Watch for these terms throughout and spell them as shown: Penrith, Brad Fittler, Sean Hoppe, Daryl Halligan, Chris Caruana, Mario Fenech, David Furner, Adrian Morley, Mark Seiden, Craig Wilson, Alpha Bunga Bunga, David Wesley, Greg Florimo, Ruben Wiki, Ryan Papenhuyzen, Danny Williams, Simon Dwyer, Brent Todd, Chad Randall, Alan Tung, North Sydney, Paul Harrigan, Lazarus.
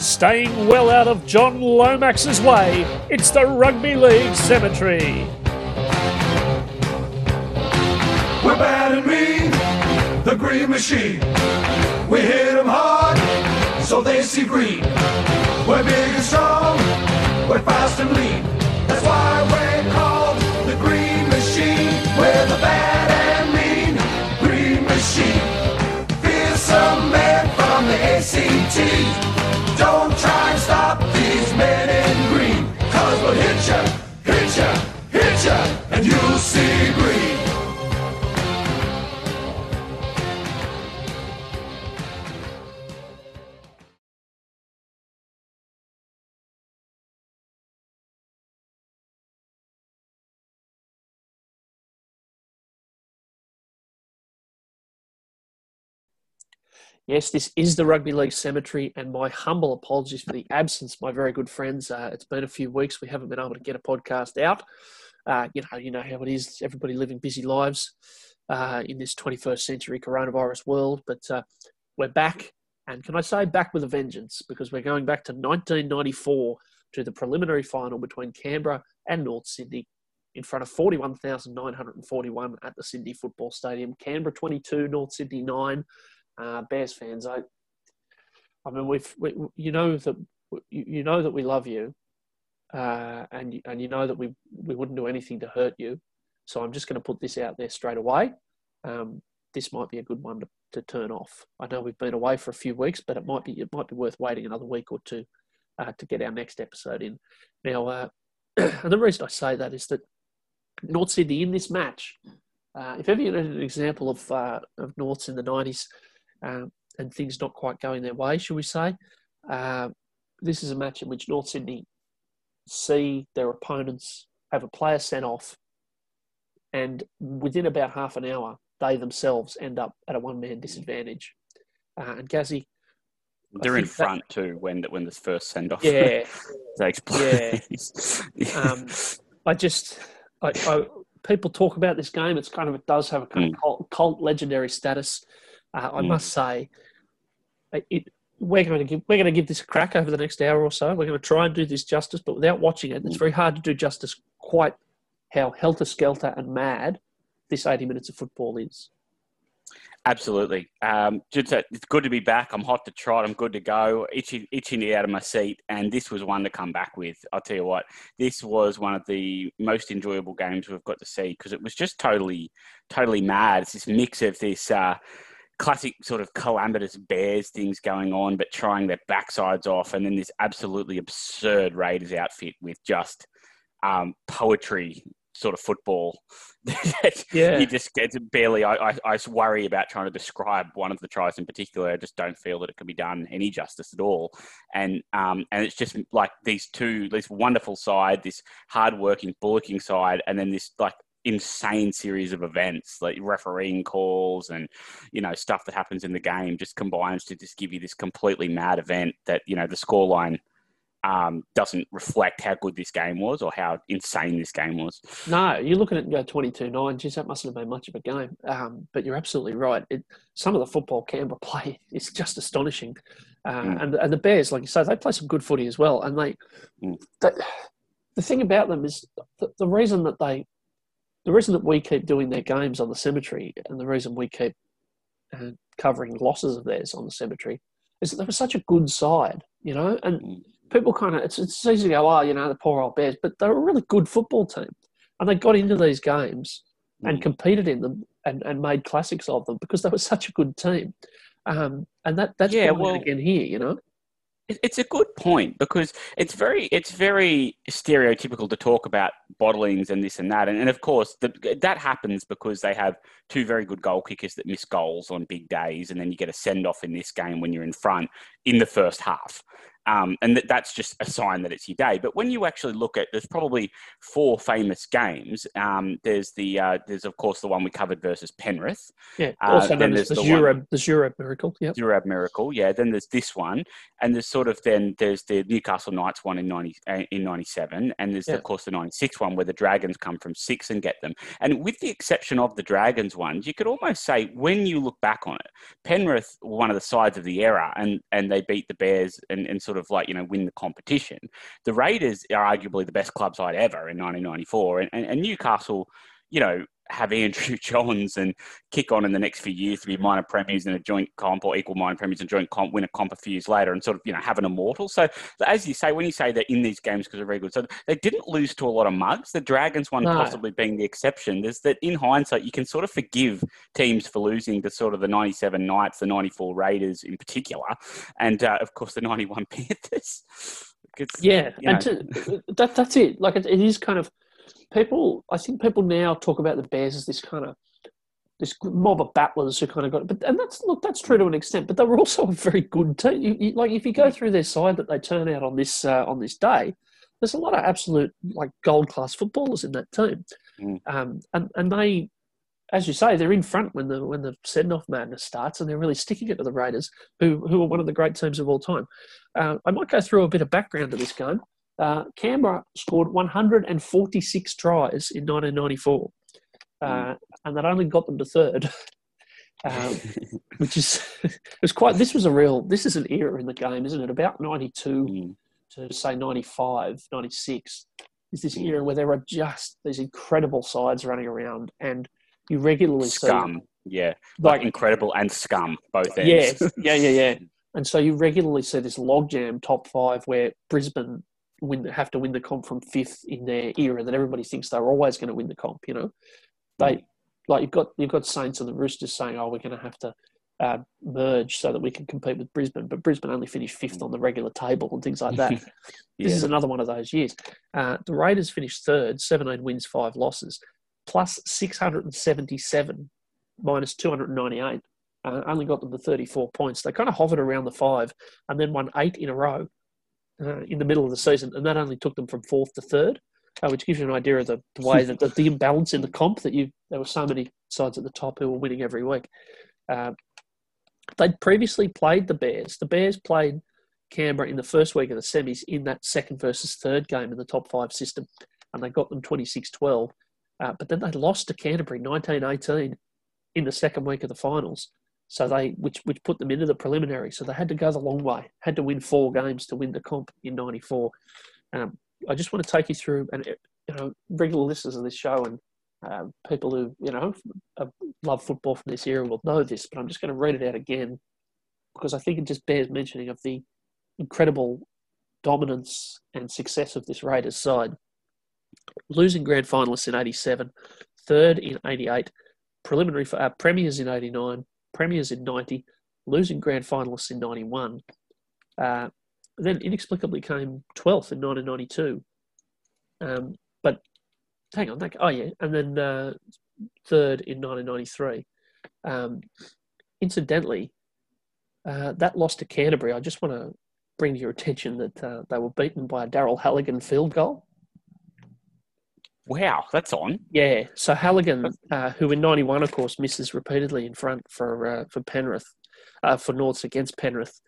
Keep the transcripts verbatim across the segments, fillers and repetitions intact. Staying well out of John Lomax's way, it's the Rugby League Cemetery. We're bad and mean, the green machine. We hit them hard, so they see green. We're big and strong, we're fast and lean. That's why we're called the green machine. We're the bad and mean green machine. Fearsome men from the A C T. Don't try and stop these men in green, cause we'll hit ya, hit ya, hit ya, and you'll see green. Yes, this is the Rugby League Cemetery, and my humble apologies for the absence, my very good friends. Uh, it's been a few weeks. We haven't been able to get a podcast out. Uh, you know, you know how it is. Everybody living busy lives uh, in this twenty-first century coronavirus world. But uh, we're back, and can I say back with a vengeance, because we're going back to nineteen ninety-four to the preliminary final between Canberra and North Sydney in front of forty-one thousand nine hundred forty-one at the Sydney Football Stadium. Canberra twenty-two, North Sydney nine. Uh, Bears fans, I, I mean, we've, we, you know that, you know that we love you, uh, and and you know that we we wouldn't do anything to hurt you. So I'm just going to put this out there straight away. Um, this might be a good one to, to turn off. I know we've been away for a few weeks, but it might be it might be worth waiting another week or two uh, to get our next episode in. Now, uh, and the reason I say that is that North Sydney in this match, uh, if ever you need an example of uh, of Norths in the nineties. Um, and things not quite going their way, shall we say. Uh, this is a match in which North Sydney see their opponents have a player sent off, and within about half an hour, they themselves end up at a one-man disadvantage. Uh, and Gazzy... They're in front that, too when when this first send-off. Yeah. takes place. Yeah. um, I just... I, I, people talk about this game. It's kind of... It does have a kind mm. of cult, cult legendary status. Uh, I mm. must say, it, we're going to give we're going to give this a crack over the next hour or so. We're going to try and do this justice, but without watching it, it's very hard to do justice quite how helter-skelter and mad this eighty minutes of football is. Absolutely. Um, it's good to be back. I'm hot to trot. I'm good to go. Itching, itching to get out of my seat. And this was one to come back with. I'll tell you what, this was one of the most enjoyable games we've got to see because it was just totally, totally mad. It's this mix of this... Uh, classic sort of calamitous Bears things going on, but trying their backsides off. And then this absolutely absurd Raiders outfit with just um, poetry sort of football. yeah. You just it's barely, I, I, I worry about trying to describe one of the tries in particular. I just don't feel that it can be done any justice at all. And um, and it's just like these two, this wonderful side, this hardworking, bullocking side, and then this like, insane series of events like refereeing calls and you know stuff that happens in the game just combines to just give you this completely mad event that you know the scoreline um doesn't reflect how good this game was or how insane this game was. No, you're looking at you know, twenty-two nine, geez, that mustn't have been much of a game. Um but you're absolutely right. It, some of the football Canberra play is just astonishing. Uh, mm. and, and the Bears, like you say, they play some good footy as well. And they, mm. they the thing about them is the, the reason that they The reason that we keep doing their games on the Cemetery and the reason we keep uh, covering losses of theirs on the Cemetery is that they were such a good side, you know, and people kind of, it's, it's easy to go, oh, you know, the poor old Bears, but they're a really good football team. And they got into these games and competed in them and, and made classics of them because they were such a good team. Um, and that that's yeah, well, again here, you know. It's a good point because it's very it's very stereotypical to talk about bottlings and this and that. And, and of course, the, that happens because they have two very good goal kickers that miss goals on big days. And then you get a send-off in this game when you're in front in the first half. Um, and th- that's just a sign that it's your day. But when you actually look at, there's probably four famous games. Um, there's the, uh, there's of course the one we covered versus Penrith. Yeah, also uh, known as the Zurab, the Zurab Miracle. Yeah, Zurab Miracle. Yeah. Then there's this one, and there's sort of then there's the Newcastle Knights one in ninety uh, in ninety-seven, and there's yeah. of course the ninety-six one where the Dragons come from six and get them. And with the exception of the Dragons ones, you could almost say when you look back on it, Penrith were one of the sides of the era, and and they beat the Bears and and. Sort sort of like, you know, win the competition. The Raiders are arguably the best club side ever in nineteen ninety-four. And, and, and Newcastle, you know, have Andrew Johns and kick on in the next few years to be minor premiers in a joint comp or equal minor premiers and joint comp, win a comp a few years later and sort of, you know, have an immortal. So as you say, when you say they're in these games because they're very good, so they didn't lose to a lot of mugs. The Dragons one no. possibly being the exception. There's that in hindsight, you can sort of forgive teams for losing to sort of the ninety-seven Knights, the ninety-four Raiders in particular, and uh, of course the ninety-one Panthers. It's, yeah, you know. and to, that, that's it. Like it, it is kind of, People, I think people now talk about the Bears as this kind of this mob of battlers who kind of got it. But and that's look, that's true to an extent. But they were also a very good team. You, you, like if you go through their side that they turn out on this uh, on this day, there's a lot of absolute like gold class footballers in that team. Mm. Um, and and they, as you say, they're in front when the when the send off madness starts, and they're really sticking it to the Raiders, who who are one of the great teams of all time. Uh, I might go through a bit of background to this game. Uh, Canberra scored one hundred forty-six tries in nineteen ninety-four, uh, mm. and that only got them to third, um, which is it was quite. This was a real. This is an era in the game, isn't it? About ninety-two mm. to say ninety-five, ninety-six is this mm. era where there are just these incredible sides running around, and you regularly scum, see, yeah, like, like incredible and scum both ends. Yeah, yeah, yeah, yeah. And so you regularly see this logjam top five where Brisbane. Win have to win the comp from fifth in their era that everybody thinks they're always going to win the comp. You know, they like you've got you've got Saints and the Roosters saying, "Oh, we're going to have to uh, merge so that we can compete with Brisbane," but Brisbane only finished fifth on the regular table and things like that. yeah. This is another one of those years. Uh, the Raiders finished third, seventeen wins, five losses, plus six hundred and seventy-seven, minus two hundred and ninety-eight. Uh, only got them to thirty-four points. They kind of hovered around the five and then won eight in a row. Uh, in the middle of the season, and that only took them from fourth to third, uh, which gives you an idea of the, the way that the, the imbalance in the comp that you there were so many sides at the top who were winning every week. Uh, they'd previously played the Bears. The Bears played Canberra in the first week of the semis in that second versus third game in the top five system, and they got them twenty-six twelve. Uh, but then they lost to Canterbury nineteen eighteen in the second week of the finals. So they, which which put them into the preliminary. So they had to go the long way. Had to win four games to win the comp in ninety-four. Um, I just want to take you through, and you know, regular listeners of this show and uh, people who you know love football from this era will know this. But I'm just going to read it out again because I think it just bears mentioning of the incredible dominance and success of this Raiders side. Losing grand finalists in eighty-seven, third in eighty-eight, preliminary for uh, premiers in eighty-nine. Premiers in ninety, losing grand finalists in ninety-one. Uh, then inexplicably came twelfth in nineteen ninety-two. Um, but hang on, that, oh yeah, and then uh, third in nineteen ninety-three. Um, incidentally, uh, that loss to Canterbury, I just want to bring to your attention that uh, they were beaten by a Darryl Halligan field goal. Wow, that's on. Yeah, so Halligan, uh, who in ninety-one, of course, misses repeatedly in front for uh, for Penrith, uh, for Norths against Penrith,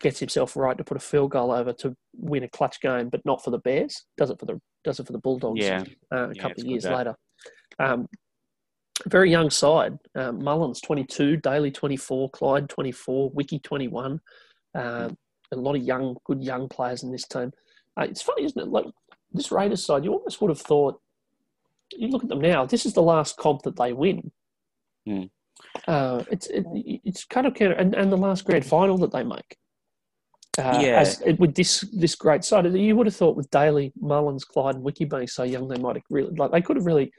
gets himself right to put a field goal over to win a clutch game, but not for the Bears. Does it for the does it for the Bulldogs? Yeah, uh, a yeah, couple of years that. later. Um, very young side. Uh, Mullins twenty-two, Daley twenty-four, Clyde twenty-four, Wiki twenty-one. Uh, a lot of young, good young players in this team. Uh, it's funny, isn't it? Like. This Raiders side, you almost would have thought, you look at them now, this is the last comp that they win. Mm. Uh, it's it, it's kind of, and, and the last grand final that they make. Uh, yeah. As, with this this great side, you would have thought with Daley, Mullins, Clyde and Wiki being so young, they might have really, like they could have really,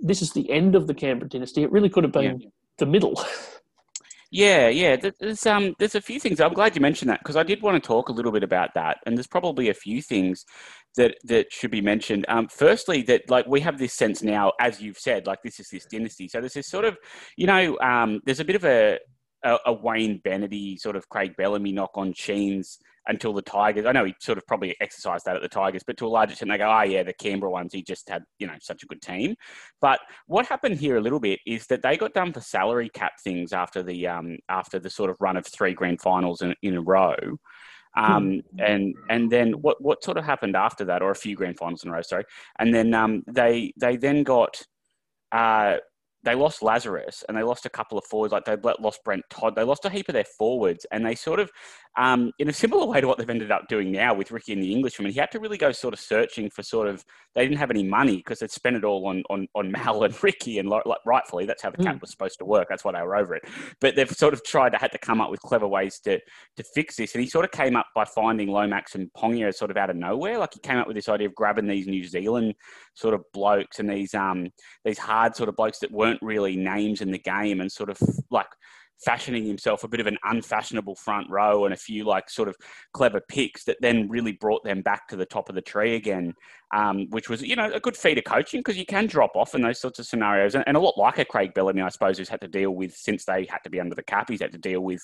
this is the end of the Canberra dynasty. It really could have been yeah. the middle. Yeah, yeah. There's um, there's a few things. I'm glad you mentioned that because I did want to talk a little bit about that. And there's probably a few things that that should be mentioned. Um, firstly, that like we have this sense now, as you've said, like this is this dynasty. So there's this sort of, you know, um, there's a bit of a a, a Wayne Bennett-y sort of Craig Bellamy knock on Sheens until the Tigers. I know he sort of probably exercised that at the Tigers, but to a large extent they go, oh yeah, the Canberra ones, he just had, you know, such a good team. But what happened here a little bit is that they got done for salary cap things after the um, after the sort of run of three grand finals in, in a row. Um, and and then what, what sort of happened after that, or a few grand finals in a row, sorry. And then um, they, they then got... Uh, they lost Lazarus and they lost a couple of forwards. Like they lost Brent Todd. They lost a heap of their forwards, and they sort of, um, in a similar way to what they've ended up doing now with Ricky and the Englishman, he had to really go sort of searching for sort of, they didn't have any money because they'd spent it all on, on, on Mal and Ricky, and like, rightfully, that's how the cap was supposed to work. That's why they were over it. But they've sort of tried to had to come up with clever ways to, to fix this. And he sort of came up by finding Lomax and Ponga sort of out of nowhere. Like he came up with this idea of grabbing these New Zealand sort of blokes and these, um, these hard sort of blokes that weren't really names in the game, and sort of like fashioning himself a bit of an unfashionable front row and a few like sort of clever picks that then really brought them back to the top of the tree again, um, which was, you know, a good feat of coaching because you can drop off in those sorts of scenarios. And, and a lot like a Craig Bellamy, I suppose, who's had to deal with, since they had to be under the cap, he's had to deal with,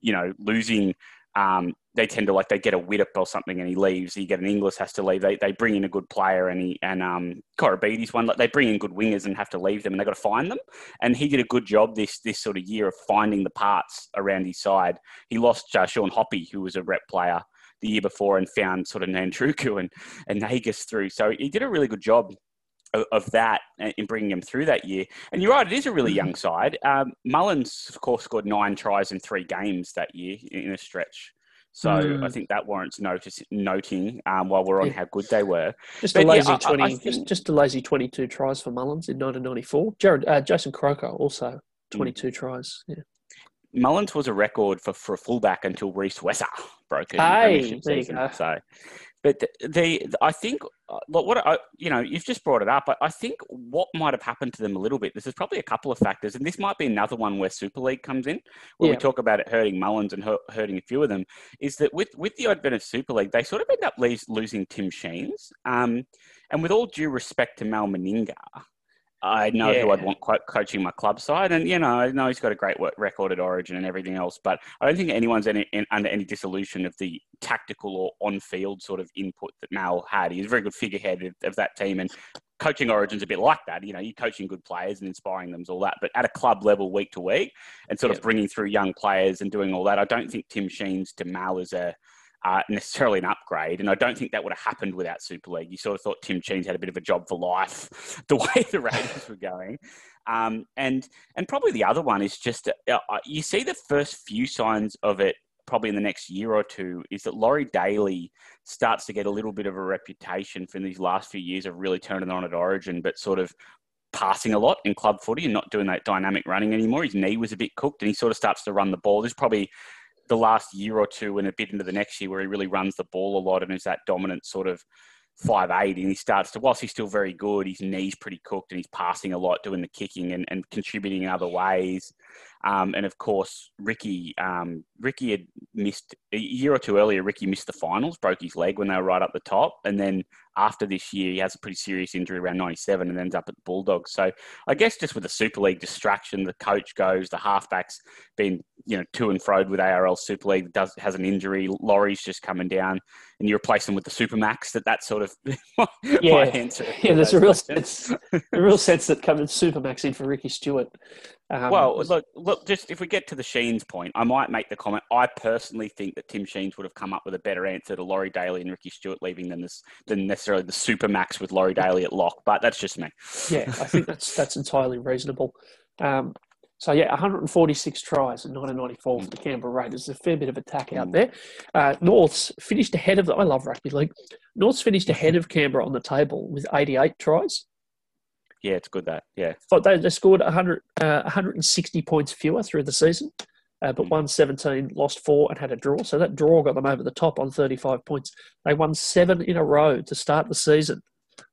you know, losing. Um, they tend to like, they get a Widdop or something and he leaves. You get an Inglis, has to leave. They they bring in a good player and he, and um, Corabides one, like they bring in good wingers and have to leave them, and they got to find them. And he did a good job this this sort of year of finding the parts around his side. He lost uh, Sean Hoppe, who was a rep player the year before, and found sort of Nadruku and, and Nagas through. So he did a really good job of that in bringing him through that year. And you're right, it is a really young side. Um, Mullins, of course, scored nine tries in three games that year in a stretch. So mm. I think that warrants notice, noting um, while we're on yeah. how good they were. Just but a lazy yeah, twenty, I, I think, just, just a lazy twenty-two tries for Mullins in nineteen ninety-four. Jared, uh, Jason Croker also twenty-two mm. tries. Yeah. Mullins was a record for, for a fullback until Reece Wesser broke it. Hey, there you go. So, but the, the I think. Look, what I, you know, you've just brought it up. I, I think what might have happened to them a little bit, this is probably a couple of factors, and this might be another one where Super League comes in, where yeah. we talk about it hurting Mullins and hurting a few of them, is that with, with the advent of Super League, they sort of end up losing Tim Sheens. Um, and with all due respect to Mal Meninga, I know yeah. who I'd want coaching my club side. And, you know, I know he's got a great work record at Origin and everything else, but I don't think anyone's any, in, under any disillusion of the tactical or on-field sort of input that Mal had. He's a very good figurehead of, of that team, and coaching Origin's a bit like that. You know, you're coaching good players and inspiring them, all that, but at a club level week to week and sort yeah. of bringing through young players and doing all that, I don't think Tim Sheens to Mal is a... Uh, necessarily an upgrade, and I don't think that would have happened without Super League. You sort of thought Tim Sheens had a bit of a job for life, the way the Raiders were going, um, and and probably the other one is just uh, you see the first few signs of it probably in the next year or two, is that Laurie Daley starts to get a little bit of a reputation from these last few years of really turning on at Origin, but sort of passing a lot in club footy and not doing that dynamic running anymore. His knee was a bit cooked, and he sort of starts to run the ball. There's probably the last year or two and a bit into the next year where he really runs the ball a lot and is that dominant sort of five eight, and he starts to, whilst he's still very good, his knee's pretty cooked and he's passing a lot, doing the kicking and, and contributing in other ways. Um, and of course, Ricky, um, Ricky had missed a year or two earlier. Ricky missed the finals, broke his leg when they were right up the top. And then after this year, he has a pretty serious injury around ninety-seven and ends up at the Bulldogs. So I guess just with the Super League distraction, the coach goes, the halfback's been, you know, to and fro with A R L Super League, does, has an injury. Laurie's just coming down, and you replace them with the Supermax. That that sort of my, yeah. my answer. Yeah, there's a real sense, a real sense that coming Supermax in for Ricky Stewart. Um, well, look, look, just if we get to the Sheens point, I might make the comment. I personally think that Tim Sheens would have come up with a better answer to Laurie Daley and Ricky Stewart leaving than this, than necessarily the Supermax with Laurie Daley at lock. But that's just me. Yeah, I think that's that's entirely reasonable. Um, so yeah, one hundred forty-six tries in nineteen ninety-four for the Canberra Raiders. There's a fair bit of attack out there. Uh, Norths finished ahead of the, I love rugby league. Norths finished ahead of Canberra on the table with eighty-eight tries. Yeah, it's good that, yeah. But they, they scored one hundred, uh, one hundred sixty points fewer through the season, uh, but won seventeen, lost four, and had a draw. So that draw got them over the top on thirty-five points. They won seven in a row to start the season,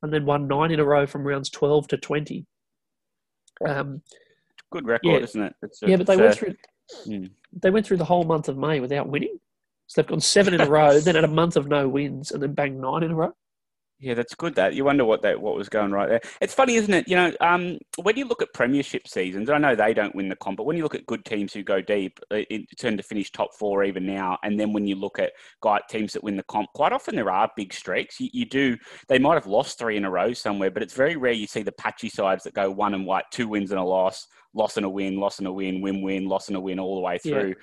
and then won nine in a row from rounds twelve to twenty. Um, good record, yeah. isn't it? It's a, yeah, but they went, a, through, mm. they went through the whole month of May without winning. So they've gone seven in a row, then had a month of no wins, and then banged nine in a row. Yeah, that's good. That you wonder what that what was going right there. It's funny, isn't it? You know, um, when you look at premiership seasons, and I know they don't win the comp, but when you look at good teams who go deep, it, it tend to finish top four even now. And then when you look at guy teams that win the comp, quite often there are big streaks. You, you do. They might have lost three in a row somewhere, but it's very rare you see the patchy sides that go one and white, two wins and a loss, loss and a win, loss and a win, win win, loss and a win all the way through. Yeah.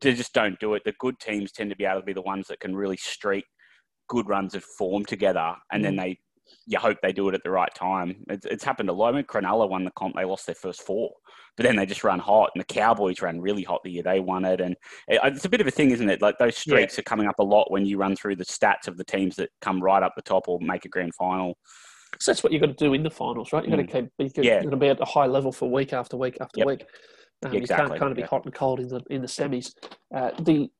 They just don't do it. The good teams tend to be able to be the ones that can really streak good runs of form together, and then they you hope they do it at the right time. It's, it's happened a lot. I mean, Cronulla won the comp. They lost their first four, but then they just run hot. And the Cowboys ran really hot the year they won it. And it, it's a bit of a thing, isn't it? Like those streaks yeah. are coming up a lot when you run through the stats of the teams that come right up the top or make a grand final. So that's what you've got to do in the finals, right? You've mm. got to keep, you've yeah. got to be at a high level for week after week after yep. week. Um, yeah, exactly. You can't kind of be yeah. hot and cold in the in the semis. Uh, the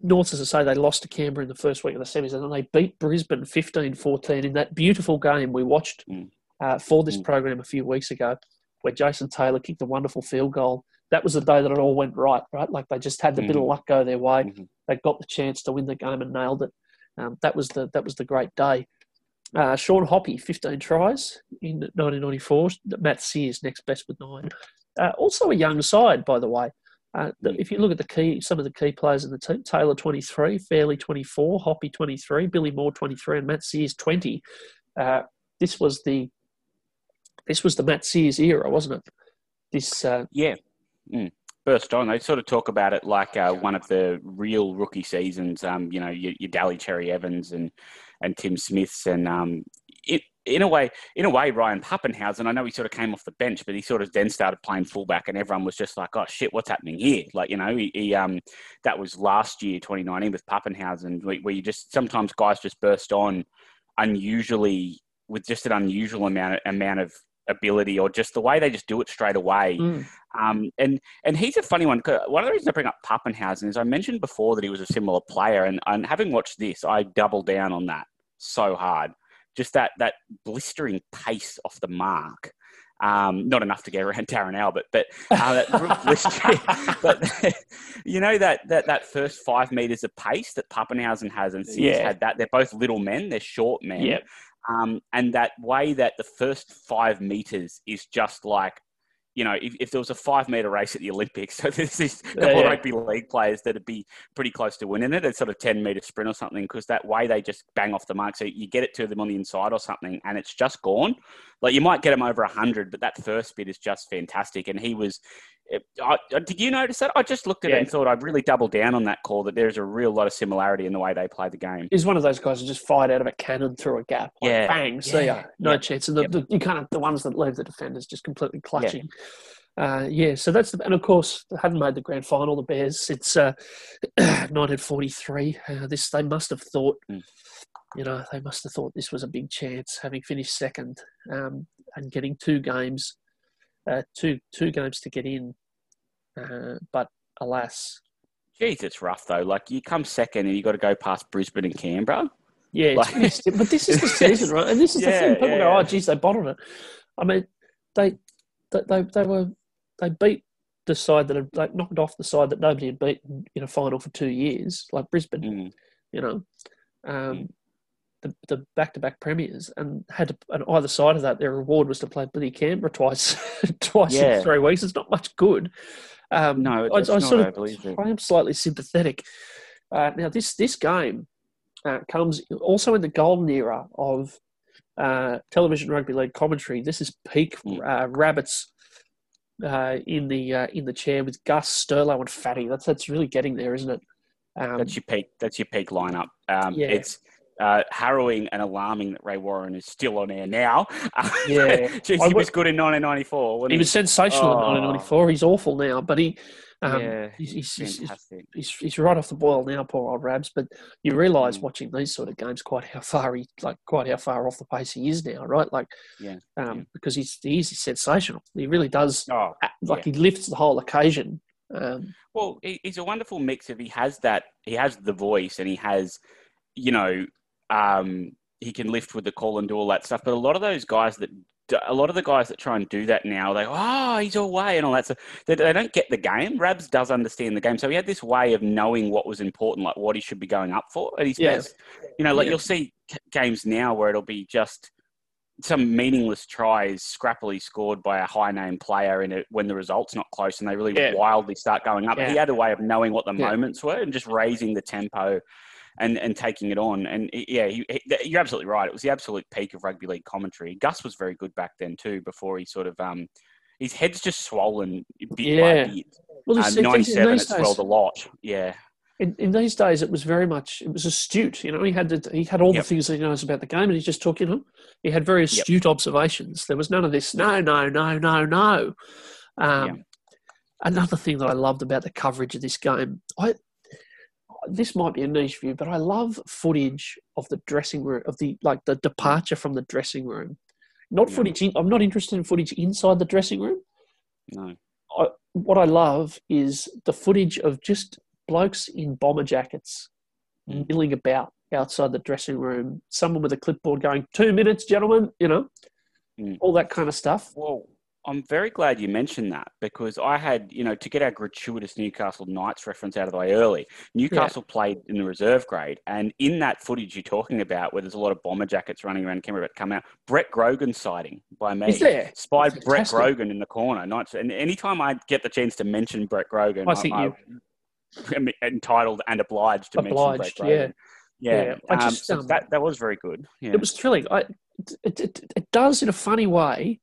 Norths, as I say, they lost to Canberra in the first week of the semis, and then they beat Brisbane fifteen fourteen in that beautiful game we watched mm. uh, for this mm. program a few weeks ago, where Jason Taylor kicked a wonderful field goal. That was the day that it all went right, right? Like they just had the mm. bit of luck go their way. Mm-hmm. They got the chance to win the game and nailed it. Um, that was the that was the great day. Uh, Sean Hoppe, fifteen tries in nineteen ninety-four. Matt Sears, next best with nine. Uh, also a young side, by the way. Uh, if you look at the key, some of the key players in the team, Taylor twenty-three, Fairley twenty-four, Hoppe twenty-three, Billy Moore twenty-three, and Matt Sears twenty. Uh, this was the this was the Matt Sears era, wasn't it? This uh, yeah, mm. burst on. They sort of talk about it like uh, one of the real rookie seasons. Um, you know, your, your Daly, Cherry Evans, and and Tim Smiths, and um, it. In a way, in a way, Ryan Papenhuyzen, I know he sort of came off the bench, but he sort of then started playing fullback, and everyone was just like, "Oh shit, what's happening here?" Like, you know, he, he um, that was last year, twenty nineteen, with Papenhuyzen, where you just sometimes guys just burst on unusually with just an unusual amount amount of ability, or just the way they just do it straight away. Mm. Um, and and he's a funny one. One of the reasons I bring up Papenhuyzen is I mentioned before that he was a similar player, and, and having watched this, I double down on that so hard. Just that that blistering pace off the mark. Um, not enough to get around Darren Albert, but uh, that blistering, but you know, that, that that first five metres of pace that Papenhuyzen has and Sears yeah. had that. They're both little men. They're short men. Yep. Um, and that way that the first five metres is just like, you know, if, if there was a five-metre race at the Olympics, so there's these yeah, yeah. rugby league players that would be pretty close to winning it. It's sort of ten-metre sprint or something, because that way they just bang off the mark. So you get it to them on the inside or something, and it's just gone. Like, you might get them over one hundred, but that first bit is just fantastic. And he was... I, did you notice that? I just looked at yeah. it and thought I'd really double down on that call, that there's a real lot of similarity in the way they play the game. He's one of those guys who just fired out of a cannon through a gap. Like, yeah. Bang, yeah. see ya. No yeah. chance. And the, yeah. the, you can't, the ones that leave the defenders just completely clutching. Yeah. Uh, yeah, so that's the... And, of course, they hadn't made the grand final, the Bears, since uh, nineteen forty-three. Uh, this They must have thought... Mm. You know, they must have thought this was a big chance, having finished second um, and getting two games... Uh, two two games to get in, uh, but alas. Jeez, it's rough though. Like, you come second and you got to go past Brisbane and Canberra. Yeah, like, it's, but this is the season, right? And this is yeah, the thing. People yeah, go, "Oh, geez, they bottled it." I mean, they they they, they were they beat the side that had, they knocked off the side that nobody had beaten in a final for two years, like Brisbane. Mm. You know, um, mm. the the back to back premiers, and had to, and either side of that, their reward was to play bloody Canberra twice. Twice yeah. in three weeks. It's not much good. Um, no, it's I, I not. Sort of, I, I am slightly sympathetic. Uh, now, this this game uh, comes also in the golden era of uh, television rugby league commentary. This is peak uh, rabbits uh, in the uh, in the chair with Gus, Sterling, and Fatty. That's that's really getting there, isn't it? Um, that's your peak. That's your peak lineup. Um, yeah. It's. Uh, harrowing and alarming that Ray Warren is still on air now. Yeah, Jeez, he was good in nineteen ninety-four. Wasn't he, he was sensational oh. in nineteen ninety-four. He's awful now, but he, um, yeah, he's, he's, he's, he's, he's right off the boil now, poor old Rabs. But you realise mm. watching these sort of games quite how far he, like quite how far off the pace he is now, right? Like, yeah, um, yeah. because he's he's sensational. He really does. Oh, like yeah. he lifts the whole occasion. Um, well, he's a wonderful mix of he has that, he has the voice, and he has, you know. Um, he can lift with the call and do all that stuff. But a lot of those guys that, a lot of the guys that try and do that now, they go, oh, he's away and all that stuff. They, they don't get the game. Rabs does understand the game. So he had this way of knowing what was important, like what he should be going up for at his yeah. best. You know, like yeah. you'll see games now where it'll be just some meaningless tries scrappily scored by a high-name player in a, when the result's not close, and they really yeah. wildly start going up. Yeah. He had a way of knowing what the yeah. moments were and just raising the tempo and and taking it on. And yeah, he, he, you're absolutely right. It was the absolute peak of rugby league commentary. Gus was very good back then too, before he sort of, um, his head's just swollen bit yeah. by bit. Well, um, ninety-seven, it swelled a lot. Yeah. in, in these days, it was very much, it was astute. You know, he had to, he had all yep. the things that he knows about the game, and he just took, you know, he had very astute yep. observations. There was none of this, no, no, no, no, no. Um, yep. Another thing that I loved about the coverage of this game, I this might be a niche view, but I love footage of the dressing room, of the like the departure from the dressing room. Not yeah. footage. In, I'm not interested in footage inside the dressing room. No. I, what I love is the footage of just blokes in bomber jackets mm. milling about outside the dressing room. Someone with a clipboard going, two minutes, gentlemen, you know, mm. all that kind of stuff. Whoa. I'm very glad you mentioned that, because I had, you know, to get our gratuitous Newcastle Knights reference out of the way early, Newcastle yeah. played in the reserve grade. And in that footage you're talking about, where there's a lot of bomber jackets running around Canberra, but come out, Brett Grogan sighting by me. Is there? Spied That's Brett fantastic. Grogan in the corner. Knights, and anytime I get the chance to mention Brett Grogan, I think I'm, I'm entitled and obliged to obliged, mention Brett Grogan. Yeah. yeah. yeah. I just, um, so um, that, that was very good. Yeah. It was thrilling. I, it, it, it does, in a funny way,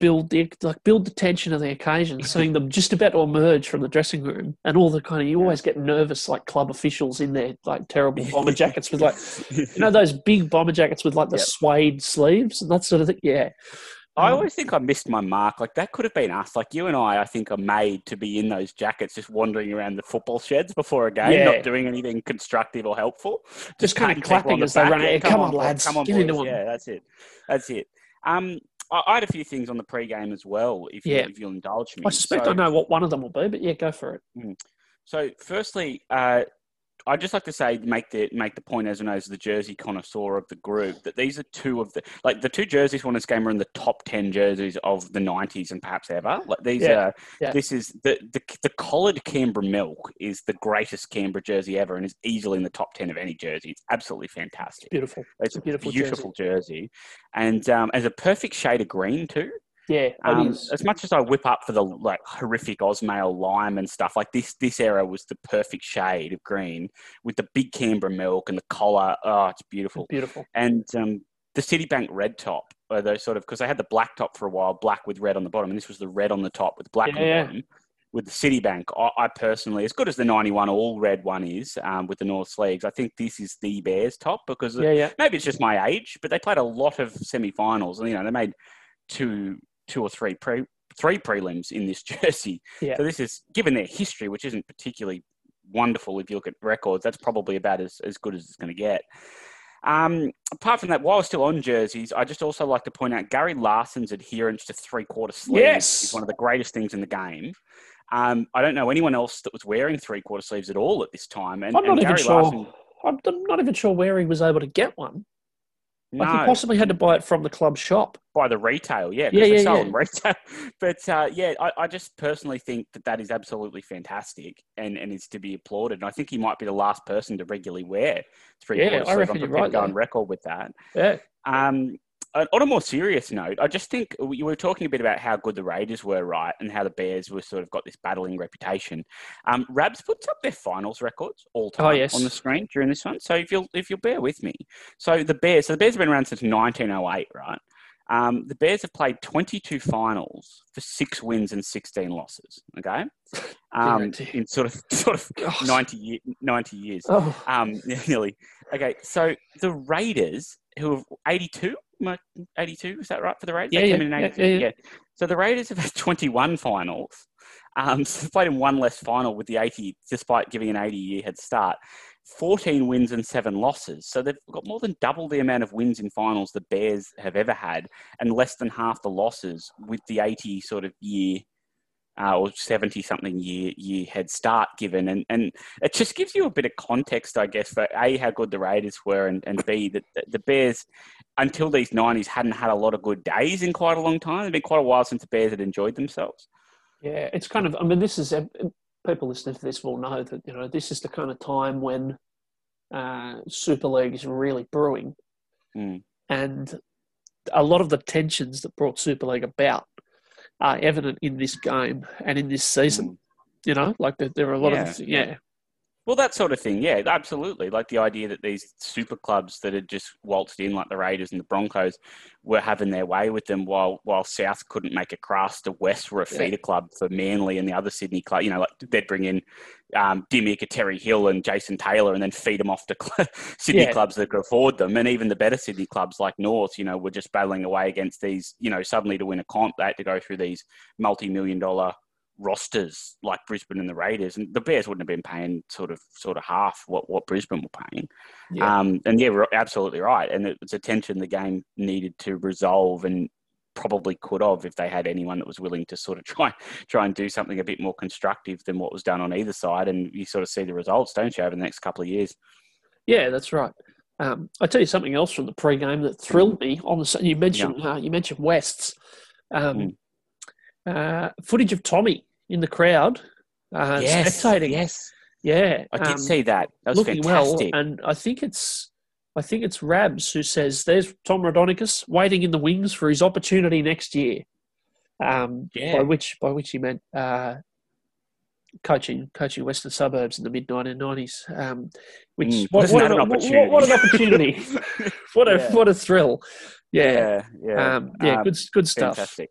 build the like build the tension of the occasion, seeing them just about to emerge from the dressing room, and all the kind of you always get nervous like club officials in their like terrible bomber jackets with like you know those big bomber jackets with like the yep. suede sleeves and that sort of thing. Yeah. I always think I missed my mark. Like, that could have been us. Like, you and I, I think, are made to be in those jackets just wandering around the football sheds before a game, yeah. not doing anything constructive or helpful. Just, just kind of clapping as the they run out. Yeah, come, come on, lads. Come on, get boys. Into one. Yeah, that's it. That's it. Um, I had a few things on the pre-game as well, if, yeah. you, if you'll indulge me. I suspect so, I know what one of them will be, but yeah, go for it. So, firstly, uh, I'd just like to say, make the make the point, as I know, as the jersey connoisseur of the group, that these are two of the... Like, the two jerseys won this game are in the top ten jerseys of the nineties and perhaps ever. Like, these yeah. are... Yeah. This is... The, the the collared Canberra milk is the greatest Canberra jersey ever and is easily in the top ten of any jersey. It's absolutely fantastic. It's beautiful. It's, it's a beautiful, beautiful jersey. jersey. And um, as a perfect shade of green, too. Yeah, um, as much as I whip up for the like horrific Ausmail lime and stuff, like this this era was the perfect shade of green with the big Canberra milk and the collar. Oh, it's beautiful. Beautiful. And um, the Citibank red top, or those sort of, because they had the black top for a while, black with red on the bottom, and this was the red on the top with black yeah, on the bottom. Yeah. With the Citibank, I, I personally, as good as the ninety-one all-red one is um, with the North Sleeves, I think this is the Bears top because yeah, yeah. maybe it's just my age, but they played a lot of semi-finals and, you know, they made two... two or three pre, three prelims in this jersey. Yeah. So this is, given their history, which isn't particularly wonderful if you look at records, that's probably about as, as good as it's going to get. Um, apart from that, while we're still on jerseys, I just also like to point out Gary Larson's adherence to three-quarter sleeves yes. is one of the greatest things in the game. Um, I don't know anyone else that was wearing three-quarter sleeves at all at this time. And, I'm, not and Gary sure. Larson, I'm not even sure where he was able to get one. Like no. He possibly had to buy it from the club shop. By the retail, yeah. Because yeah, yeah, they sell yeah. them retail. But, uh, yeah, I, I just personally think that that is absolutely fantastic and, and is to be applauded. And I think he might be the last person to regularly wear three-quarter yeah, sleeves. I reckon you're right. I'm prepared to go on record with that. Yeah. Um, on a more serious note, I just think you were talking a bit about how good the Raiders were, right, and how the Bears were sort of got this battling reputation. Um, Rabs puts up their finals records all time oh, yes. on the screen during this one. So if you'll if you'll bear with me, so the Bears, so the Bears have been around since nineteen oh eight, right? Um, the Bears have played twenty-two finals for six wins and sixteen losses. Okay, um, in sort of sort of Gosh. ninety, ninety years, oh. um, nearly. Okay, so the Raiders, who have eighty-two. eighty-two, is that right, for the Raiders? Yeah, they yeah, came in in eighty-two, yeah, yeah. yeah. So the Raiders have had twenty-one finals. Um, so they've played in one less final with the eighty, despite giving an eighty-year head start. fourteen wins and seven losses. So they've got more than double the amount of wins in finals the Bears have ever had, and less than half the losses with the eighty sort of year uh, or seventy-something year year head start given. And, and it just gives you a bit of context, I guess, for A, how good the Raiders were, and, and B, that the Bears... until these nineties hadn't had a lot of good days in quite a long time. It's been quite a while since the Bears had enjoyed themselves. Yeah, it's kind of, I mean, this is, people listening to this will know that, you know, this is the kind of time when uh, Super League is really brewing. Mm. And a lot of the tensions that brought Super League about are evident in this game and in this season, mm. you know, like there, there are a lot yeah. of, yeah. Well, that sort of thing, yeah, absolutely. Like the idea that these super clubs that had just waltzed in, like the Raiders and the Broncos, were having their way with them while while South couldn't make a crash. The West were a feeder yeah. club for Manly and the other Sydney club. You know, like they'd bring in um, Dimmick, Terry Hill and Jason Taylor and then feed them off to cl- Sydney yeah. clubs that could afford them. And even the better Sydney clubs like North, you know, were just battling away against these, you know, suddenly to win a comp, they had to go through these multi-million dollar rosters like Brisbane and the Raiders, and the Bears wouldn't have been paying sort of sort of half what, what Brisbane were paying. Yeah. Um, and yeah, we're absolutely right. And it was a tension the game needed to resolve, and probably could have if they had anyone that was willing to sort of try try and do something a bit more constructive than what was done on either side. And you sort of see the results, don't you, over the next couple of years? Yeah, that's right. Um, I tell you something else from the pre-game that thrilled me. On the you mentioned yeah. uh, you mentioned Wests. Um, mm. Uh, footage of Tommy in the crowd, uh, yes, spectating. Yes, yeah, I did um, see that. That was looking fantastic. Well, and I think it's, I think it's Rabs who says, "There's Tom Rodonicus waiting in the wings for his opportunity next year." Um, yeah. By which, by which he meant uh, coaching, coaching Western Suburbs in the mid nineteen nineties. Um, which mm, what, what, an, an what, what an opportunity! what a yeah. what a thrill! Yeah, yeah, yeah. Um, yeah um, good, good stuff. Fantastic.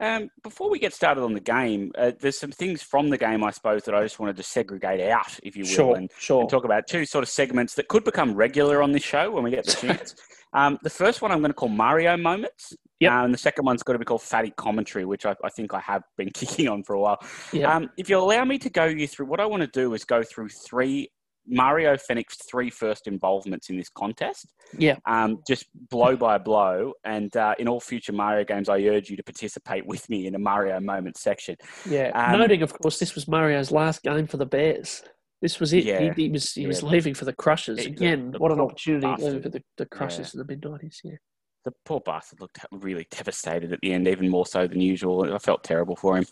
Um, before we get started on the game, uh, there's some things from the game, I suppose, that I just wanted to segregate out, if you will, sure, and, sure. and talk about two sort of segments that could become regular on this show when we get the chance. um, the first one I'm going to call Mario Moments, yep. uh, and the second one's got to be called Fatty Commentary, which I, I think I have been kicking on for a while. Yep. Um, if you allow me to go you through, what I want to do is go through three Mario Fenech's three first involvements in this contest. Yeah. Um, just blow by blow. And uh, in all future Mario games, I urge you to participate with me in a Mario moment section. Yeah. Um, Noting, of course, this was Mario's last game for the Bears. This was it. Yeah, he, he was he yeah. was leaving for the Crushers. Again, the, what an opportunity leaving for the, the Crushers yeah. in the mid-nineties. Yeah. The poor bastard looked really devastated at the end, even more so than usual. I felt terrible for him.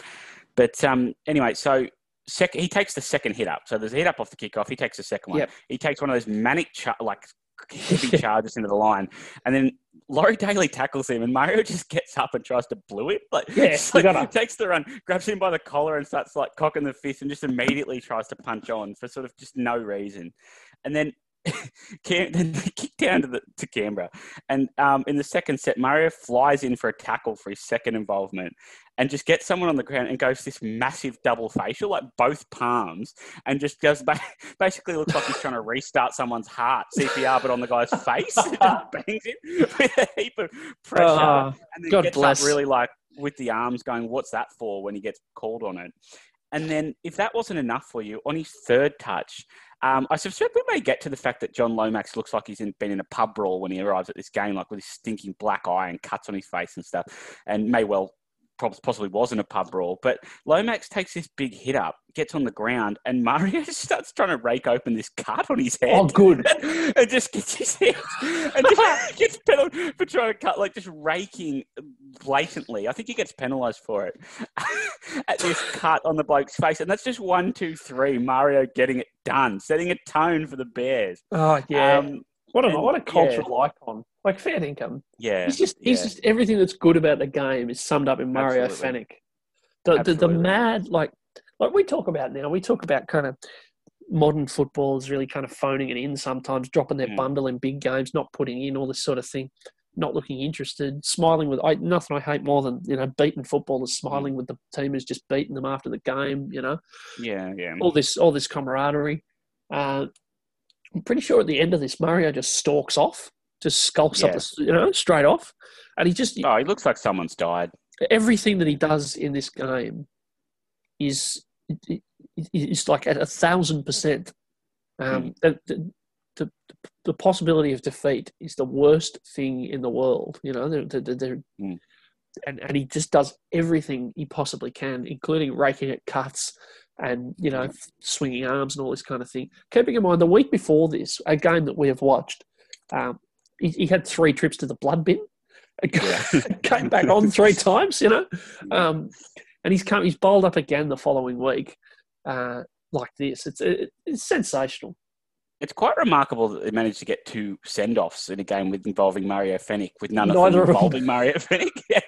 But um, anyway, so... Sec- he takes the second hit up. So there's a hit up off the kickoff. He takes the second one. Yep. He takes one of those manic, char- like heavy charges into the line. And then Laurie Daley tackles him and Mario just gets up and tries to blue him. Like, yeah, like gotta. Takes the run, grabs him by the collar and starts like cocking the fist and just immediately tries to punch on for sort of just no reason. And then... Cam- then they kick down to the to Canberra, and um, in the second set, Mario flies in for a tackle for his second involvement, and just gets someone on the ground and goes this massive double facial, like both palms, and just goes ba- basically looks like he's trying to restart someone's heart, C P R, but on the guy's face, and just bangs him with a heap of pressure, uh, and then God gets bless. Up really like with the arms going, "What's that for?" when he gets called on it. And then, if that wasn't enough for you, on his third touch, um, I suspect we may get to the fact that John Lomax looks like he's in, been in a pub brawl when he arrives at this game, like with his stinking black eye and cuts on his face and stuff, and may well possibly was in a pub brawl. But Lomax takes this big hit up, gets on the ground, and Mario starts trying to rake open this cut on his head. Oh, good. And just gets his head and just gets penalised for trying to cut, like just raking blatantly. I think he gets penalised for it at this cut on the bloke's face. And that's just one, two, three, Mario getting it done, setting a tone for the Bears. Oh, yeah. Um, what, a, and, what a cultural yeah. icon. Like fair income. Yeah. He's just he's yeah. just everything that's good about the game is summed up in Mario Absolutely. Fenech. The, the the mad like like we talk about now, we talk about kind of modern footballers really kind of phoning it in sometimes, dropping their mm. bundle in big games, not putting in all this sort of thing, not looking interested, smiling with I, nothing I hate more than, you know, beaten footballers smiling mm. with the team who's just beating them after the game, you know. Yeah, yeah. All this all this camaraderie. Uh, I'm pretty sure at the end of this Mario just stalks off. Just skulks yeah. up, the, you know, straight off, and he just. Oh, he looks like someone's died. Everything that he does in this game is is like at a thousand percent. Um, mm. the, the the possibility of defeat is the worst thing in the world, you know. They're, they're, they're, mm. and and he just does everything he possibly can, including raking at cuts. And, you know, mm. swinging arms and all this kind of thing. Keeping in mind, the week before this, a game that we have watched. Um, He, he had three trips to the blood bin, and yeah. came back on three times, you know, um, and he's come, he's bowled up again the following week, uh, like this. It's it, it's sensational. It's quite remarkable that they managed to get two send-offs in a game with involving Mario Fenech, with none of Neither them involving of them. Mario Fenech. Yeah.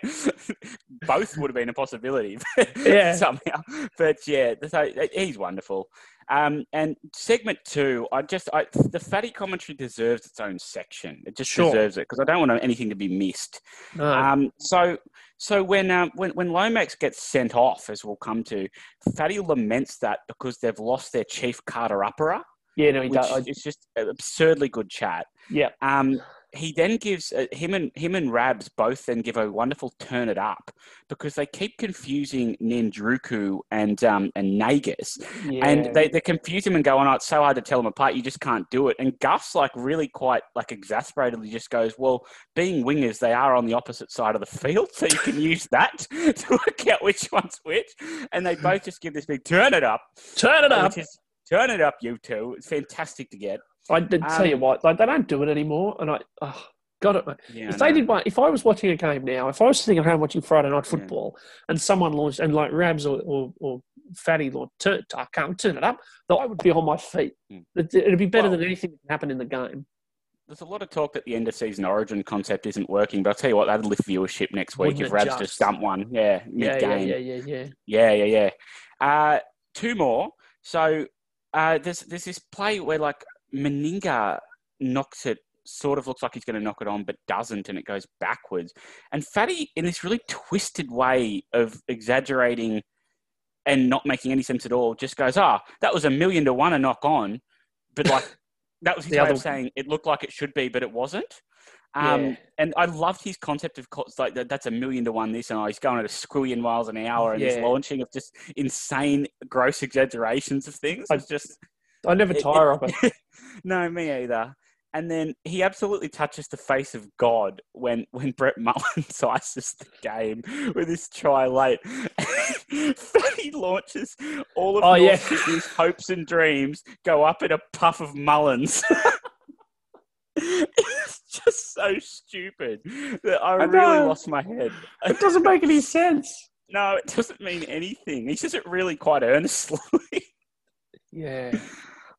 Both would have been a possibility yeah. somehow. But yeah, so he's wonderful. Um, and segment two, I just I, the Fatty commentary deserves its own section. It just sure. deserves it because I don't want anything to be missed. No. Um, so so when, um, when when Lomax gets sent off, as we'll come to, Fatty laments that because they've lost their chief Carter Upperer. Yeah, no, he does. It's just absurdly good chat. Yeah. Um, he then gives uh, him and him and Rabs both then give a wonderful turn it up because they keep confusing Nadruku and um and Nagas, yeah. and they, they confuse him and go on. Oh, it's so hard to tell them apart. You just can't do it. And Gus like really quite like exasperatedly just goes, well, being wingers, they are on the opposite side of the field, so you can use that to work out which one's which. And they both just give this big turn it up, turn it up, is, turn it up, you two. It's fantastic to get. I did um, tell you what, like they don't do it anymore, and I oh, got it. Yeah, if they no. did one, if I was watching a game now, if I was sitting at home watching Friday Night Football, yeah. and someone launched and like Rabs or or, or Fatty or Tur- I can't turn it up, though I would be on my feet. Mm. It, it'd be better well, than anything that can happen in the game. There's a lot of talk that the end of season Origin concept isn't working, but I'll tell you what, that'd lift viewership next week Wouldn't if Rabs just, just dumped one. Yeah, mid game. Yeah, yeah, yeah, yeah, yeah, yeah, yeah. Uh, two more. So uh, there's there's this play where like. Meninga knocks it, sort of looks like he's going to knock it on, but doesn't, and it goes backwards. And Fatty, in this really twisted way of exaggerating and not making any sense at all, just goes, ah, oh, that was a million to one a knock on. But, like, that was his way other... of saying it looked like it should be, but it wasn't. Um, yeah. And I loved his concept of, like, that's a million to one this, and oh, he's going at a squillion miles an hour, and yeah. his launching of just insane, gross exaggerations of things. It's just... I never tire of it. it. No, me either. And then he absolutely touches the face of God when, when Brett Mullins ices the game with his try late. Fatty launches all of oh, North yeah. Sydney's hopes and dreams go up in a puff of Mullins. It's just so stupid that I, I really know. lost my head. It doesn't make any sense. No, it doesn't mean anything. He says it really quite earnestly. Yeah.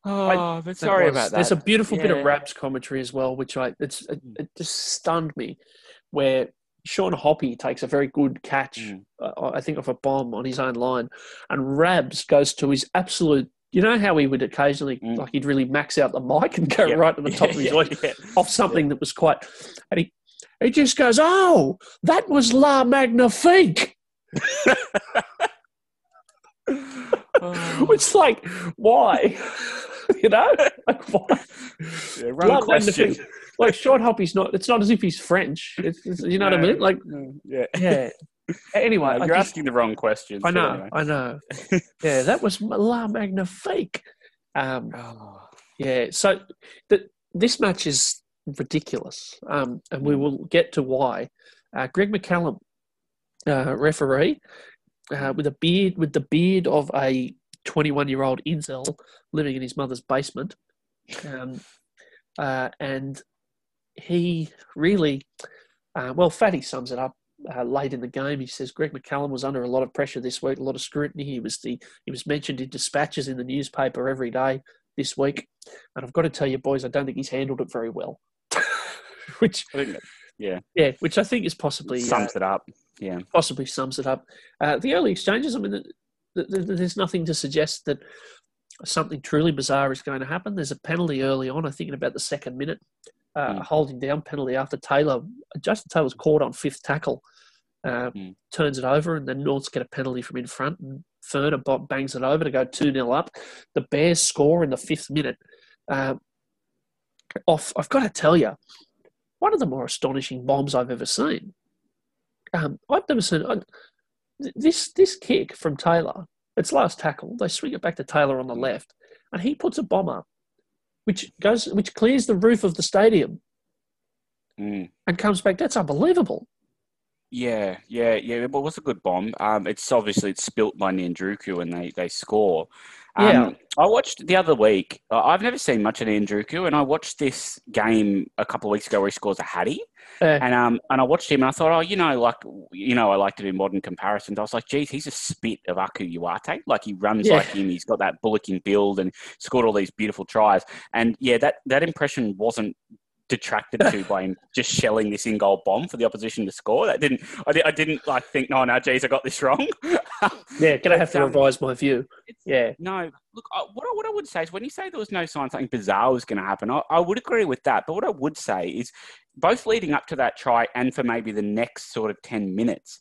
Oh, but sorry was, about that. There's a beautiful yeah. bit of Rab's commentary as well, which I it's it, it just stunned me, where Sean Hoppe takes a very good catch, mm. uh, I think, off a bomb on his own line, and Rabs goes to his absolute. You know how he would occasionally, mm. like he'd really max out the mic and go yep. right to the top yeah, of his voice yeah, yeah. off something yeah. that was quite, and he he just goes, "Oh, that was La Magnifique." Oh. It's like, why? You know? Like, why? Yeah, wrong question. Like, Sean Hoppe's not... It's not as if he's French. It's, it's, you know no, what I mean? Like, no, yeah. yeah. Anyway. No, you're like, asking the wrong questions. I know, anyway. I know. Yeah, that was La Magnifique. Um, oh. Yeah, so the, this match is ridiculous, um, and we will get to why. Uh, Greg McCallum, uh, referee... Uh, with a beard, with the beard of a twenty-one-year-old incel living in his mother's basement, um, uh, and he really, uh, well, Fatty sums it up uh, late in the game. He says Greg McCallum was under a lot of pressure this week, a lot of scrutiny. He was the he was mentioned in dispatches in the newspaper every day this week, and I've got to tell you, boys, I don't think he's handled it very well. Which. Yeah, yeah, which I think is possibly... Sums uh, it up, yeah. Possibly sums it up. Uh, the early exchanges, I mean, the, the, the, there's nothing to suggest that something truly bizarre is going to happen. There's a penalty early on, I think in about the second minute, uh, mm. holding down penalty after Taylor. Justin Taylor's caught on fifth tackle, uh, mm. turns it over, and then Norths get a penalty from in front, and Furner bangs it over to go two nil up. The Bears score in the fifth minute. Uh, off, I've got to tell you, one of the more astonishing bombs I've ever seen. Um, I've never seen I, this this kick from Taylor. It's last tackle. They swing it back to Taylor on the left, and he puts a bomb up, which goes, which clears the roof of the stadium, mm. and comes back. That's unbelievable. Yeah, yeah, yeah. But it was a good bomb. Um, it's obviously it's spilt by Nadruku, and they they score. Um, yeah. I watched the other week. Uh, I've never seen much of Nadruku, and I watched this game a couple of weeks ago where he scores a hattie, uh, and um, and I watched him, and I thought, oh, you know, like you know, I like to do modern comparisons. I was like, geez, he's a spit of Aku Uwate. Like he runs yeah. like him. He's got that bullocking build and scored all these beautiful tries. And yeah, that that impression wasn't detracted to by him just shelling this in-goal bomb for the opposition to score. That didn't, I, di- I didn't like think, no, no, geez, I got this wrong. yeah, going to have to um, revise my view. Yeah. No, look, I, what, I, what I would say is when you say there was no sign something bizarre was going to happen, I, I would agree with that. But what I would say is both leading up to that try and for maybe the next sort of ten minutes,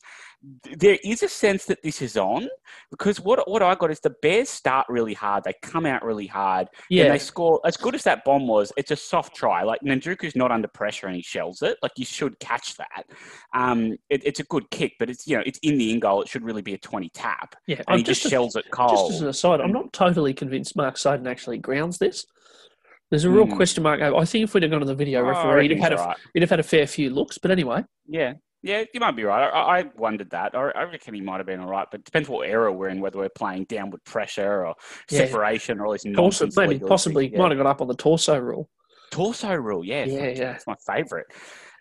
there is a sense that this is on, because what what I got is the Bears start really hard. They come out really hard. Yeah. And they score. As good as that bomb was, it's a soft try. Like, Nandruku's not under pressure and he shells it. Like, you should catch that. Um, it, it's a good kick, but it's, you know, it's in the in goal. It should really be a twenty tap. Yeah. And I'm he just, just shells it cold. Just as an aside, I'm not totally convinced Mark Seiden actually grounds this. There's a real mm. question mark. I think if we'd have gone to the video referee, he'd have, right. he'd have had a fair few looks. But anyway. Yeah. Yeah, you might be right. I, I wondered that. I, I reckon he might have been all right, but it depends what era we're in, whether we're playing downward pressure or yeah. separation or all this nonsense. Also, maybe possibly yeah. might have got up on the torso rule. Torso rule, yeah. Yeah, that's, yeah. That's my favourite.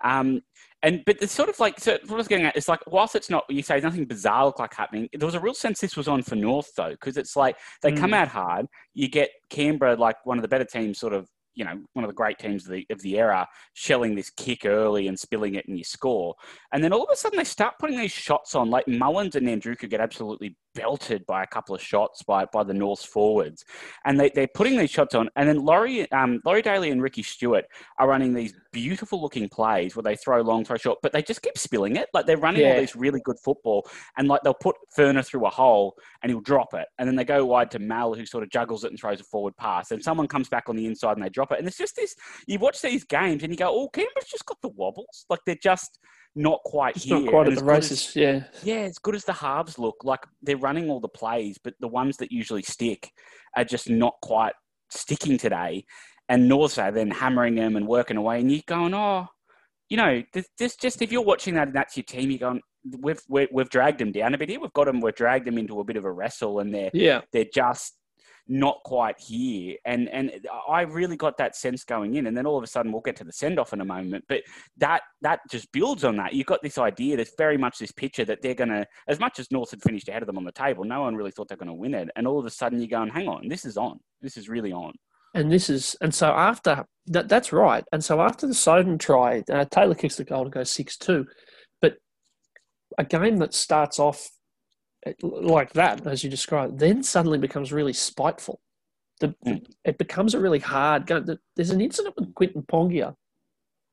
Um, and But it's sort of like, so what I was getting at, it's like, whilst it's not, you say nothing bizarre looked like happening, there was a real sense this was on for North, though, because it's like they mm. come out hard, you get Canberra, like one of the better teams, sort of, you know, one of the great teams of the, of the era, shelling this kick early and spilling it and you score. And then all of a sudden they start putting these shots on, like Mullins and Nadruku get absolutely belted by a couple of shots by, by the North's forwards. And they, they're putting these shots on. And then Laurie, um, Laurie Daley and Ricky Stewart are running these beautiful looking plays where they throw long, throw short, but they just keep spilling it. Like, they're running yeah. all this really good football, and like they'll put Furner through a hole and he'll drop it. And then they go wide to Mal, who sort of juggles it and throws a forward pass. And someone comes back on the inside and they drop it. And it's just this, you watch these games and you go, oh, Canberra's just got the wobbles. Like, they're just not quite just here. Not quite and at the races, as, yeah. Yeah, as good as the halves look, like they're running all the plays, but the ones that usually stick are just not quite sticking today. And North are then hammering them and working away. And you're going, oh, you know, this, this just, if you're watching that and that's your team, you're going, we've, we've, we've dragged them down a bit here. We've got them, we've dragged them into a bit of a wrestle, and they're, yeah. they're just not quite here. And and I really got that sense going in. And then all of a sudden, we'll get to the send-off in a moment. But that that just builds on that. You've got this idea, there's very much this picture that they're going to, as much as North had finished ahead of them on the table, no one really thought they're going to win it. And all of a sudden, you're going, hang on, this is on. This is really on. And this is, and so after, that, that's right. And so after the Seiden try, uh, Taylor kicks the goal to go six two. But a game that starts off like that, as you described, then suddenly becomes really spiteful. The, mm. It becomes a really hard game. There's an incident with Quinton Pongia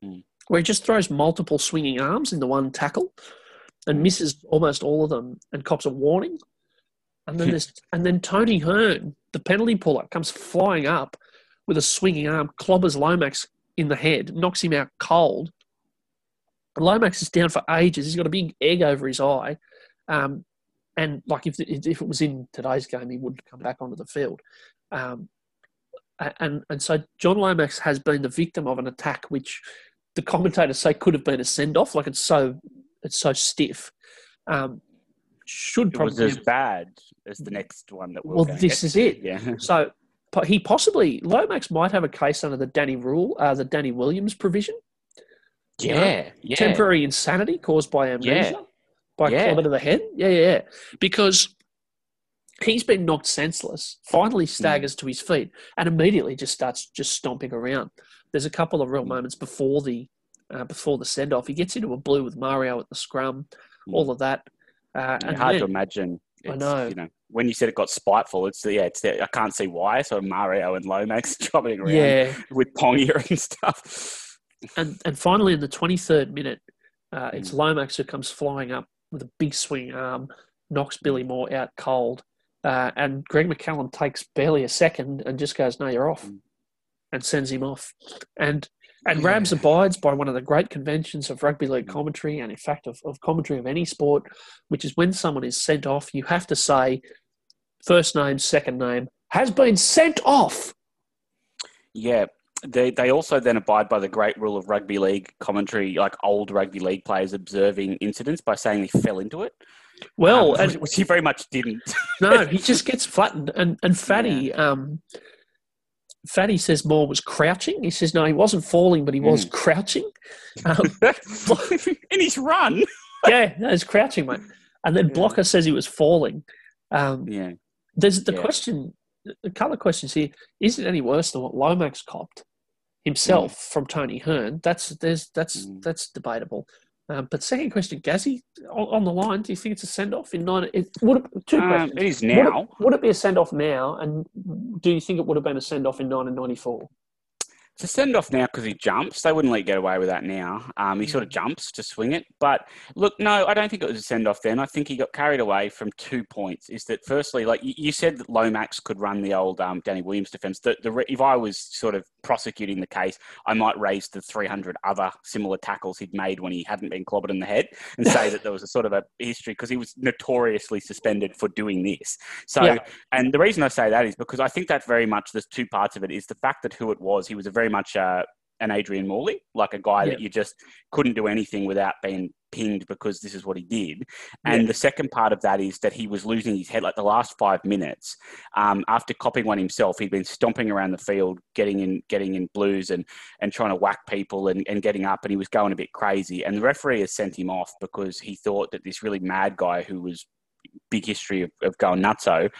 mm. where he just throws multiple swinging arms in the one tackle and misses almost all of them and cops a warning. And then there's, and then Tony Hearn, the penalty puller, comes flying up with a swinging arm, clobbers Lomax in the head, knocks him out cold. And Lomax is down for ages. He's got a big egg over his eye. Um, And, like, if if it was in today's game, he wouldn't come back onto the field. Um, and and so John Lomax has been the victim of an attack which the commentators say could have been a send-off. Like, it's so it's so stiff. Um, should probably it was as have, bad as the next one that we'll Well, this is it. Yeah. So he possibly... Lomax might have a case under the Danny rule, uh, the Danny Williams provision. Yeah, you know, yeah. Temporary insanity caused by amnesia. Yeah. By yeah. club to the head? Yeah, yeah, yeah. Because he's been knocked senseless, finally staggers mm. to his feet, and immediately just starts just stomping around. There's a couple of real moments before the uh, before the send-off. He gets into a blue with Mario at the scrum, mm. all of that. Uh, and hard then, to imagine. It's, I know. You know. When you said it got spiteful, it's yeah, it's I can't see why. So Mario and Lomax dropping around yeah. with Pongia and stuff. And and finally, in the twenty-third minute, uh, it's mm. Lomax who comes flying up with a big swing arm, knocks Billy Moore out cold. Uh, and Greg McCallum takes barely a second and just goes, no, you're off, and sends him off. And and yeah. Rabs abides by one of the great conventions of rugby league commentary, and in fact of, of commentary of any sport, which is when someone is sent off, you have to say first name, second name, has been sent off. Yeah. They they also then abide by the great rule of rugby league commentary, like old rugby league players observing incidents by saying they fell into it. Well, um, which he very much didn't. No, he just gets flattened. And and Fatty, yeah. um, Fatty says Moore was crouching. He says no, he wasn't falling, but he was mm. crouching. Um, in his run. yeah, no, he's crouching, mate. And then yeah. Blocker says he was falling. Um, yeah, there's the yeah. question. A couple of questions here. Is it any worse than what Lomax copped? himself mm. from Tony Hearn. That's there's that's mm. that's debatable. Um, but second question, Gazzy, on, on the line, do you think it's a send-off in nine? It, would it, two um, questions. It is now. Would it, would it be a send-off now? And do you think it would have been a send-off in nineteen ninety-four? It's a send-off now because he jumps. They wouldn't let you get away with that now. Um, he sort of jumps to swing it. But, look, no, I don't think it was a send-off then. I think he got carried away from two points. Is that, firstly, like you said that Lomax could run the old um, Danny Williams defence. The, the, if I was sort of prosecuting the case, I might raise the three hundred other similar tackles he'd made when he hadn't been clobbered in the head and say that there was a sort of a history because he was notoriously suspended for doing this. So, yeah. And the reason I say that is because I think that very much, there's two parts of it, is the fact that who it was, he was a very much uh, an Adrian Morley, like a guy yep. that you just couldn't do anything without being pinged because this is what he did. And yep. the second part of that is that he was losing his head. Like the last five minutes, um, after copping one himself, he'd been stomping around the field, getting in getting in blues and, and trying to whack people and, and getting up, and he was going a bit crazy. And the referee has sent him off because he thought that this really mad guy who was big history of, of going nutso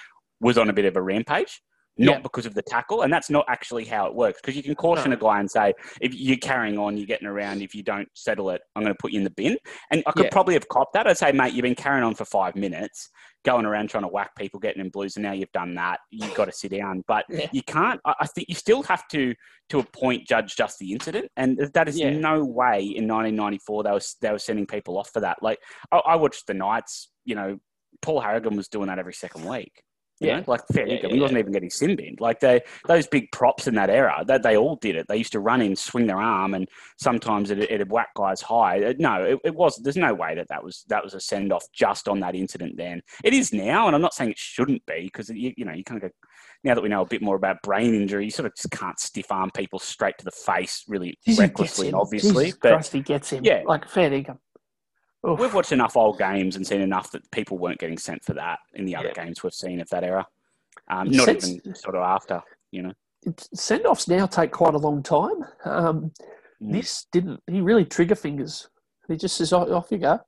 was on a bit of a rampage. Not yep. because of the tackle. And that's not actually how it works. Because you can caution a guy and say, if you're carrying on, you're getting around, if you don't settle it, I'm going to put you in the bin. And I could yeah. probably have copped that. I'd say, mate, you've been carrying on for five minutes, going around trying to whack people, getting in blues, and now you've done that. You've got to sit down. But yeah. you can't – I think you still have to, to a point, judge just the incident. And that is yeah. no way in nineteen ninety-four they were, they were sending people off for that. Like, I, I watched the Knights. You know, Paul Harrigan was doing that every second week. You yeah, know, like fair yeah, yeah, he wasn't yeah. even getting sin binned. Like they, those big props in that era, that they, they all did it. They used to run in, swing their arm, and sometimes it it'd whack guys high. No, it, it was. There's no way that that was that was a send off just on that incident. Then it is now, and I'm not saying it shouldn't be because you, you know you kind of go now that we know a bit more about brain injury. You sort of just can't stiff arm people straight to the face really Jesus recklessly and obviously. Jesus but Christ, he gets him. Yeah, like fair income. Oof. We've watched enough old games and seen enough that people weren't getting sent for that in the other yeah. games we've seen of that era. Um, not Sense, even sort of after, you know. Send-offs now take quite a long time. Um, mm. This didn't. He really trigger fingers. He just says, off you go.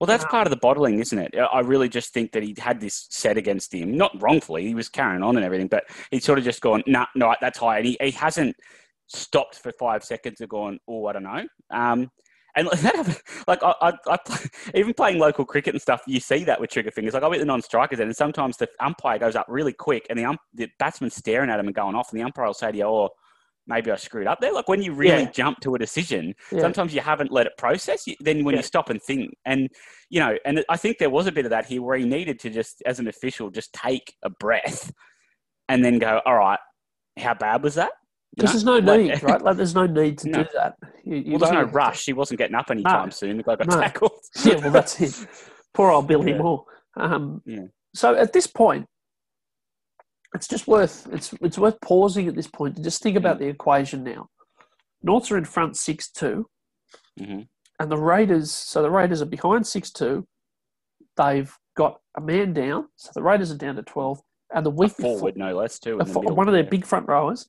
Well, that's part of the bottling, isn't it? I really just think that he had this set against him. Not wrongfully. He was carrying on and everything, but he'd sort of just gone, nah, no, nah, that's high. And he, he hasn't stopped for five seconds and gone, oh, I don't know. Um And that, like I, I, I play, even playing local cricket and stuff, you see that with trigger fingers. Like I with the non-strikers, and sometimes the umpire goes up really quick, and the um, the batsman's staring at him and going off, and the umpire will say to you, "Oh, maybe I screwed up there." Like when you really yeah. jump to a decision, yeah. sometimes you haven't let it process. You, then when yeah. you stop and think, and you know, and I think there was a bit of that here where he needed to just, as an official, just take a breath, and then go, "All right, how bad was that?" Because there's no like, need, right? Like, there's no need to no. do that. You, you well, there's no rush. He wasn't getting up anytime no. soon. The guy got no. tackled. Yeah, well, that's it. Poor old Billy yeah. Moore. Um, yeah. So at this point, it's just worth it's it's worth pausing at this point to just think about the equation now. Norths are in front six two, mm-hmm. and the Raiders. So the Raiders are behind six two. They've got a man down, so the Raiders are down to twelve, and the week a forward, before, no less, too. In the for, one of their big front rowers.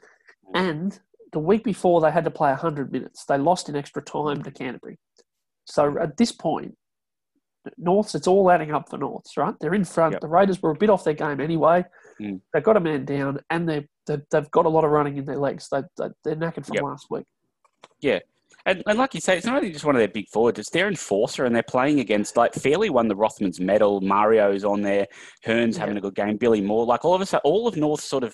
And the week before, they had to play one hundred minutes. They lost in extra time to Canterbury. So at this point, Norths, it's all adding up for Norths, right? They're in front. Yep. The Raiders were a bit off their game anyway. Mm. They've got a man down, and they've, they've got a lot of running in their legs. They, they, they're knackered from yep. last week. Yeah. And, and like you say, it's not only just one of their big forwards, it's their enforcer, and they're playing against, like, Fairley won the Rothmans medal. Mario's on there. Hearn's yeah. having a good game. Billy Moore. Like, all of a sudden, all of North's sort of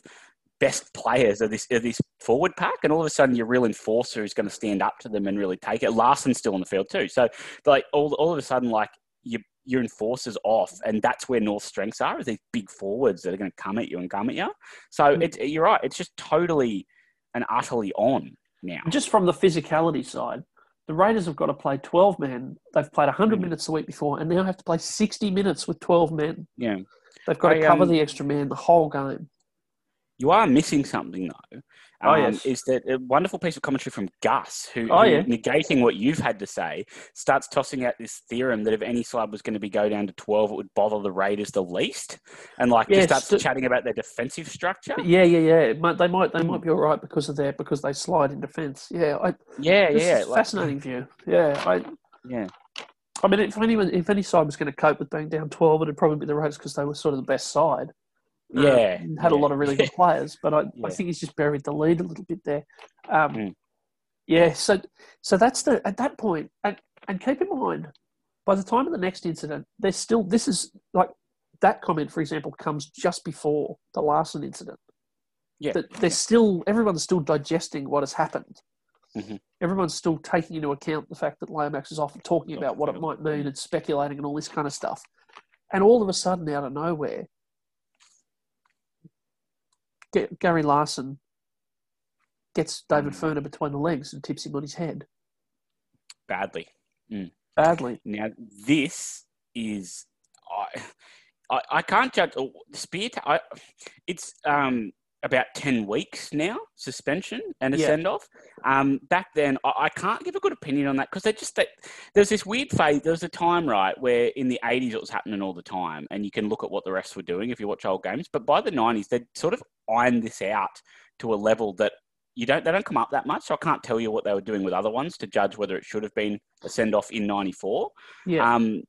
best players of this, of this forward pack, and all of a sudden your real enforcer who's going to stand up to them and really take it. Larson's still on the field too. So like all, all of a sudden, like your, your enforcer's off, and that's where North's strengths are, is these big forwards that are going to come at you and come at you. So mm. it's, you're right. It's just totally and utterly on now. Just from the physicality side, the Raiders have got to play twelve men. They've played one hundred mm. minutes the week before, and now have to play sixty minutes with twelve men. Yeah. They've got I, to cover um, the extra man the whole game. You are missing something, though. Um, oh, yes. Is that a wonderful piece of commentary from Gus, who, oh, who yeah. negating what you've had to say, starts tossing out this theorem that if any side was going to be go down to twelve, it would bother the Raiders the least, and like yes. just starts so, chatting about their defensive structure. Yeah, yeah, yeah. It might, they might, they might be all right because of their because they slide in defence. Yeah, I, yeah, yeah. Is like, fascinating view. Yeah, I, yeah. I mean, if anyone, if any side was going to cope with being down twelve, it'd probably be the Raiders because they were sort of the best side. Yeah, um, had yeah. a lot of really good players, but I, yeah. I think he's just buried the lead a little bit there. Um, mm. Yeah, so so that's the at that point, and, and keep in mind, by the time of the next incident, there's still this is like that comment, for example, comes just before the Larson incident. Yeah, that they're still everyone's still digesting what has happened. Mm-hmm. Everyone's still taking into account the fact that Lomax is often talking about what it might mean and speculating and all this kind of stuff. And all of a sudden, out of nowhere, Gary Larson gets David Furner between the legs and tips him on his head. Badly. Mm. Badly. Now, this is... I I, I can't judge... Oh, spear... T- I, it's... um. about ten weeks now, suspension and a yeah. send-off. Um, back then, I, I can't give a good opinion on that because they just, they, there was this weird phase, there was a time, right, where in the eighties it was happening all the time and you can look at what the refs were doing if you watch old games. But by the nineties, they'd sort of ironed this out to a level that you don't, they don't come up that much. So I can't tell you what they were doing with other ones to judge whether it should have been a send-off in ninety-four. Yeah. Um,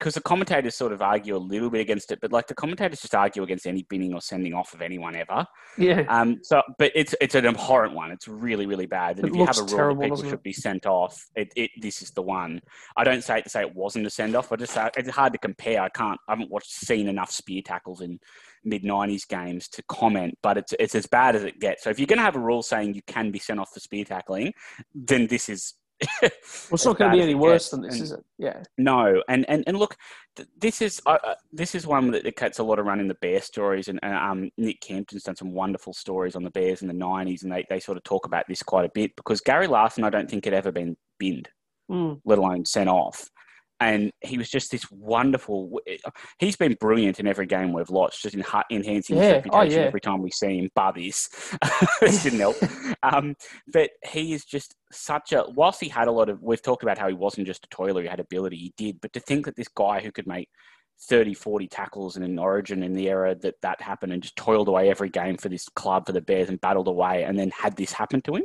because the commentators sort of argue a little bit against it, but like the commentators just argue against any binning or sending off of anyone ever. Yeah. Um. So, but it's it's an abhorrent one. It's really really bad. And it if you have a rule terrible, that people should it? be sent off, it, it this is the one. I don't say it to say it wasn't a send off. I just say it's hard to compare. I can't. I haven't watched seen enough spear tackles in mid nineties games to comment. But it's it's as bad as it gets. So if you're going to have a rule saying you can be sent off for spear tackling, then this is. Well, it's not going to be any worse than this, is it? Yeah. No, and and and look, th- this is uh, uh, this is one that gets a lot of run in the Bear stories, and, and um, Nick Campton's done some wonderful stories on the Bears in the nineties, and they, they sort of talk about this quite a bit because Gary Larson, I don't think had ever been binned, mm. let alone sent off, and he was just this wonderful. He's been brilliant in every game we've watched, just in, enhancing yeah. his reputation oh, yeah. every time we see him. Bar this, this didn't help. Um, but he is just such a, whilst he had a lot of, we've talked about how he wasn't just a toiler, he had ability, he did, but to think that this guy who could make thirty, forty tackles in an origin in the era that that happened and just toiled away every game for this club, for the Bears and battled away and then had this happen to him,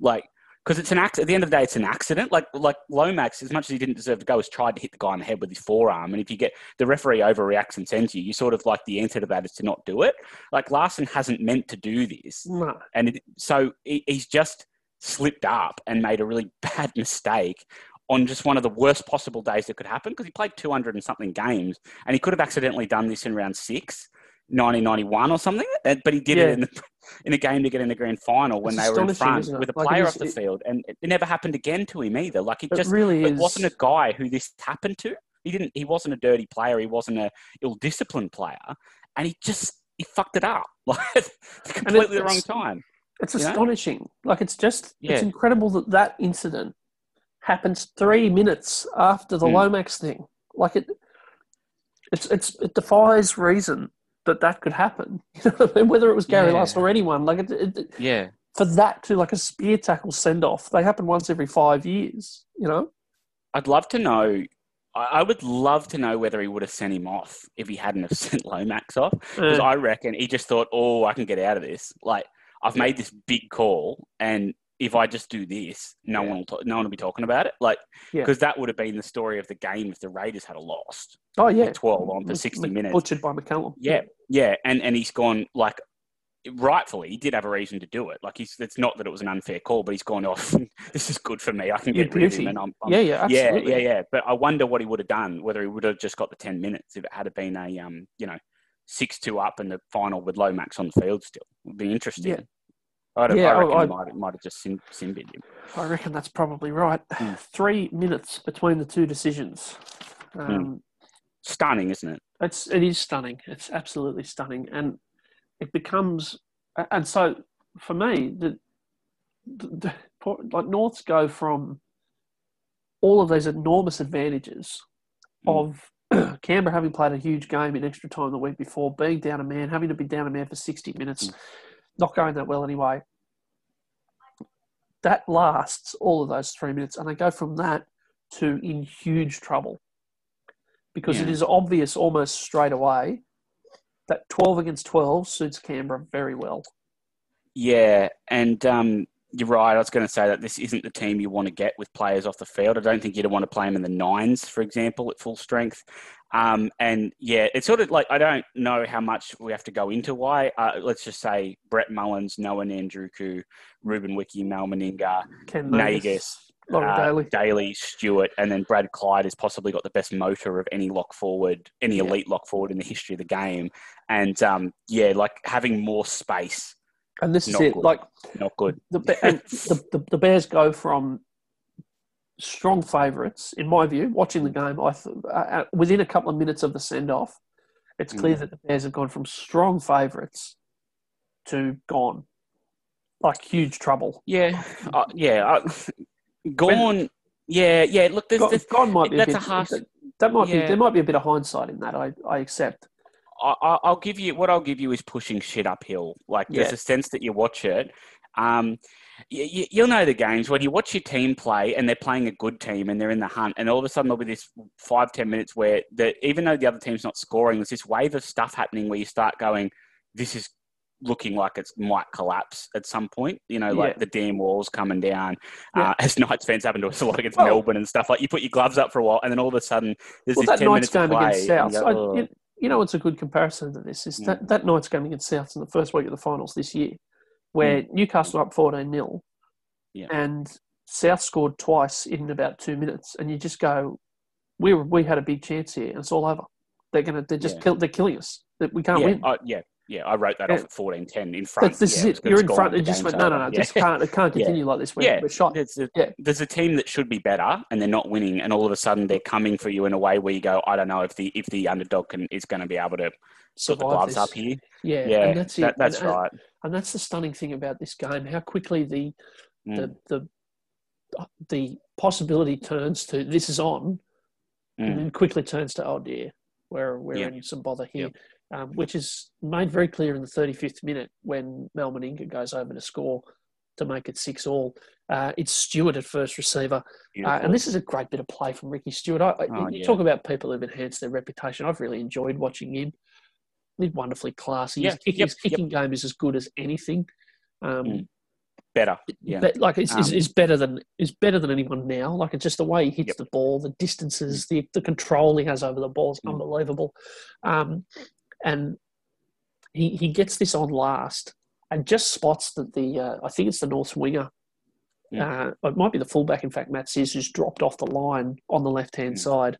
like, because it's an accident, at the end of the day, it's an accident. Like like Lomax, as much as he didn't deserve to go, has tried to hit the guy on the head with his forearm. And if you get the referee overreacts and sends you, you sort of like the answer to that is to not do it. Like Larson hasn't meant to do this. No. And it, so he, he's just slipped up and made a really bad mistake on just one of the worst possible days that could happen because he played two hundred and something games and he could have accidentally done this in round six. nineteen ninety-one or something, but he did yeah. it in, the, in a game to get in the grand final when it's they were in front with a like player is, off the it, field, and it never happened again to him either. Like it, it just really it is. wasn't a guy who this happened to. He didn't. He wasn't a dirty player. He wasn't a ill-disciplined player, and he just he fucked it up like completely it, the wrong time. It's astonishing. Know? Like it's just yeah. it's incredible that that incident happens three minutes after the mm. Lomax thing. Like it, it's it's it defies reason. That that could happen, you know what I mean? Whether it was Gary yeah. Larson or anyone, like it, it, yeah, for that to like a spear tackle send off, they happen once every five years, you know. I'd love to know. I would love to know whether he would have sent him off if he hadn't have sent Lomax off, because mm. I reckon he just thought, "Oh, I can get out of this. Like I've made this big call, and if I just do this, no yeah. one will talk, no one will be talking about it." Like because yeah. that would have been the story of the game if the Raiders had a lost. Oh yeah, twelve on for sixty M- minutes, butchered by McCallum. Yeah, yeah, and and he's gone like rightfully. He did have a reason to do it. Like he's it's not that it was an unfair call, but he's gone off. Oh, this is good for me. I can You're get rid of him. And I'm, I'm, yeah, yeah, absolutely. yeah, yeah, yeah. But I wonder what he would have done. Whether he would have just got the ten minutes if it had been a um, you know, six two up in the final with Lomax on the field. Still, would be interesting. Yeah. I, don't, yeah, I reckon I, I, might, it might have just sin, sin bid him. I reckon that's probably right. Mm. Three minutes between the two decisions. Um, mm. Stunning, isn't it? It's it is stunning. It's absolutely stunning, and it becomes. And so, for me, the, the, the like Norths go from all of these enormous advantages mm. of Canberra having played a huge game in extra time the week before, being down a man, having to be down a man for sixty minutes, mm. not going that well anyway. That lasts all of those three minutes, and they go from that to in huge trouble. Because yeah. it is obvious almost straight away that twelve against twelve suits Canberra very well. Yeah, and um, you're right. I was going to say that this isn't the team you want to get with players off the field. I don't think you'd want to play them in the nines, for example, at full strength. Um, and yeah, it's sort of like, I don't know how much we have to go into why. Uh, let's just say Brett Mullins, Noah Nadruku, Ruben Wiki, Mal Meninga, Nagas, Laurie uh, Daley. Daley, Stewart, and then Brad Clyde has possibly got the best motor of any lock forward, any yeah. elite lock forward in the history of the game. And um, yeah, like having more space. And this Not is it. Good. Like, Not good. The, the, the, the Bears go from strong favourites, in my view, watching the game, I th- uh, within a couple of minutes of the send-off, it's clear mm. that the Bears have gone from strong favourites to gone. Like, huge trouble. Yeah. Uh, yeah. Uh, gone. When, yeah. Yeah. Look, there's, there's, gone might be that's a bit... A harsh, that might yeah. be, there might be a bit of hindsight in that, I, I accept. I, I'll give you what I'll give you is pushing shit uphill. Like yeah. there's a sense that you watch it. Um, you, you'll know the games when you watch your team play and they're playing a good team and they're in the hunt. And all of a sudden there'll be this five, ten minutes where the, even though the other team's not scoring, there's this wave of stuff happening where you start going, this is looking like it might collapse at some point, you know, like yeah. the damn walls coming down yeah. uh, as Knights fans happened to us a lot against oh. Melbourne and stuff. Like you put your gloves up for a while and then all of a sudden there's well, this ten minutes of play. South, go, oh. I, you, You know, it's a good comparison to this. Is yeah. that, that night's game against Souths in the first week of the finals this year, where mm. Newcastle are up fourteen nil yeah. and South scored twice in about two minutes, and you just go, "We were, we had a big chance here, and it's all over. They're gonna, they're just yeah. kill, they're killing us. That we can't yeah. win." Uh, yeah, yeah, I wrote that yeah. off at fourteen ten in front. That's, this yeah, is it. You're in front. It just went no, no, no. Yeah. Just can't. It can't continue yeah. like this. We're, yeah. we're shot. There's a, yeah. there's a team that should be better, and they're not winning, and all of a sudden they're coming for you in a way where you go, I don't know if the if the underdog can is going to be able to survive, put the gloves this. Up here. Yeah, yeah, and that's it. That, that's and, right. And that's the stunning thing about this game: how quickly the mm. the the the possibility turns to this is on, mm. and then quickly turns to oh dear, we're we're yeah. in some bother here. Yeah. Um, which is made very clear in the thirty-fifth minute when Mal Meninga goes over to score to make it six all. Uh, it's Stewart at first receiver. Uh, and this is a great bit of play from Ricky Stewart. I, oh, you yeah. talk about people who've enhanced their reputation. I've really enjoyed watching him. He's wonderfully classy. Yeah. His, yep. his kicking yep. game is as good as anything. Um, mm. Better. Yeah. But like it's, um, it's, it's, better than, it's better than anyone now. Like it's just the way he hits yep. the ball, the distances, the, the control he has over the ball is mm. unbelievable. Um, And he he gets this on last and just spots that the, uh, I think it's the North winger. Yeah. Uh, it might be the fullback, in fact, Matt Sears, who's dropped off the line on the left-hand mm. side,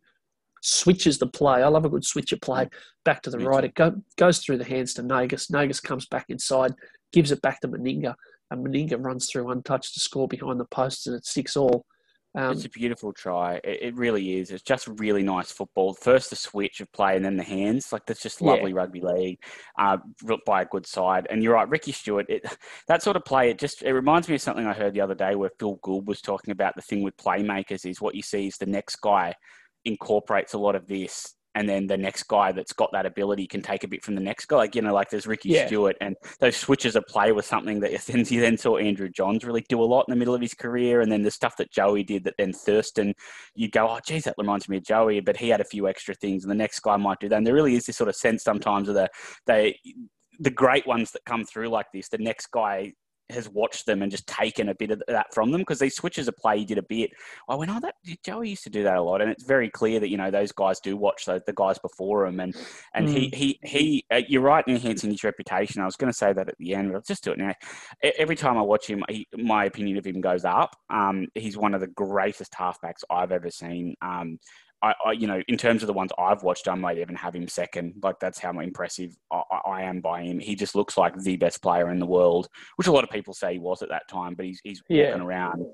switches the play. I love a good switcher play. Back to the Me right. Too. It go, goes through the hands to Nagas. Nagas comes back inside, gives it back to Meninga, and Meninga runs through untouched to score behind the posts, and it's six all. Um, it's a beautiful try. It, it really is. It's just really nice football. First the switch of play and then the hands. Like that's just lovely yeah. rugby league uh, by a good side. And you're right, Ricky Stewart. It, that sort of play. It just it reminds me of something I heard the other day where Phil Gould was talking about the thing with playmakers is what you see is the next guy incorporates a lot of this. And then the next guy that's got that ability can take a bit from the next guy. Like, you know, like there's Ricky yeah. Stewart and those switches of play were something that you then saw Andrew Johns really do a lot in the middle of his career. And then the stuff that Joey did that then Thurston, you'd go, oh, geez, that reminds me of Joey, but he had a few extra things and the next guy might do that. And there really is this sort of sense sometimes of the, they, the great ones that come through like this, the next guy has watched them and just taken a bit of that from them because these switches of play, he did a bit. I went, oh, that Joey used to do that a lot. And it's very clear that, you know, those guys do watch the, the guys before him. And, and mm. he, he, he uh, you're right in enhancing his reputation. I was going to say that at the end, but I'll just do it now. Every time I watch him, he, my opinion of him goes up. Um, he's one of the greatest halfbacks I've ever seen. Um, I, I, you know, in terms of the ones I've watched, I might even have him second. Like, that's how impressive I, I am by him. He just looks like the best player in the world, which a lot of people say he was at that time, but he's he's yeah. walking around.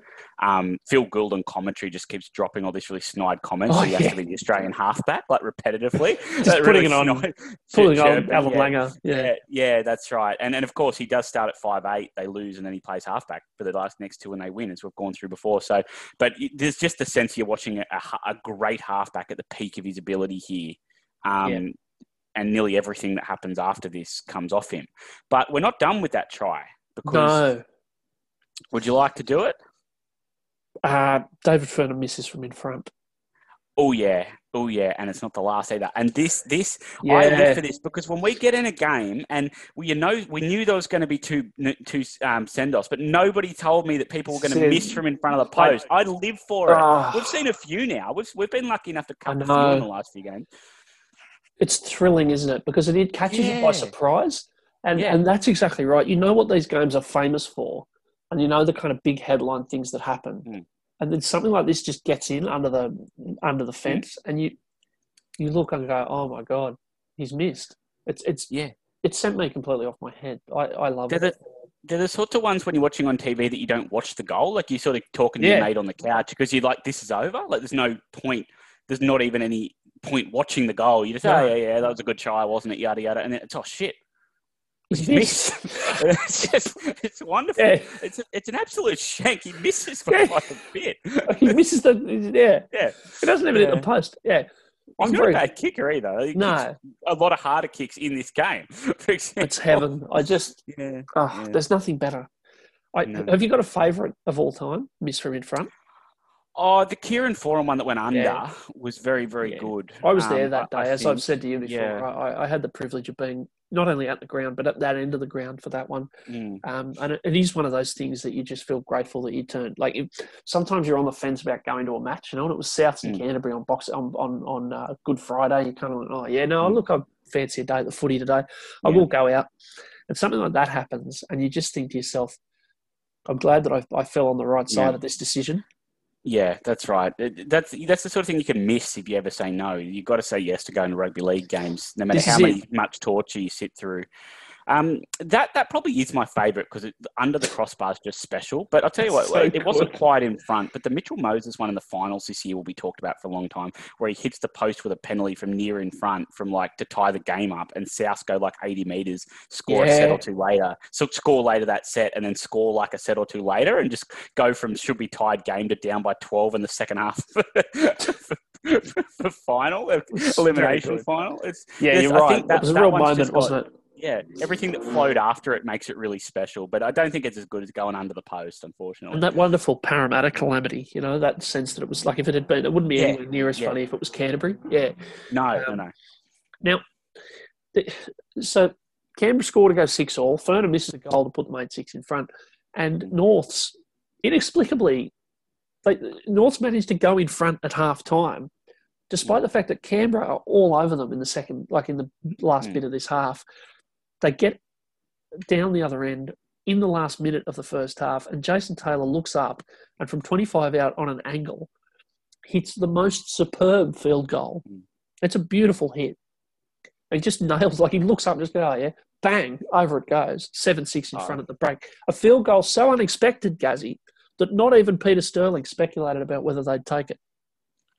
Um, Phil Gould on commentary just keeps dropping all this really snide comments. Oh, so he yeah. has to be the Australian halfback, like, repetitively. just putting really it on, snide, pulling on Alan yeah. Langer. Yeah. yeah, yeah, that's right. And, and, of course, he does start at five eight. They lose, and then he plays halfback for the last next two, and they win, as we've gone through before. So, but there's just the sense you're watching a, a, a great halfback. Halfback at the peak of his ability here, um, yeah. and nearly everything that happens after this comes off him. But we're not done with that try. Because no. Would you like to do it? Uh, David Furner misses from in front. Oh, yeah. Oh, yeah. And it's not the last either. And this, this yeah. I live for this, because when we get in a game and we, you know, we knew there was going to be two two um, send-offs, but nobody told me that people were going to miss from in front of the post. I live for it. Oh. We've seen a few now. We've we've been lucky enough to come a few in the last few games. It's thrilling, isn't it? Because it, it catches yeah. you by surprise. And yeah. and that's exactly right. You know what these games are famous for, and you know the kind of big headline things that happen. Mm. And then something like this just gets in under the under the fence, mm. and you you look and go, "Oh my God, he's missed." It's it's yeah. It sent me completely off my head. I, I love they're it. The, they're the sorts of ones when you're watching on T V that you don't watch the goal, like you're sort of talking to yeah. your mate on the couch because you're like, "This is over." Like there's no point. There's not even any point watching the goal. You just, no. "Oh yeah, yeah, that was a good try, wasn't it?" Yada yada, and then it's oh shit. He's missed. it's just, it's wonderful. Yeah. It's a, it's an absolute shank. He misses by yeah. like a bit. He misses the, yeah. yeah. He doesn't even yeah. hit the post. Yeah. I'm not very, a bad kicker either. He no. A lot of harder kicks in this game. It's heaven. I just, yeah. Oh, yeah. There's nothing better. I, no. Have you got a favourite of all time? Miss from in front? Oh, the Kieran Foran one that went under yeah. was very, very yeah. good. I was there um, that day, I as think, I've said to you before. Yeah. I, I had the privilege of being not only at the ground, but at that end of the ground for that one. Mm. Um, and it, it is one of those things that you just feel grateful that you turned. Like it, sometimes you're on the fence about going to a match, you know, and it was Souths mm. and Canterbury on box on on, on uh, Good Friday. You kind of went, oh yeah, no, mm. look, I fancy a day at the footy today. I yeah. will go out. And something like that happens, and you just think to yourself, I'm glad that I, I fell on the right side yeah. of this decision. Yeah, that's right. That's that's the sort of thing you can miss if you ever say no. You've got to say yes to going to rugby league games, no matter this how many, much torture you sit through. Um, that that probably is my favourite because under the crossbar is just special. But I'll tell you that's what, so it good. Wasn't quite in front, but the Mitchell Moses one in the finals this year will be talked about for a long time, where he hits the post with a penalty from near in front from like to tie the game up, and South go like eighty metres, score yeah. a set or two later. So score later that set and then score like a set or two later and just go from should be tied game to down by twelve in the second half for final, elimination final. It's, yeah, you're I right. Think that, it was a that real moment, wasn't it? Yeah, everything that flowed after it makes it really special, but I don't think it's as good as going under the post, unfortunately. And that wonderful Parramatta calamity, you know, that sense that it was like if it had been, it wouldn't be yeah. anywhere near as yeah. funny if it was Canterbury. Yeah. No, um, no, no. Now, the, so Canberra scored to go six all. Furner misses a goal to put the main six in front, and Norths inexplicably, like Norths managed to go in front at half time. Despite the fact that Canberra are all over them in the second, like in the last mm. bit of this half. They get down the other end in the last minute of the first half, and Jason Taylor looks up and from twenty-five out on an angle, hits the most superb field goal. It's a beautiful hit. He just nails, like he looks up and just goes, oh yeah, bang, over it goes. seven six in oh. front at the break. A field goal so unexpected, Gazzy, that not even Peter Sterling speculated about whether they'd take it.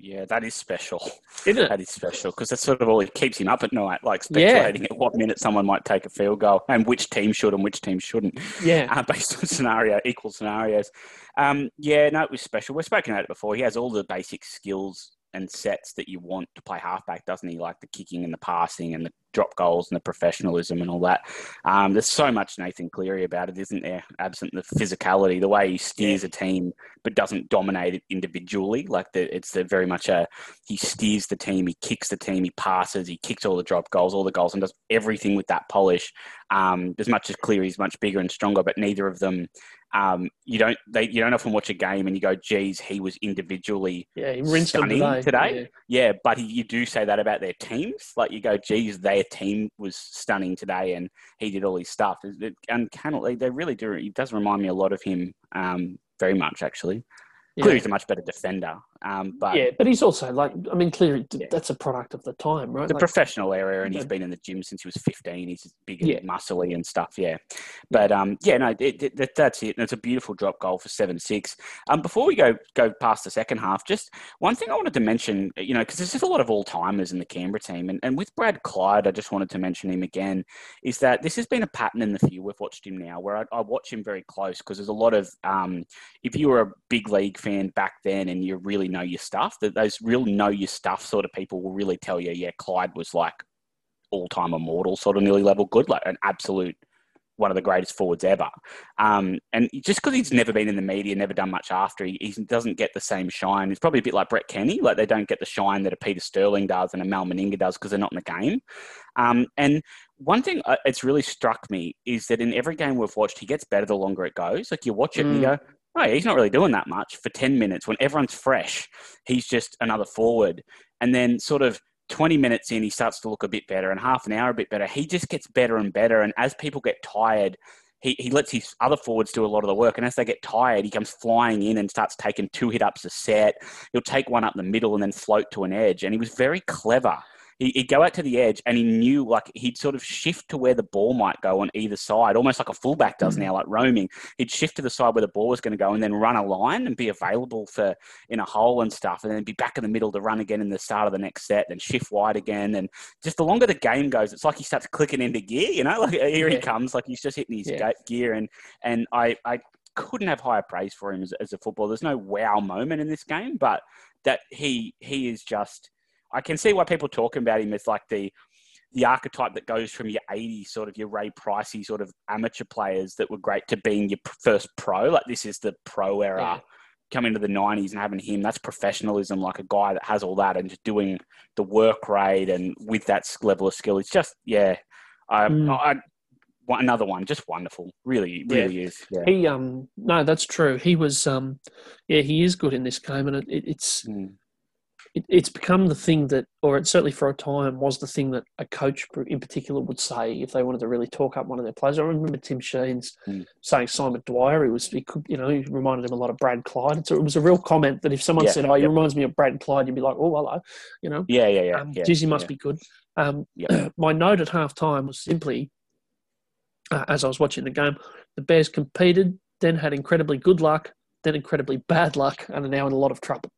Yeah, that is special. Isn't it? That is special because that's sort of all it keeps him up at night, like speculating yeah. at what minute someone might take a field goal and which team should and which team shouldn't. Yeah. Uh, based on scenario, equal scenarios. Um, yeah, no, it was special. We've spoken about it before. He has all the basic skills and sets that you want to play halfback, doesn't he? Like the kicking and the passing and the drop goals and the professionalism and all that. Um, there's so much Nathan Cleary about it, isn't there? Absent the physicality, the way he steers a team but doesn't dominate it individually. Like the, it's the very much a he steers the team, he kicks the team, he passes, he kicks all the drop goals, all the goals, and does everything with that polish. Um, as much as Cleary's much bigger and stronger, but neither of them. Um, you don't they you don't often watch a game and you go, geez, he was individually yeah, he rinsed stunning today. today. Yeah, yeah but he, you do say that about their teams. Like you go, geez, their team was stunning today and he did all his stuff. It, it, uncannily, they really do. It does remind me a lot of him um, very much, actually. Yeah. Cleary's a much better defender. Um, but yeah, but he's also like, I mean, Cleary, yeah. that's a product of the time, right? The like, professional area, and yeah. he's been in the gym since he was fifteen. He's big and yeah. muscly and stuff, yeah. But um, yeah, no, it, it, that's it. And it's a beautiful drop goal for seven six. Um, before we go go past the second half, just one thing I wanted to mention, you know, because there's just a lot of all-timers in the Canberra team. And, and with Brad Clyde, I just wanted to mention him again, is that this has been a pattern in the few. We've watched him now where I, I watch him very close because there's a lot of, um, if you were a big league fan back then and you're really know your stuff, that those real know your stuff sort of people will really tell you, yeah, Clyde was like all-time immortal, sort of nearly level good, like an absolute one of the greatest forwards ever. Um, and just because he's never been in the media, never done much after, he, he doesn't get the same shine. It's probably a bit like Brett Kenny, like they don't get the shine that a Peter Sterling does and a Mal Meninga does because they're not in the game. Um, and one thing that's really struck me is that in every game we've watched, he gets better the longer it goes. Like you watch it mm. and you go, oh, yeah, he's not really doing that much for ten minutes. When everyone's fresh, he's just another forward. And then sort of twenty minutes in, he starts to look a bit better, and half an hour a bit better. He just gets better and better. And as people get tired, he, he lets his other forwards do a lot of the work. And as they get tired, he comes flying in and starts taking two hit-ups a set. He'll take one up the middle and then float to an edge. And he was very clever. He, he'd go out to the edge and he knew, like, he'd sort of shift to where the ball might go on either side, almost like a fullback does now, like roaming. He'd shift to the side where the ball was going to go and then run a line and be available for in a hole and stuff, and then be back in the middle to run again in the start of the next set, then shift wide again. And just the longer the game goes, it's like he starts clicking into gear, you know, like here yeah. he comes, like he's just hitting his yeah. gear. And, and I, I couldn't have higher praise for him as, as a footballer. There's no wow moment in this game, but that he, he is just... I can see why people talking about him as like the the archetype that goes from your eighties, sort of your Ray Pricey sort of amateur players that were great, to being your first pro. Like this is the pro era, yeah. coming to the nineties and having him. That's professionalism, like a guy that has all that and just doing the work rate and with that level of skill. It's just, yeah, um, mm. I, another one, just wonderful. Really, really yeah. is. Yeah. He, um, no, that's true. He was, um, yeah, he is good in this game, and it, it, it's. Mm. It, it's become the thing that, or it certainly for a time was the thing that a coach in particular would say if they wanted to really talk up one of their players. I remember Tim Sheens mm. saying Simon Dwyer. He was, he could, you know, he reminded him a lot of Brad Clyde. So it was a real comment that if someone yeah, said, "Oh, yeah. he reminds me of Brad Clyde," you'd be like, "Oh, hello," you know. Yeah, yeah, yeah. Um, yeah geez, he must yeah. be good. Um, yeah. My note at half time was simply, uh, as I was watching the game, the Bears competed, then had incredibly good luck, then incredibly bad luck, and are now in a lot of trouble.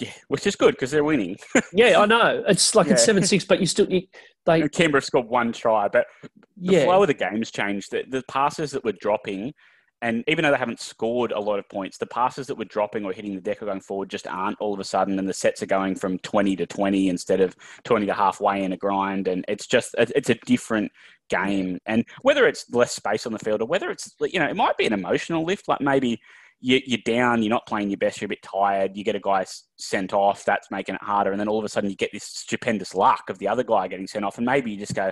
Yeah, which is good because they're winning. yeah, I know. It's like yeah. it's seven six, but you still... You, they Canberra scored one try, but the yeah. flow of the game's changed. The, the passes that were dropping, and even though they haven't scored a lot of points, the passes that were dropping or hitting the deck or going forward just aren't all of a sudden, and the sets are going from twenty to twenty instead of twenty to halfway in a grind, and it's just... It's a different game. And whether it's less space on the field or whether it's... You know, it might be an emotional lift, like maybe... You're down, you're not playing your best, you're a bit tired, you get a guy sent off, that's making it harder, and then all of a sudden you get this stupendous luck of the other guy getting sent off, and maybe you just go,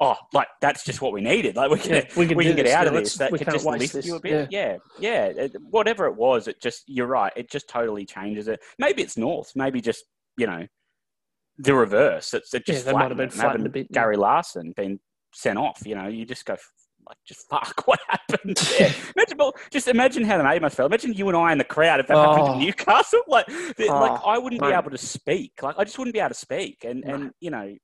oh, like, that's just what we needed. Like, we can, yeah, we can, we can get this, out yeah, of this. That could just lift this. You a bit. Yeah. yeah, yeah. Whatever it was, it just, you're right, it just totally changes it. Maybe it's North, maybe just, you know, the reverse. It's it just yeah, flattened, might have been flattened a bit. Gary Larson being sent off, you know, you just go... Like, just fuck, what happened there? imagine, well, just imagine how the mate must feel. Imagine you and I in the crowd if that oh. happened to Newcastle. Like, the, oh, like I wouldn't man. be able to speak. Like, I just wouldn't be able to speak. And, no. and you know,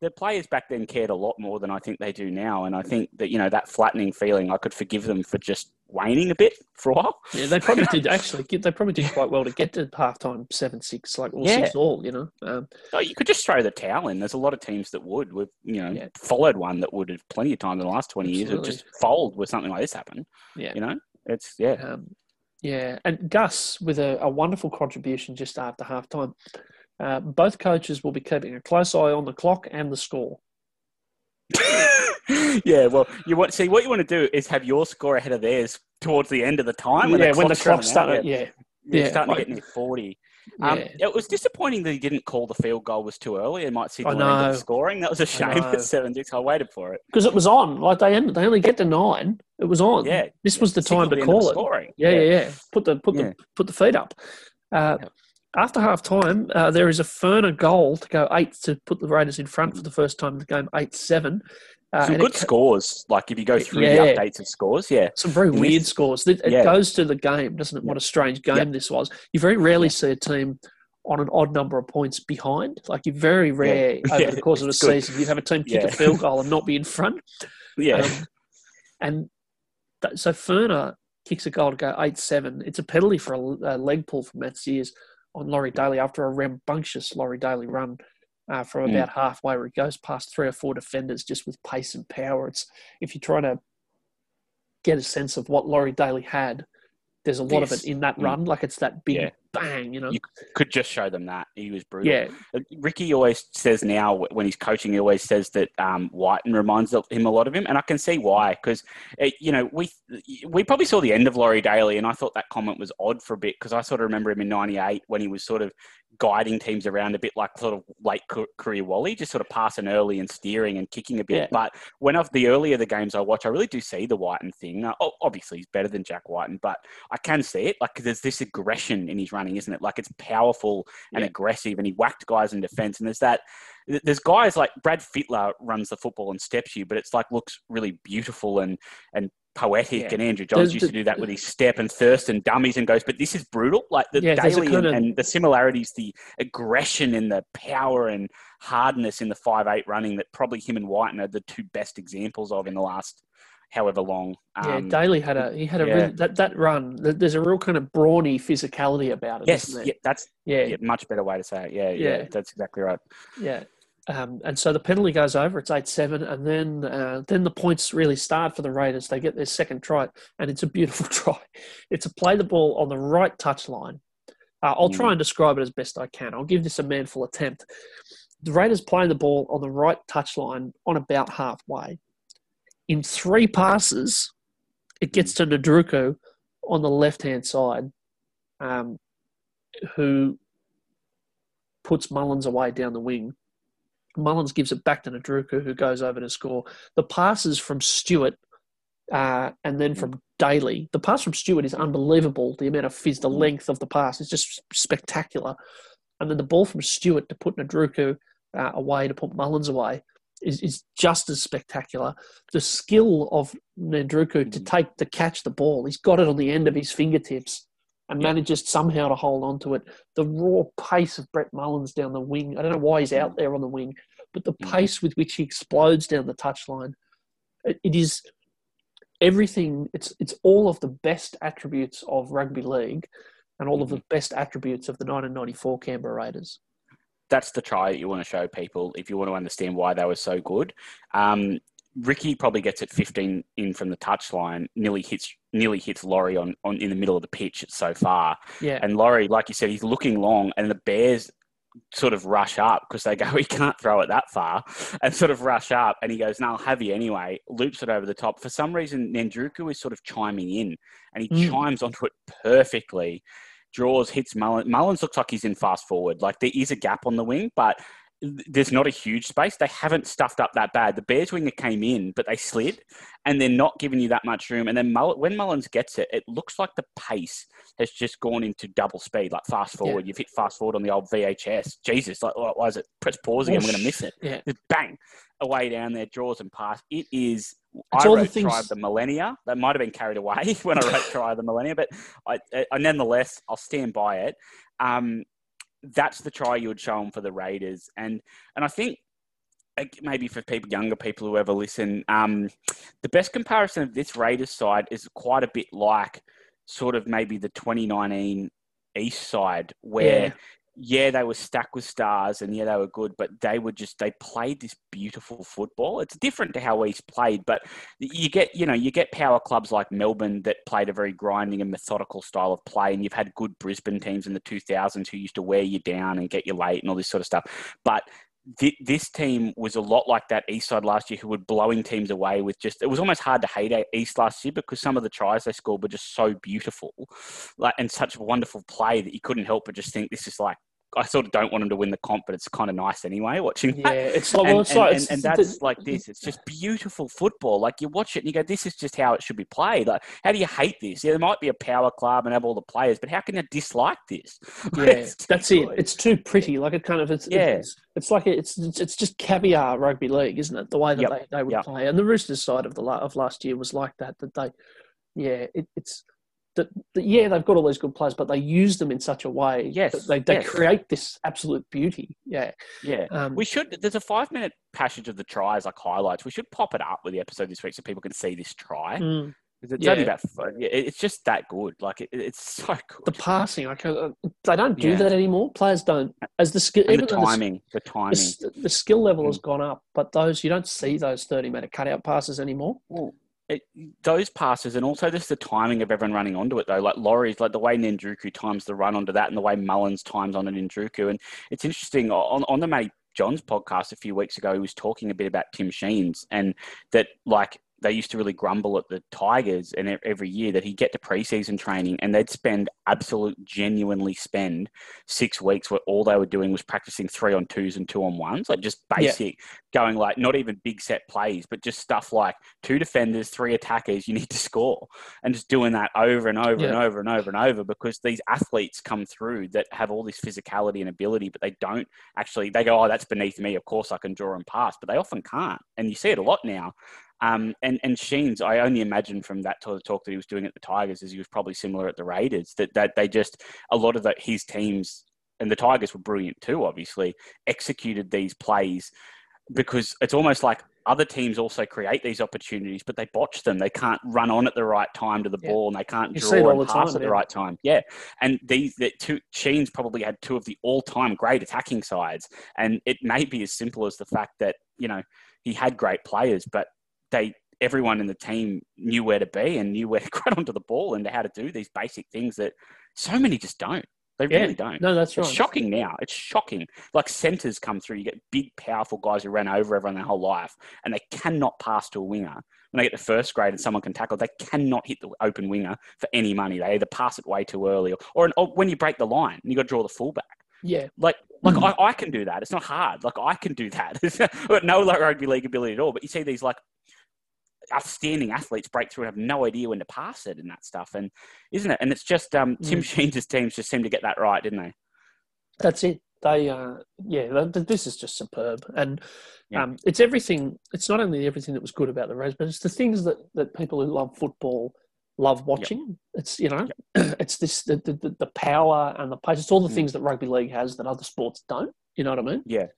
the players back then cared a lot more than I think they do now. And I think that, you know, that flattening feeling, I could forgive them for just waning a bit for a while. Yeah, they probably did actually. Get, they probably did quite well to get to halftime seven six, like all yeah. six all, you know. Um, oh, you could just throw the towel in. There's a lot of teams that would. We've, you know, yeah. followed one that would have plenty of times in the last twenty Absolutely. years. Would just fold with something like this happen. Yeah. You know, it's, yeah. Um, yeah. And Gus, with a, a wonderful contribution just after halftime. Uh, both coaches will be keeping a close eye on the clock and the score. yeah, well, you want see what you want to do is have your score ahead of theirs towards the end of the time. When yeah, the when the clock started, yeah, yeah, yeah, starting like, to get near forty. Um, yeah. It was disappointing that he didn't call the field goal was too early. It might see the scoring. That was a shame at seven six. I waited for it because it was on. Like they ended, they only get to nine. It was on. Yeah, this was the time to the call it. Yeah, yeah, yeah, yeah. Put the put yeah. the put the feet up. Uh, yeah. After half-time, uh, there is a Furner goal to go eight to put the Raiders in front for the first time in the game, eight seven. Uh, Some good co- scores, like if you go through yeah. the updates of scores, yeah. Some very and weird scores. It yeah. goes to the game, doesn't it? What a strange game yep. this was. You very rarely see a team on an odd number of points behind. Like you're very rare yeah. over yeah. the course of a season. You'd have a team kick yeah. a field goal and not be in front. Yeah. Um, and th- so Furner kicks a goal to go eight seven. It's a penalty for a, a leg pull from Matt Sears on Laurie Daley after a rambunctious Laurie Daley run uh, from about mm. halfway where he goes past three or four defenders just with pace and power. It's if you're trying to get a sense of what Laurie Daley had, there's a lot yes. of it in that run. Mm. Like it's that big yeah. bang, you know. You could just show them that. He was brutal. Yeah. Ricky always says now when he's coaching, he always says that um, Whiten reminds him a lot of him. And I can see why, because, you know, we we probably saw the end of Laurie Daley, and I thought that comment was odd for a bit, because I sort of remember him in ninety-eight when he was sort of guiding teams around a bit like sort of late career Wally, just sort of passing early and steering and kicking a bit. Yeah. But when of the earlier the games I watch, I really do see the Whiten thing. Uh, obviously, he's better than Jack Whiten, but I can see it. Like, there's this aggression in his running, isn't it? Like, it's powerful and yeah. aggressive, and he whacked guys in defence. And there's that, there's guys like Brad Fittler runs the football and steps you, but it's like looks really beautiful and and poetic. Yeah. And Andrew Johns there's used the, to do that with his step, and Thirst and dummies and goes, but this is brutal. Like the yeah, Daily kind of, and the similarities, the aggression and the power and hardness in the five eight running that probably him and Whiten are the two best examples of in the last however long. Um, yeah, Daly had a, he had a, yeah. really, that, that run, there's a real kind of brawny physicality about it. Yes, isn't there? Yeah, that's yeah. yeah, much better way to say it. Yeah, yeah, yeah that's exactly right. Yeah. Um, and so the penalty goes over. It's eight seven, and then uh, then the points really start for the Raiders. They get their second try, and it's a beautiful try. It's a play the ball on the right touchline. Uh, I'll mm. try and describe it as best I can. I'll give this a manful attempt. The Raiders play the ball on the right touchline on about halfway. In three passes, it gets to Nadruku on the left-hand side, um, who puts Mullins away down the wing. Mullins gives it back to Nadruku, who goes over to score. The passes from Stewart uh, and then from Daly. The pass from Stewart is unbelievable. The amount of fizz, the length of the pass is just spectacular. And then the ball from Stewart to put Nadruku uh, away, to put Mullins away, is, is just as spectacular. The skill of Nadruku to take, to catch the ball, he's got it on the end of his fingertips and manages somehow to hold on to it. The raw pace of Brett Mullins down the wing, I don't know why he's out there on the wing, but the pace with which he explodes down the touchline, it, it is everything. It's it's all of the best attributes of rugby league and all of the best attributes of the nineteen ninety-four Canberra Raiders. That's the try that you want to show people if you want to understand why they were so good. Um, Ricky probably gets it fifteen in from the touchline, nearly hits nearly hits Laurie on, on in the middle of the pitch so far. Yeah. And Laurie, like you said, he's looking long, and the Bears sort of rush up because they go, he can't throw it that far, and sort of rush up, and he goes, no, I'll have you anyway, loops it over the top. For some reason, Nadruku is sort of chiming in, and he mm. chimes onto it perfectly, draws, hits Mullins. Mullins looks like he's in fast forward. Like, there is a gap on the wing, but there's not a huge space. They haven't stuffed up that bad. The Bears winger came in, but they slid, and they're not giving you that much room. And then Mull- when Mullins gets it, it looks like the pace has just gone into double speed, like fast forward. Yeah. You've hit fast forward on the old V H S. Jesus, like, why is it? Press pause again. Whoosh. We're going to miss it. Yeah. Just bang, away down there, draws and pass. It is... It's I wrote things... Try of the Millennia. That might have been carried away when I wrote Try of the Millennia, but I, I nonetheless, I'll stand by it. Um, that's the try you would show them for the Raiders. And and I think maybe for people, younger people who ever listen, um, the best comparison of this Raiders side is quite a bit like sort of maybe the twenty nineteen East side where... Yeah. Yeah, they were stacked with stars, and yeah, they were good, but they were just, they played this beautiful football. It's different to how East played, but you get, you know, you get power clubs like Melbourne that played a very grinding and methodical style of play, and you've had good Brisbane teams in the two thousands who used to wear you down and get you late and all this sort of stuff. But th- this team was a lot like that East side last year who were blowing teams away with just, it was almost hard to hate East last year because some of the tries they scored were just so beautiful, like, and such wonderful play that you couldn't help but just think this is like, I sort of don't want them to win the comp, but it's kind of nice anyway, watching that. Yeah, it's like, and, well, it's and, like, it's, and, and that's the, like this. It's just beautiful football. Like, you watch it and you go, this is just how it should be played. Like, how do you hate this? Yeah, there might be a power club and have all the players, but how can you dislike this? Yeah, that's it. It's too pretty. Like, it kind of, it's, yeah. it's, it's like, it's, it's it's just caviar rugby league, isn't it? The way that yep. they, they would yep. play. And the Roosters side of the of last year was like that, that they, yeah, it, it's, That, that yeah, they've got all these good players, but they use them in such a way yes, that they, they yes. create this absolute beauty. Yeah, yeah. Um, we should. There's a five-minute passage of the tries, like highlights. We should pop it up with the episode this week so people can see this try. Mm, it's yeah. only about. It's just that good. Like it, it's so good. The passing, like, they don't do yeah. that anymore. Players don't. As the skill, even the timing, the, the timing, the, the skill level mm. has gone up, but those you don't see those thirty-meter cutout passes anymore. Ooh. It, those passes, and also just the timing of everyone running onto it though, like Laurie's, like the way Nandruku times the run onto that and the way Mullins times on Nandruku. And it's interesting, on, on the Matty John's podcast a few weeks ago, he was talking a bit about Tim Sheens and that, like, they used to really grumble at the Tigers and every year that he'd get to preseason training and they'd spend absolute, genuinely spend six weeks where all they were doing was practicing three on twos and two on ones, like just basic, yeah. going like not even big set plays, but just stuff like two defenders, three attackers, you need to score, and just doing that over and over yeah. and over and over and over, because these athletes come through that have all this physicality and ability, but they don't actually, they go, oh, that's beneath me. Of course I can draw and pass, but they often can't. And you see it a lot now. Um, and, and Sheens, I only imagine from that sort of talk that he was doing at the Tigers, as he was probably similar at the Raiders, that, that they just, a lot of the, his teams, and the Tigers were brilliant too, obviously, executed these plays because it's almost like other teams also create these opportunities, but they botch them. They can't run on at the right time to the yeah. ball, and they can't you draw and pass time, at yeah. the right time. Yeah. And these the two Sheens probably had two of the all-time great attacking sides. And it may be as simple as the fact that, you know, he had great players, but they everyone in the team knew where to be and knew where to get onto the ball and how to do these basic things that so many just don't. They yeah. really don't. No, that's right. It's shocking now. It's shocking. Like centres come through, you get big, powerful guys who ran over everyone their whole life and they cannot pass to a winger. When they get to first grade and someone can tackle, they cannot hit the open winger for any money. They either pass it way too early or, or, an, or when you break the line, you got to draw the fullback. Yeah. Like, like mm. I, I can do that. It's not hard. Like I can do that. I've got no like rugby league ability at all, but you see these like, outstanding athletes break through and have no idea when to pass it and that stuff. And isn't it? And it's just um, Tim mm. Sheens' teams just seem to get that right, didn't they? That's it. They, uh, yeah, they, this is just superb. And yeah. um, it's everything. It's not only everything that was good about the Raiders, but it's the things that, that people who love football love watching. Yep. It's, you know, yep. it's this, the, the, the power and the pace. It's all the mm. things that rugby league has that other sports don't. You know what I mean? Yeah.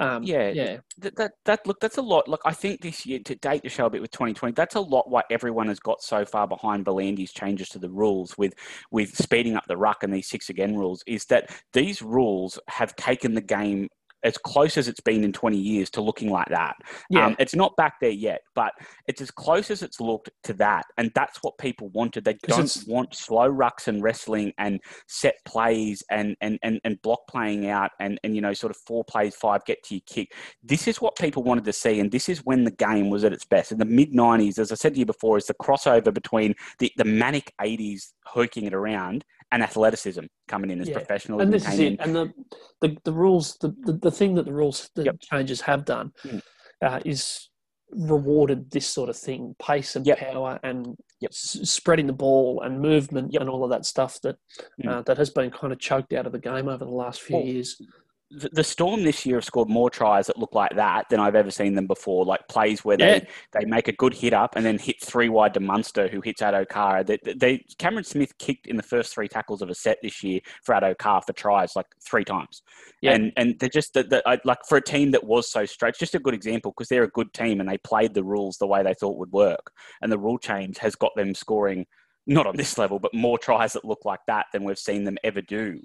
Um, yeah. Yeah. That, that, that, look, that's a lot. Look, I think this year, to date the show a bit with twenty twenty, that's a lot why everyone has got so far behind Belandi's changes to the rules with, with speeding up the ruck and these six again rules, is that these rules have taken the game as close as it's been in twenty years to looking like that. Yeah. Um, it's not back there yet, but it's as close as it's looked to that. And that's what people wanted. They don't want slow rucks and wrestling and set plays and, and, and, and block playing out and, and, you know, sort of four plays, five, get to your kick. This is what people wanted to see. And this is when the game was at its best. In the mid nineties, as I said to you before, is the crossover between the, the manic eighties hoking it around and athleticism coming in as yeah. professional. And this is it. And the, the, the rules, the, the, the thing that the rules the yep. changes have done mm. uh, is rewarded this sort of thing, pace and yep. power and yep. s- spreading the ball and movement yep. and all of that stuff that mm. uh, that has been kind of choked out of the game over the last few well, years. The, the Storm this year have scored more tries that look like that than I've ever seen them before, like plays where yeah. they, they make a good hit up and then hit three wide to Munster, who hits Adokar. They, they, Cameron Smith kicked in the first three tackles of a set this year for Adokar for tries like three times. Yeah. And and they're just, the, the, like for a team that was so straight, it's just a good example because they're a good team and they played the rules the way they thought would work. And the rule change has got them scoring not on this level, but more tries that look like that than we've seen them ever do,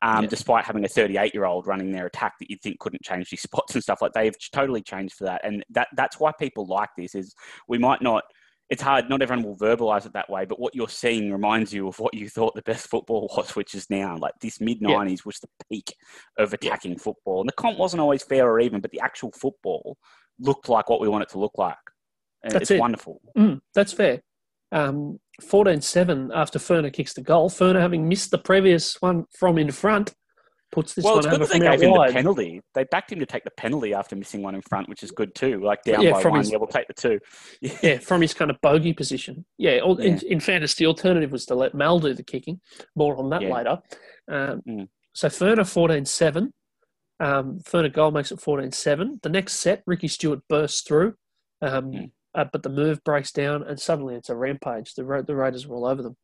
um, yeah. despite having a thirty-eight-year-old running their attack that you'd think couldn't change these spots and stuff like that. They've totally changed for that. And that that's why people like this is we might not – it's hard. Not everyone will verbalise it that way, but what you're seeing reminds you of what you thought the best football was, which is now. Like this mid-nineties yeah. was the peak of attacking yeah. football. And the comp wasn't always fair or even, but the actual football looked like what we want it to look like. And that's it's it. wonderful. Mm, that's fair. Um, fourteen seven after Furner kicks the goal. Furner, having missed the previous one from in front, puts this well, one over from out wide. Well, it's good that they gave him the penalty. They backed him to take the penalty after missing one in front, which is good too. Like down yeah, by one, his, yeah, we'll take the two. Yeah, yeah, from his kind of bogey position. Yeah, all, yeah. In, in fairness, the alternative was to let Mal do the kicking. More on that yeah. later. Um, mm. So Furner fourteen seven. Um, Furner goal makes it fourteen seven. The next set, Ricky Stewart bursts through. Um, mm. Uh, but the move breaks down and suddenly it's a rampage. The, Ra- the Raiders were all over them.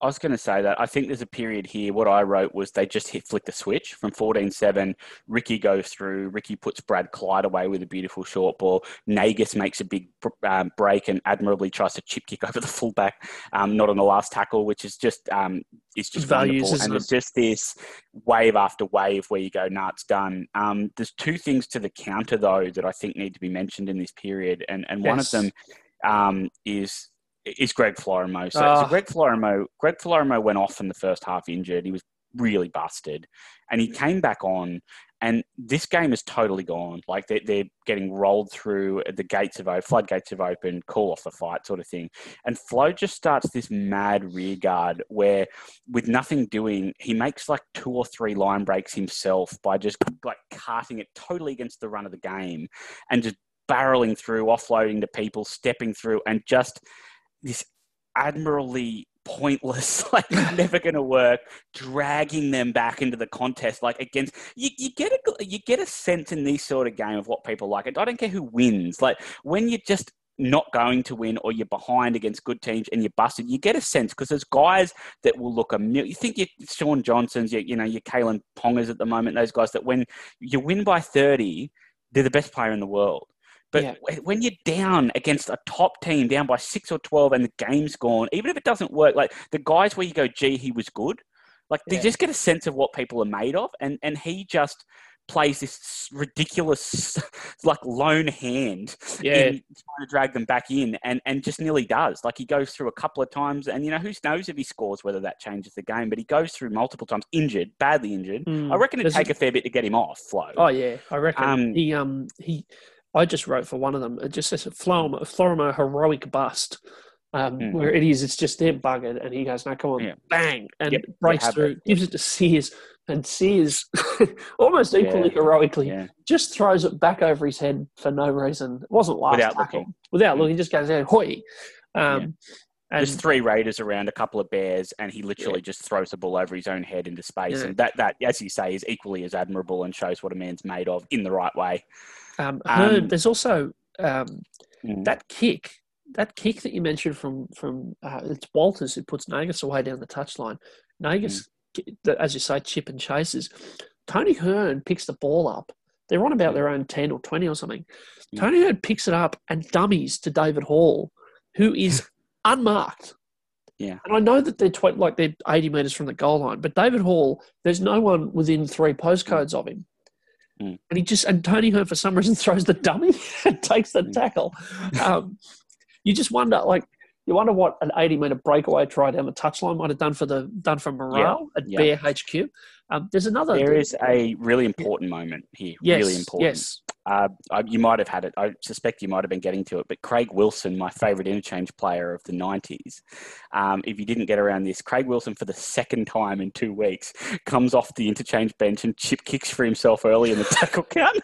I was going to say that. I think there's a period here. What I wrote was they just hit flick the switch from fourteen seven. Ricky goes through. Ricky puts Brad Clyde away with a beautiful short ball. Nagas makes a big um, break and admirably tries to chip kick over the fullback, um, not on the last tackle, which is just um, it's just values, wonderful. And it? It's just this wave after wave where you go, nah, it's done. Um, there's two things to the counter, though, that I think need to be mentioned in this period. And, and yes. one of them um, is is Greg Florimo. So, oh. so Greg Florimo, Greg Florimo went off in the first half injured. He was really busted, and he came back on. And this game is totally gone. Like, they're, they're getting rolled through, the gates have opened, floodgates have opened, call off the fight sort of thing. And Flo just starts this mad rear guard where, with nothing doing, he makes like two or three line breaks himself by just like carting it totally against the run of the game and just barreling through, offloading to people, stepping through, and just this admirably pointless, like never going to work, dragging them back into the contest. Like, against you, you get a you get a sense in these sort of game of what people like. I don't care who wins. Like, when you're just not going to win, or you're behind against good teams and you're busted, you get a sense, because there's guys that will look a million. You think you're Sean Johnson's, you, you know, your Kalen Pongas at the moment. Those guys that when you win by thirty, they're the best player in the world. But yeah. when you're down against a top team, down by six or twelve and the game's gone, even if it doesn't work, like the guys where you go, gee, he was good, like yeah. they just get a sense of what people are made of. And, and he just plays this ridiculous, like, lone hand yeah. in trying to drag them back in, and, and just nearly does. Like, he goes through a couple of times, and, you know, who knows if he scores whether that changes the game, but he goes through multiple times, injured, badly injured. Mm. I reckon it'd Does take it... a fair bit to get him off, Flo. Oh, yeah. I reckon um, he... um he. I just wrote for one of them. It just says Florimo, Florimo heroic bust, um, mm. where it is. It's just they're buggered, and he goes, "No, come on, yeah. bang!" and yep, breaks through, it. gives it to Sears, and Sears almost equally yeah. heroically yeah. just throws it back over his head for no reason. It wasn't last without tackle. looking, without yeah. looking, just goes out, "Hoi!" Um, yeah. And there's three Raiders around, a couple of Bears, and he literally yeah. just throws the ball over his own head into space. Yeah. And that, that, as you say, is equally as admirable and shows what a man's made of in the right way. Um, Hearn, um, there's also um, mm. that kick, that kick that you mentioned from, from uh, it's Walters who puts Nagas away down the touchline. Nagas, mm. as you say, chip and chases. Tony Hearn picks the ball up. They're on about their own ten or twenty or something. Mm. Tony Hearn picks it up and dummies to David Hall, who is... unmarked. Yeah. And I know that they're tw- like they're eighty metres from the goal line, but David Hall, there's no one within three postcodes of him. Mm. And he just, and Tony Hearn for some reason throws the dummy and takes the mm. tackle. Um, you just wonder, like, you wonder what an eighty metre breakaway try down the touchline might have done for the done for morale yeah. at yeah. Bear H Q. Um, there's another. There is a really important yeah. moment here. Yes. Really important. Yes. Uh, you might have had it. I suspect you might have been getting to it, but Craig Wilson, my favourite interchange player of the nineties, um, if you didn't get around this, Craig Wilson for the second time in two weeks comes off the interchange bench and chip kicks for himself early in the tackle count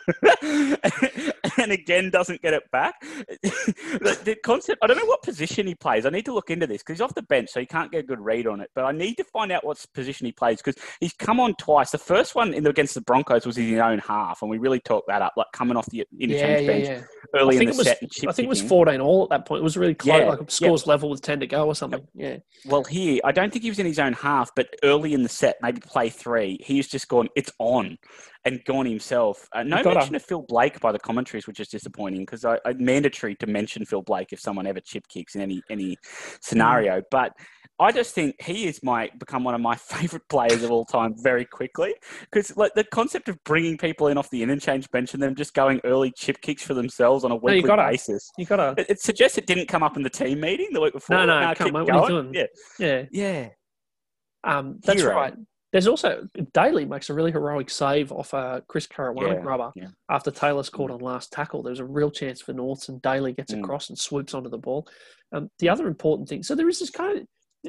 and again doesn't get it back. the, the concept, I don't know what position he plays. I need to look into this because he's off the bench, so you can't get a good read on it, but I need to find out what position he plays because he's come on twice. The first one in, against the Broncos was in his own half, and we really talked that up, like coming off the interchange yeah, bench yeah, yeah. early in the was, set. And I think it was fourteen all at that point. It was really close, yeah, like scores yeah. level with ten to go or something. Yep. Yeah. Well, here, I don't think he was in his own half, but early in the set, maybe play three, he's just gone, it's on, and gone himself. Uh, no mention a... of Phil Blake by the commentaries, which is disappointing because I, I mandatory to mention Phil Blake if someone ever chip kicks in any any scenario. Mm. But I just think he is my become one of my favourite players of all time very quickly because like the concept of bringing people in off the interchange bench and them just going early chip kicks for themselves on a weekly no, you gotta, basis. You gotta. It, it suggests it didn't come up in the team meeting the week before. No, no, no come on, what are you doing? Yeah, yeah, yeah. Um, that's Hero. right. There's also Daley makes a really heroic save off a uh, Chris Caruana yeah, rubber yeah. after Taylor's caught on last tackle. There was a real chance for Norths, and Daley gets mm. across and swoops onto the ball. Um, the other important thing, so there is this kind of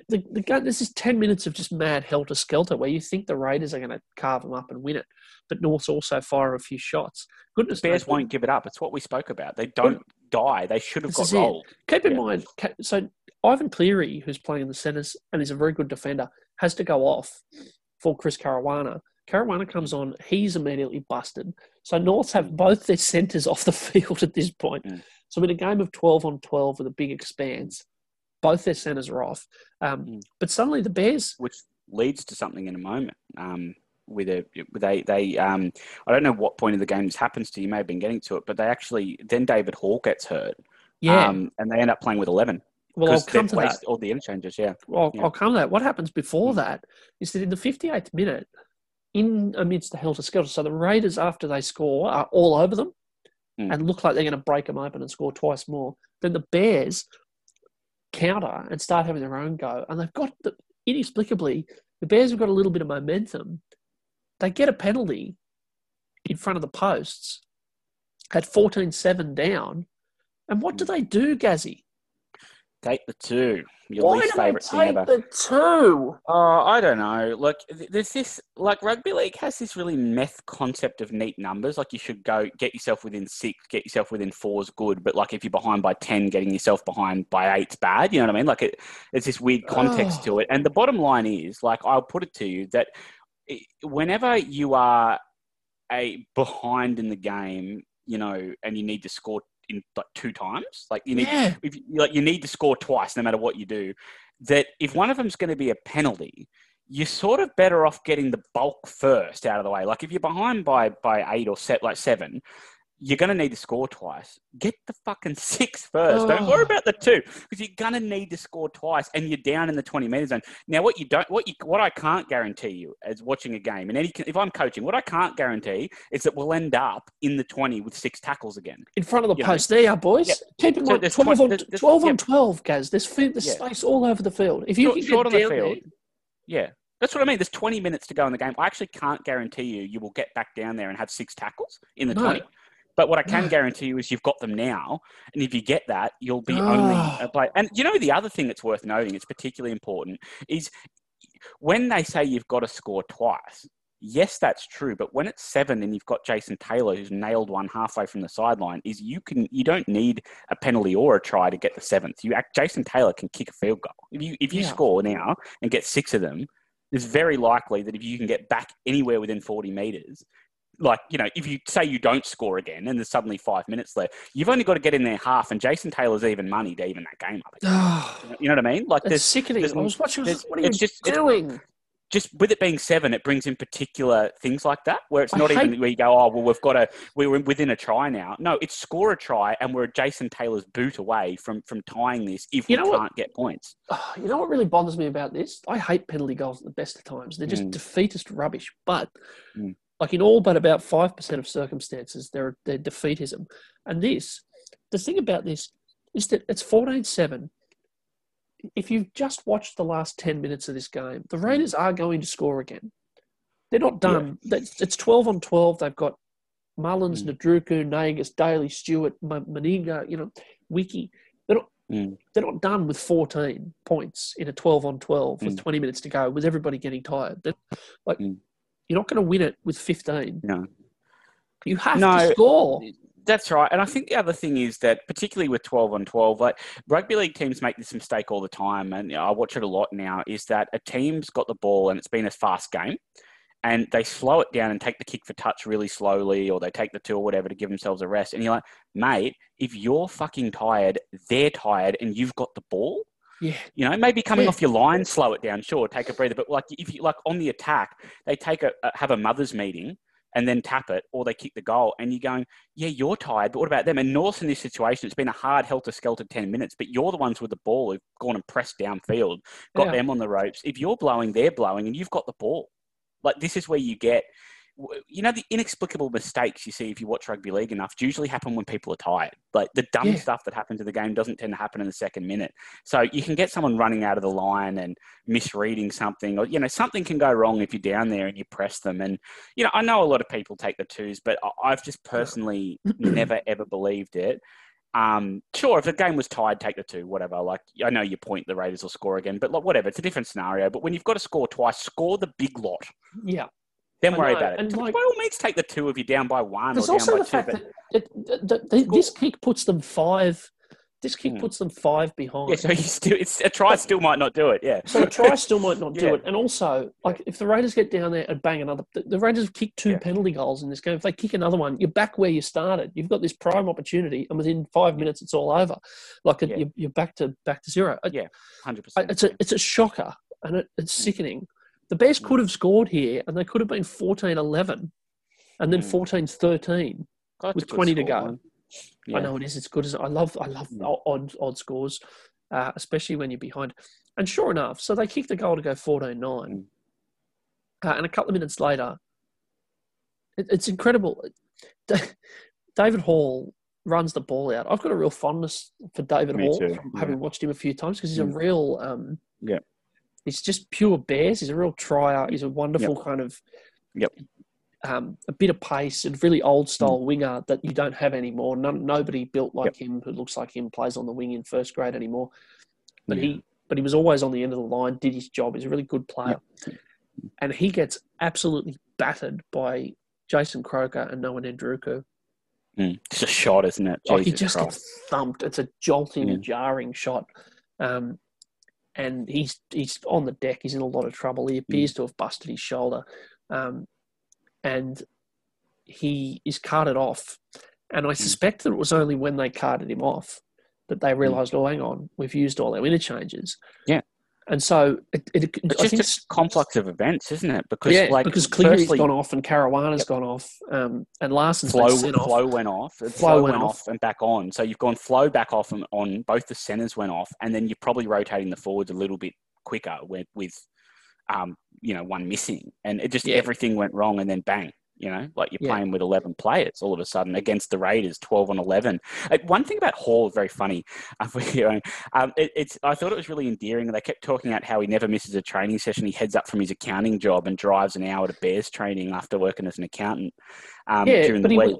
the, the this is ten minutes of just mad helter skelter where you think the Raiders are going to carve them up and win it, but Norths also fire a few shots. Goodness, the Bears no, won't give it up. It's what we spoke about. They don't die. They should have got rolled. It. Keep in yeah. mind, so Ivan Cleary, who's playing in the centres and is a very good defender, has to go off. For Chris Caruana. Caruana comes on, he's immediately busted. So Norths have both their centres off the field at this point. Mm. So in a game of twelve on twelve with a big expanse, both their centres are off. Um, mm. But suddenly the Bears... Which leads to something in a moment. Um, with a, with a, they, um, I don't know what point of the game this happens to. You may have been getting to it, but they actually... Then David Hall gets hurt. Yeah. Um, and they end up playing with eleven. Well, I'll come to that. All the interchanges, yeah. Well, yeah. I'll come to that. What happens before mm. that is that in the fifty-eighth minute, in amidst the helter-skelter, so the Raiders, after they score, are all over them mm. and look like they're going to break them open and score twice more. Then the Bears counter and start having their own go. And they've got, the, inexplicably, the Bears have got a little bit of momentum. They get a penalty in front of the posts at fourteen seven down. And what do they do, Gazzy? Take the two. Your Why least favourite thing ever. Why do they take the two? Oh, I don't know. Look, there's this, like, rugby league has this really meth concept of neat numbers. Like, you should go get yourself within six, get yourself within four is good. But, like, if you're behind by ten, getting yourself behind by eight's bad. You know what I mean? Like, it, it's this weird context oh. to it. And the bottom line is, like, I'll put it to you that whenever you are a behind in the game, you know, and you need to score in like two times, like you need, yeah. if you, like you need to score twice, no matter what you do. That if one of them's going to be a penalty, you're sort of better off getting the bulk first out of the way. Like if you're behind by by eight or set like seven, you're going to need to score twice. Get the fucking six first. Oh. Don't worry about the two because you're going to need to score twice, and you're down in the twenty meter zone. Now, what you don't, what you, what I can't guarantee you as watching a game, and any, if I'm coaching, what I can't guarantee is that we'll end up in the twenty with six tackles again in front of the you post. Know? There you are, boys. Yep. Keep it so like twelve, on, there's, there's, twelve yep. on twelve, Gaz. There's there's yeah. space all over the field. If you short, can get short on the field, there, yeah. That's what I mean. There's twenty minutes to go in the game. I actually can't guarantee you you will get back down there and have six tackles in the no. twenty. But what I can guarantee you is you've got them now. And if you get that, you'll be oh. only a player. And you know, the other thing that's worth noting, it's particularly important, is when they say you've got to score twice, yes, that's true. But when it's seven and you've got Jason Taylor, who's nailed one halfway from the sideline, is you can you don't need a penalty or a try to get the seventh. You act, Jason Taylor can kick a field goal. If you, if you yeah. score now and get six of them, it's very likely that if you can get back anywhere within forty metres, like, you know, if you say you don't score again and there's suddenly five minutes left, you've only got to get in there half, and Jason Taylor's even money to even that game up again. You know what I mean? Like, it's there's, sickening. There's, I was watching, what are you just, doing? Just with it being seven, it brings in particular things like that, where it's not I even hate- where you go, oh, well, we've got a, we were within a try now. No, it's score a try, and we're Jason Taylor's boot away from, from tying this if you we know can't what, get points. You know what really bothers me about this? I hate penalty goals at the best of times. They're just mm. defeatist rubbish, but... Mm. Like in all but about five percent of circumstances, they're, they're defeatism. And this, the thing about this is that it's fourteen seven. If you've just watched the last ten minutes of this game, the Raiders are going to score again. They're not done. Yeah. It's twelve on twelve. They've got Mullins, mm. Nadruku, Nagas, Daley, Stewart, Meninga, you know, Wiki. They're not, mm. they're not done with fourteen points in a twelve on twelve with mm. twenty minutes to go, with everybody getting tired. They're, like... Mm. You're not going to win it with fifteen. No. You have no, to score. That's right. And I think the other thing is that, particularly with twelve on twelve, like rugby league teams make this mistake all the time, and you know, I watch it a lot now, is that a team's got the ball and it's been a fast game, and they slow it down and take the kick for touch really slowly, or they take the two or whatever to give themselves a rest. And you're like, mate, if you're fucking tired, they're tired, and you've got the ball. Yeah, you know, maybe coming yeah. off your line, slow it down. Sure, take a breather. But like, if you like on the attack, they take a, a have a mother's meeting and then tap it, or they kick the goal, and you're going, yeah, you're tired, but what about them? And North's in this situation. It's been a hard helter-skelter ten minutes, but you're the ones with the ball who've gone and pressed downfield, got yeah. them on the ropes. If you're blowing, they're blowing, and you've got the ball. Like, this is where you get, you know, the inexplicable mistakes you see if you watch rugby league enough usually happen when people are tired. Like the dumb yeah. stuff that happens in the game doesn't tend to happen in the second minute. So you can get someone running out of the line and misreading something, or, you know, something can go wrong if you're down there and you press them. And, you know, I know a lot of people take the twos, but I've just personally never, ever believed it. Um, sure, if the game was tied, take the two, whatever. Like, I know your point, the Raiders will score again, but like, whatever, it's a different scenario. But when you've got to score twice, score the big lot. Yeah. Then worry about it. And like, by all means, take the two if you're down by one. There's or also down by the two, fact that, that, that, that this kick puts them five. This kick mm. puts them five behind. Yeah, so you still, it's, a try but, still might not do it. Yeah. So a try still might not do yeah. it. And also, like, if the Raiders get down there and bang another, the, the Raiders have kicked two yeah. penalty goals in this game. If they kick another one, you're back where you started. You've got this prime opportunity, and within five minutes, it's all over. Like a, yeah. you're, you're back to back to zero. Yeah, hundred percent. It's a it's a shocker, and it, it's mm. sickening. The Bears could have scored here, and they could have been fourteen eleven and then fourteen thirteen God, with twenty to go. Yeah. I know it is. It's good. As I love I love odd, odd scores, uh, especially when you're behind. And sure enough, so they kicked the goal to go fourteen nine. Mm. Uh, and a couple of minutes later, it, it's incredible. David Hall runs the ball out. I've got a real fondness for David Me Hall, too. From yeah. having watched him a few times, because he's a real um, yeah. He's just pure bears. He's a real tryer. He's a wonderful yep. kind of yep. um, a bit of pace and really old style mm. winger that you don't have anymore. No, nobody built like yep. him who looks like him plays on the wing in first grade anymore. But yeah. he but he was always on the end of the line. Did his job. He's a really good player, yep. and he gets absolutely battered by Jason Croker and Noah Nadruku. Mm. It's a shot, isn't it? Like Jesus he just Christ. Gets thumped. It's a jolting, mm. jarring shot. Um, And he's he's on the deck. He's in a lot of trouble. He appears mm. to have busted his shoulder, um, and he is carted off. And I suspect that it was only when they carted him off that they realised, mm. oh, hang on, we've used all our interchanges. Yeah. And so it, it, it's I just think it's, a complex of events, isn't it? Because yeah, like, because Cleary's firstly, gone off and Caruana's yep. gone off, um, and Larson's flow, been sent off. Flow went off. Flow, flow went, went off. off and back on. So you've gone flow back off and on. Both the centres went off, and then you're probably rotating the forwards a little bit quicker with, with um, you know, one missing, and it just yeah. everything went wrong, and then bang. You know, like you're yeah. playing with eleven players all of a sudden against the Raiders, twelve on eleven. One thing about Hall, very funny. Um, it, it's, I thought it was really endearing. They kept talking about how he never misses a training session. He heads up from his accounting job and drives an hour to Bears training after working as an accountant um, yeah, during but the he, week.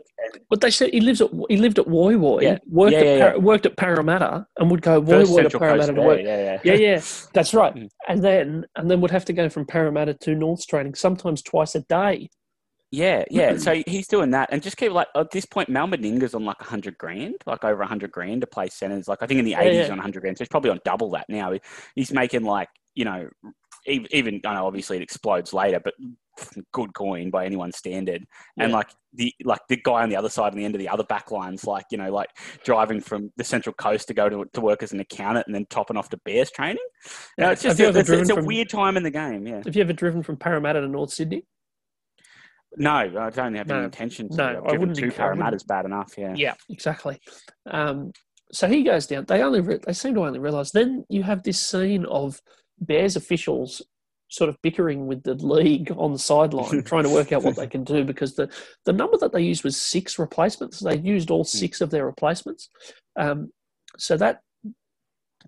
But they said he lives at, he lived at Woi Woi, yeah. worked, yeah, yeah, yeah. Par- worked at Parramatta and would go Woi Woi to Parramatta. To work. Yeah, yeah. yeah, yeah. That's right. Mm. And then and then would have to go from Parramatta to North training, sometimes twice a day. Yeah, yeah. So he's doing that, and just keep like at this point, Mal Meninga's on like a hundred grand, like over a hundred grand to play centers. Like I think in the eighties yeah, yeah. on a hundred grand, so he's probably on double that now. He's making like you know, even I know obviously it explodes later, but good coin by anyone's standard. And yeah. like the like the guy on the other side, on the end of the other back lines, like you know, like driving from the Central Coast to go to to work as an accountant, and then topping off to Bears training. No, yeah. it's just a, it's, it's a from, weird time in the game. Yeah. Have you ever driven from Parramatta to North Sydney? No, I don't have any no, intention to. No, I wouldn't. Two Parramatta's bad enough, yeah. Yeah, exactly. Um, so he goes down. They only re- they seem to only realise. Then you have this scene of Bears officials sort of bickering with the league on the sideline, trying to work out what they can do, because the, the number that they used was six replacements. They used all six of their replacements. Um, so that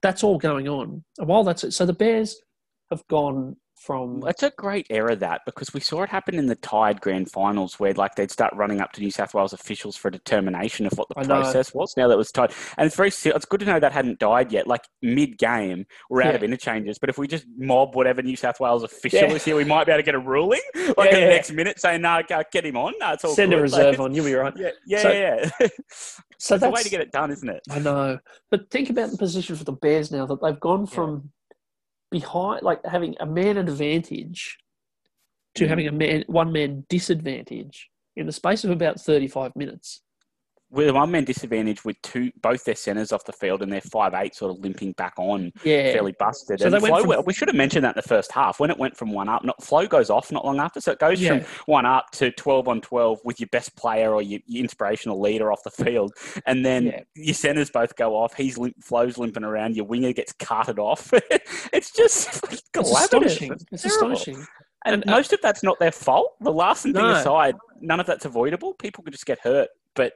that's all going on. And while that's it, so the Bears have gone... From That's a great era, that, because we saw it happen in the Tide grand finals where like they'd start running up to New South Wales officials for a determination of what the I process know. was. Now that was Tide, and it's very it's good to know that hadn't died yet. Like mid game, we're out yeah. of interchanges, but if we just mob whatever New South Wales official yeah. is here, we might be able to get a ruling like yeah, in the yeah. next minute saying no, nah, get him on. Nah, it's all send good. a reserve like, on. You'll be right. Yeah, yeah, so, yeah. yeah. so it's that's a way to get it done, isn't it? I know, but think about the position for the Bears now that they've gone from. Yeah. Behind, like having a man advantage to mm. having a man, one man disadvantage in the space of about thirty-five minutes. With a one man disadvantage with two, both their centres off the field and their five eight sort of limping back on, yeah. fairly busted. So and they went Flo, from, we should have mentioned that in the first half when it went from one up, not Flo goes off not long after. So it goes yeah. from one up to twelve on twelve with your best player or your, your inspirational leader off the field. And then yeah. your centres both go off. He's limp, Flo's limping around. Your winger gets carted off. It's just it's astonishing. It's, it's astonishing. And, and most of that's not their fault. The Larson no. thing aside, none of that's avoidable. People could just get hurt. But...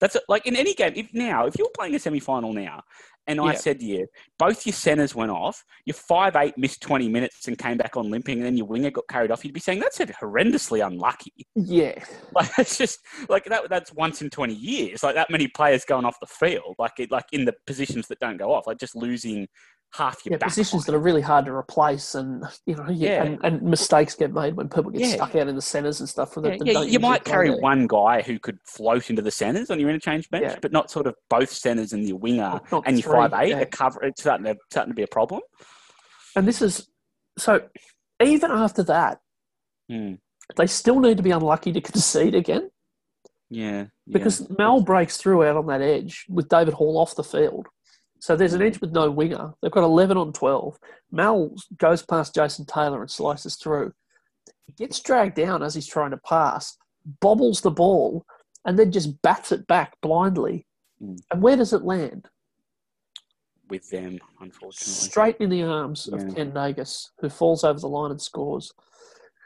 That's it. Like in any game. If now, if you're playing a semi-final now, and I yeah. said to you, both your centres went off, your five eight missed twenty minutes and came back on limping, and then your winger got carried off, you'd be saying that's horrendously unlucky. Yeah, like that's just like that. That's once in twenty years. Like that many players going off the field, like it, like in the positions that don't go off, like just losing half your yeah, back positions line. That are really hard to replace, and you know, yeah, yeah. And, and mistakes get made when people get yeah. stuck out in the centres and stuff. For yeah, the, yeah, you might carry one guy who could float into the centres on your interchange bench, yeah. but not sort of both centres and your winger not and your five eight. Yeah. Cover it's starting to starting to be a problem. And this is so. Even after that, mm. they still need to be unlucky to concede again. Yeah, because yeah. Mal breaks through out on that edge with David Hall off the field. So there's an edge with no winger. They've got eleven on twelve. Mal goes past Jason Taylor and slices through. He gets dragged down as he's trying to pass, bobbles the ball, and then just bats it back blindly. Mm. And where does it land? With them, unfortunately. Straight in the arms yeah. of Ken Nagas, who falls over the line and scores.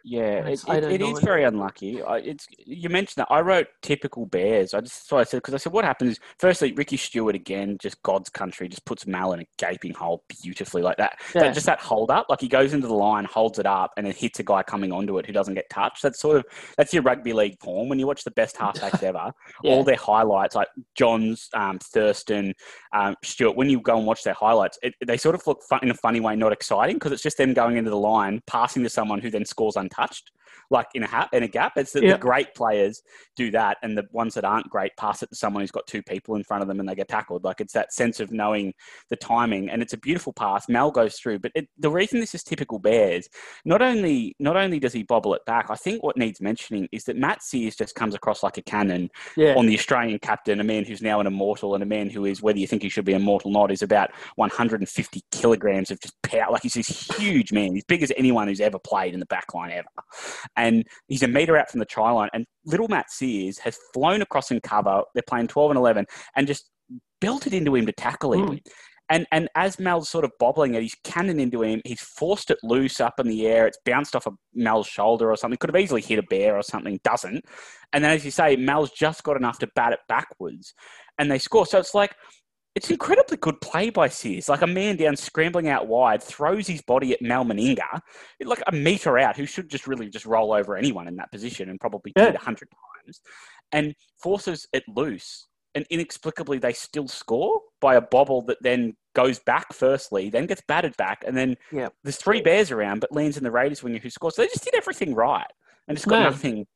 Yeah, it, it, it is very unlucky. I, it's you mentioned that. I wrote typical Bears. I just that's what I said because I said what happens is firstly Ricky Stewart again, just God's country, just puts Mal in a gaping hole beautifully like that. Yeah. that. Just that hold up, like he goes into the line, holds it up, and then hits a guy coming onto it who doesn't get touched. That's sort of that's your rugby league porn when you watch the best halfbacks ever. Yeah. All their highlights, like Johns, um, Thurston, um, Stewart. When you go and watch their highlights, it, they sort of look fun, in a funny way, not exciting because it's just them going into the line, passing to someone who then scores untouched. Touched like in a ha- in a gap. It's that yep. the great players do that, and the ones that aren't great pass it to someone who's got two people in front of them, and they get tackled. Like it's that sense of knowing the timing, and it's a beautiful pass. Mal goes through, but it, the reason this is typical Bears, not only not only does he bobble it back, I think what needs mentioning is that Matt Sears just comes across like a cannon yeah. on the Australian captain, a man who's now an immortal, and a man who is, whether you think he should be immortal or not, is about one hundred fifty kilograms of just power. Like he's this huge man. He's big as anyone who's ever played in the back line ever. And he's a metre out from the try line. And little Matt Sears has flown across in cover. They're playing twelve and eleven and just belted into him to tackle him. Mm. And and as Mal's sort of bobbling it, he's cannoned into him. He's forced it loose up in the air. It's bounced off of Mal's shoulder or something. Could have easily hit a bear or something. Doesn't. And then, as you say, Mal's just got enough to bat it backwards. And they score. So it's like... It's incredibly good play by Sears. Like a man down scrambling out wide, throws his body at Mal Meninga, like a metre out, who should just really just roll over anyone in that position and probably do yeah. it a hundred times, and forces it loose. And inexplicably, they still score by a bobble that then goes back firstly, then gets batted back, and then yeah. there's three Bears around, but lands in the Raiders winger who scores. So they just did everything right and just got yeah. nothing...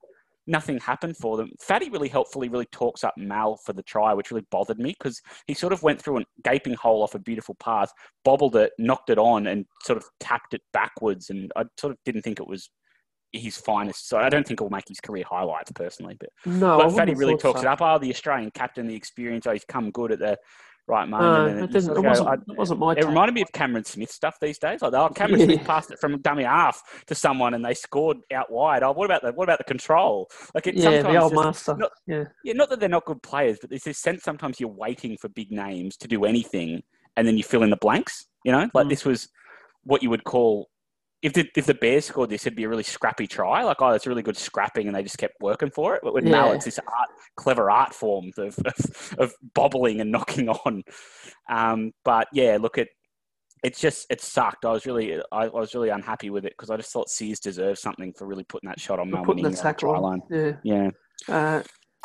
Nothing happened for them. Fatty really helpfully really talks up Mal for the try, which really bothered me because he sort of went through a gaping hole off a beautiful pass, bobbled it, knocked it on, and sort of tapped it backwards. And I sort of didn't think it was his finest. So I don't think it will make his career highlights personally. But, no, but Fatty really talks so. it up. Oh, the Australian captain, the experience. Oh, he's come good at the right moment. Uh, it, it, sort of it, wasn't, it wasn't my It time. reminded me of Cameron Smith stuff these days. Like, oh, Cameron yeah. Smith passed it from dummy half to someone and they scored out wide. Oh, what about the, what about the control? Like it, yeah, sometimes the old master. Not, yeah. yeah, not that they're not good players, but there's this sense sometimes you're waiting for big names to do anything and then you fill in the blanks, you know? Like mm. this was what you would call... If the, if the Bears scored this, it'd be a really scrappy try. Like, oh, that's really good scrapping, and they just kept working for it. But with yeah. Mal, it's this art, clever art form of, of, of bobbling and knocking on. Um, but yeah, look, it it's just it sucked. I was really I, I was really unhappy with it because I just thought Sears deserved something for really putting that shot on Mal Meninga on the try line. Yeah, yeah. Uh,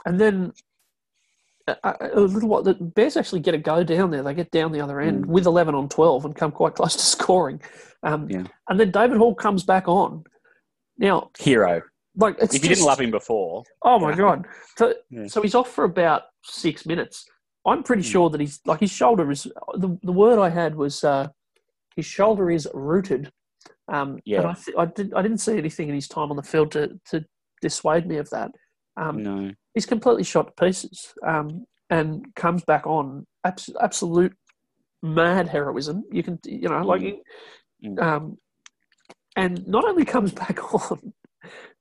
and then a, a little what the Bears actually get a go down there. They get down the other end mm. with eleven on twelve and come quite close to scoring. Um, yeah. And then David Hall comes back on. Now, hero. Like it's if you just, didn't love him before. Oh my yeah. god! So, yeah. so he's off for about six minutes. I'm pretty mm. sure that he's like his shoulder is the the word I had was uh, his shoulder is rooted. Um, yeah. And I, th- I did I didn't see anything in his time on the field to to dissuade me of that. Um, no. He's completely shot to pieces. Um, and comes back on abs- absolute mad heroism. You can you know like. Mm. Um, and not only comes back on,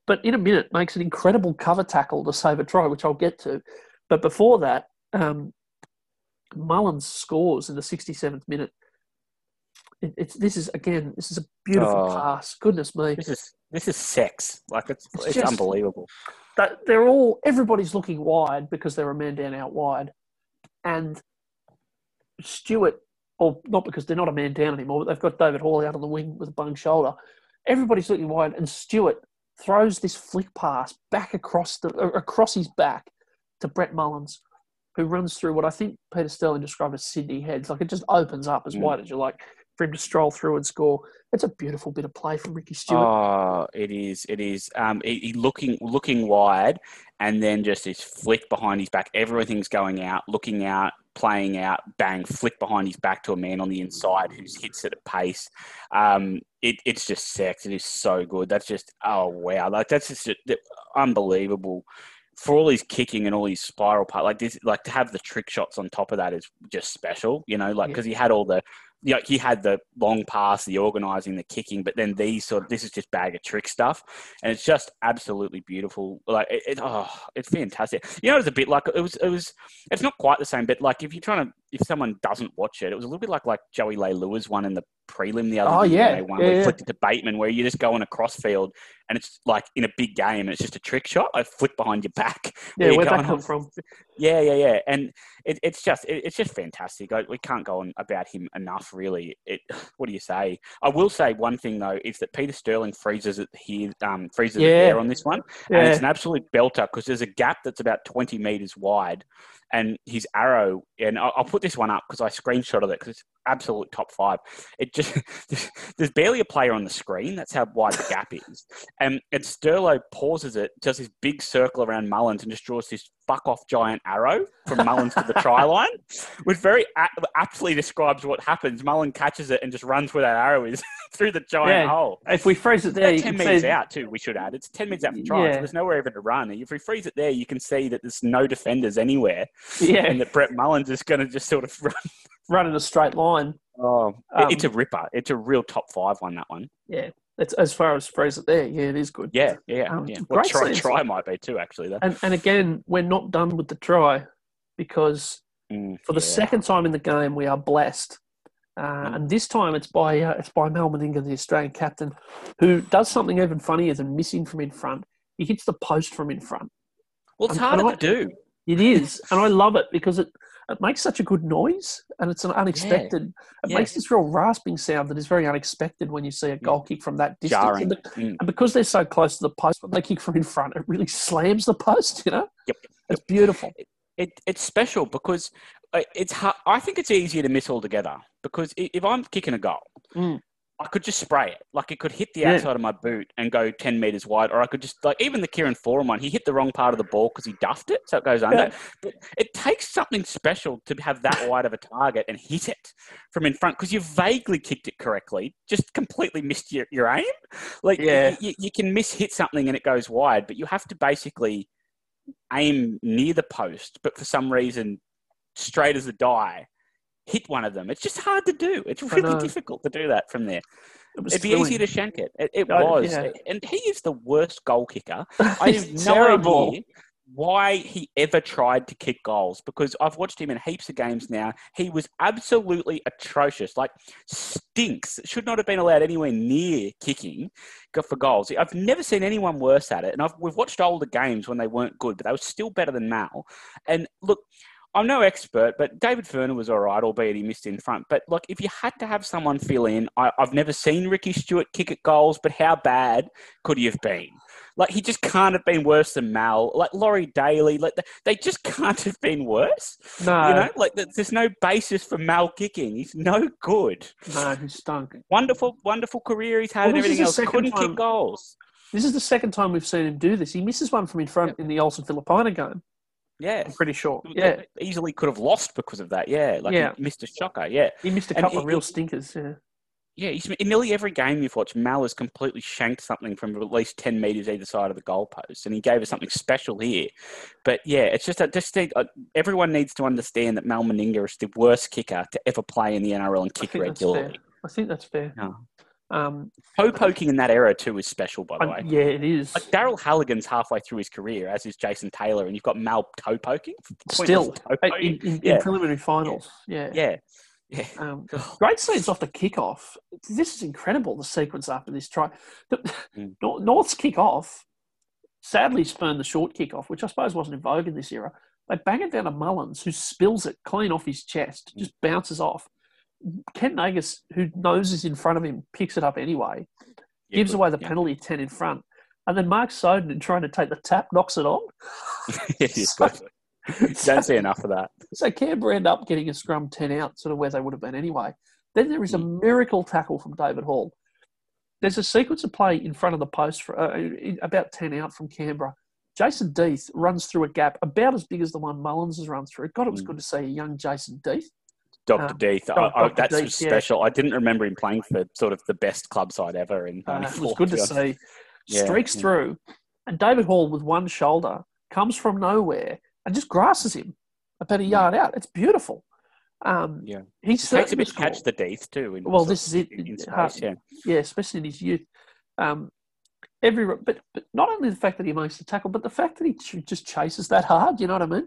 but in a minute makes an incredible cover tackle to save a try, which I'll get to. But before that, um, Mullins scores in the sixty-seventh minute. It, it's this is again, this is a beautiful oh, pass. Goodness me, this is this is sex. Like it's it's, it's just, unbelievable. That they're all everybody's looking wide because they're a man down out wide, and Stewart. Or not because they're not a man down anymore, but they've got David Hall out on the wing with a bung shoulder. Everybody's looking wide, and Stewart throws this flick pass back across the across his back to Brett Mullins, who runs through what I think Peter Sterling described as Sydney heads. Like it just opens up as mm. wide as you like for him to stroll through and score. It's a beautiful bit of play from Ricky Stewart. Oh, it is, it is. Um, he, he looking looking wide, and then just this flick behind his back. Everything's going out, looking out. Playing out, bang, flick behind his back to a man on the inside who hits it at pace. Um, it, it's just sex. It is so good. That's just, oh, wow. Like, that's just that, unbelievable. For all his kicking and all his spiral part, like this, like to have the trick shots on top of that is just special, you know, like because yeah. he had all the, you know, he had the long pass, the organising, the kicking, but then these sort of, this is just bag of trick stuff. And it's just absolutely beautiful. Like, it, it oh, it's fantastic. You know, it's a bit like, it was, it was, it's not quite the same, but like if you're trying to if someone doesn't watch it, it was a little bit like like Joey Leilua's one in the prelim the other oh, day. Yeah. One yeah, we yeah. flicked it to Bateman, where you just go on a cross field and it's like in a big game and it's just a trick shot. I flick behind your back. Yeah, where where'd that come on. from? Yeah, yeah, yeah. And it, it's just it, it's just fantastic. I, we can't go on about him enough, really. It, what do you say? I will say one thing though, is that Peter Sterling freezes it here, um, freezes yeah. it there on this one, yeah. and it's an absolute belter because there's a gap that's about twenty meters wide, and his arrow. And I'll, I'll put this one up because I screenshotted it because it's absolute top five. It just there's barely a player on the screen. That's how wide the gap is. And, and Sterlo pauses it, does this big circle around Mullins, and just draws this fuck off giant arrow from Mullins to the try line, which very aptly describes what happens. Mullins catches it and just runs where that arrow is through the giant yeah. hole. If we freeze it there, you ten can meters see... out too. We should add it's ten meters out from try. Yeah. So there's nowhere even to run. If we freeze it there, you can see that there's no defenders anywhere. Yeah, and that Brett Mullins is going to just sort of run. Run in a straight line. Oh, um, it's a ripper. It's a real top five one, that one. Yeah. It's, as far as phrase it there, yeah, it is good. Yeah, yeah, um, yeah. Well, try, try might be too, actually. Though. And, and again, we're not done with the try because mm, for the yeah. second time in the game, we are blessed. Uh, mm. And this time it's by uh, it's by Mal Meninga, the Australian captain, who does something even funnier than missing from in front. He hits the post from in front. Well, it's harder to do. It is. And I love it because it... It makes such a good noise, and it's an unexpected. Yeah. It yeah. makes this real rasping sound that is very unexpected when you see a goal kick from that distance. And, the, mm. and because they're so close to the post, when they kick from in front, it really slams the post. You know, yep. it's beautiful. It, it, it's special because it's. Hard, I think it's easier to miss altogether because if I'm kicking a goal. Mm. I could just spray it. Like, it could hit the outside yeah. of my boot and go ten metres wide, or I could just, like, even the Kieran Foran one, he hit the wrong part of the ball because he duffed it, so it goes under. Yeah. But it takes something special to have that wide of a target and hit it from in front because you vaguely kicked it correctly, just completely missed your, your aim. Like, yeah. you, you can miss-hit something and it goes wide, but you have to basically aim near the post, but for some reason, straight as a die, hit one of them. It's just hard to do. It's really difficult to do that from there. It It'd be thrilling. Easier to shank it. It, it I, was. Yeah. And he is the worst goal kicker. I have no terrible. idea why he ever tried to kick goals because I've watched him in heaps of games now. He was absolutely atrocious. Like, stinks. Should not have been allowed anywhere near kicking for goals. I've never seen anyone worse at it. And I've, we've watched older games when they weren't good, but they were still better than Mal. And look, I'm no expert, but David Furner was all right, albeit he missed in front. But, look, if you had to have someone fill in, I, I've never seen Ricky Stewart kick at goals, but how bad could he have been? Like, he just can't have been worse than Mal. Like, Laurie Daley, like, they just can't have been worse. No. You know, like, there's no basis for Mal kicking. He's no good. No, he's stunk. Wonderful, wonderful career he's had well, and everything else. Couldn't time. kick goals. This is the second time we've seen him do this. He misses one from in front yeah. in the Olsen Filipina game. Yeah. I'm pretty sure. Yeah. Easily could have lost because of that. Yeah. Like yeah. he missed a shocker. Yeah. He missed a couple he, of real stinkers. Yeah. Yeah. He's, in nearly every game you've watched, Mal has completely shanked something from at least ten metres either side of the goalpost. And he gave us something special here. But yeah, it's just that just think, uh, everyone needs to understand that Mal Meninga is the worst kicker to ever play in the N R L and kick I regularly. I think that's fair. No. Um, Toe poking in that era too is special, by the way. Yeah, it is. Like Daryl Halligan's halfway through his career, as is Jason Taylor, and you've got Mal toe poking. Still toe poking. In, in, yeah. in preliminary finals. Yeah, yeah, yeah. yeah. Um, great scenes off the kickoff. This is incredible. The sequence after this try, the, mm. North's kickoff sadly spurned the short kickoff, which I suppose wasn't in vogue in this era. They bang it down to Mullins, who spills it clean off his chest, just bounces off. Ken Nagas, who noses in front of him, picks it up anyway, yeah, gives good. away the yeah. penalty ten in front, and then Mark Soden, in trying to take the tap, knocks it on. yeah, so, don't see enough of that. So Canberra end up getting a scrum ten out, sort of where they would have been anyway. Then there is a miracle tackle from David Hall. There's a sequence of play in front of the post, for, uh, about ten out from Canberra. Jason Death runs through a gap about as big as the one Mullins has run through. God, it was mm. good to see a young Jason Death. Doctor Um, Death, I, I, Doctor that's Death, special. Yeah. I didn't remember him playing for sort of the best club side ever. In uh, it was good to see. Yeah, Streaks yeah. through, and David Hall with one shoulder comes from nowhere and just grasses him about a yard yeah. out. It's beautiful. Um, yeah, he takes a bit to catch the Death too. In well, this is it. In, in space, uh, yeah. yeah, especially in his youth. Um, every but, but not only the fact that he makes the tackle, but the fact that he ch- just chases that hard. You know what I mean?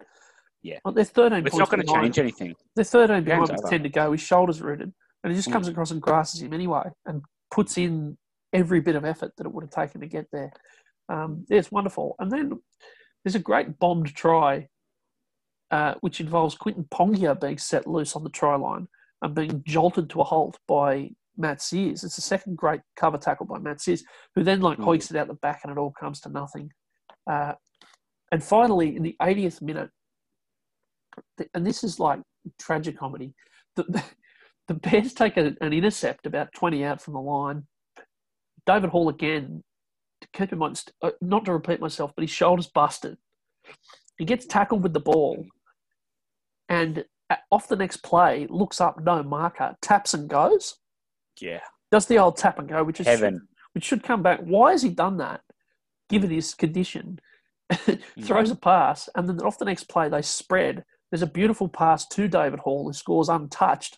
yeah. Well, there's thirteen. It's not going to change anything. There's thirteen behind with ten to go. His shoulders rooted, and he just comes mm. across and grasses him anyway, and puts in every bit of effort that it would have taken to get there. Um, yeah, it's wonderful. And then there's a great bombed try, uh, which involves Quinton Pongia being set loose on the try line and being jolted to a halt by Matt Sears. It's the second great cover tackle by Matt Sears, who then like mm. hoiks it out the back, and it all comes to nothing. Uh, and finally, in the eightieth minute, the, and this is like tragic comedy, the, the Bears take a, an intercept about twenty out from the line. David Hall again, to keep in mind, uh, not to repeat myself, but his shoulder's busted. He gets tackled with the ball, and at, off the next play, looks up, no marker, taps and goes. Yeah, does the old tap and go, which is heaven, which should come back. Why has he done that? Given his condition, throws yeah. a pass, and then off the next play they spread. There's a beautiful pass to David Hall, who scores untouched.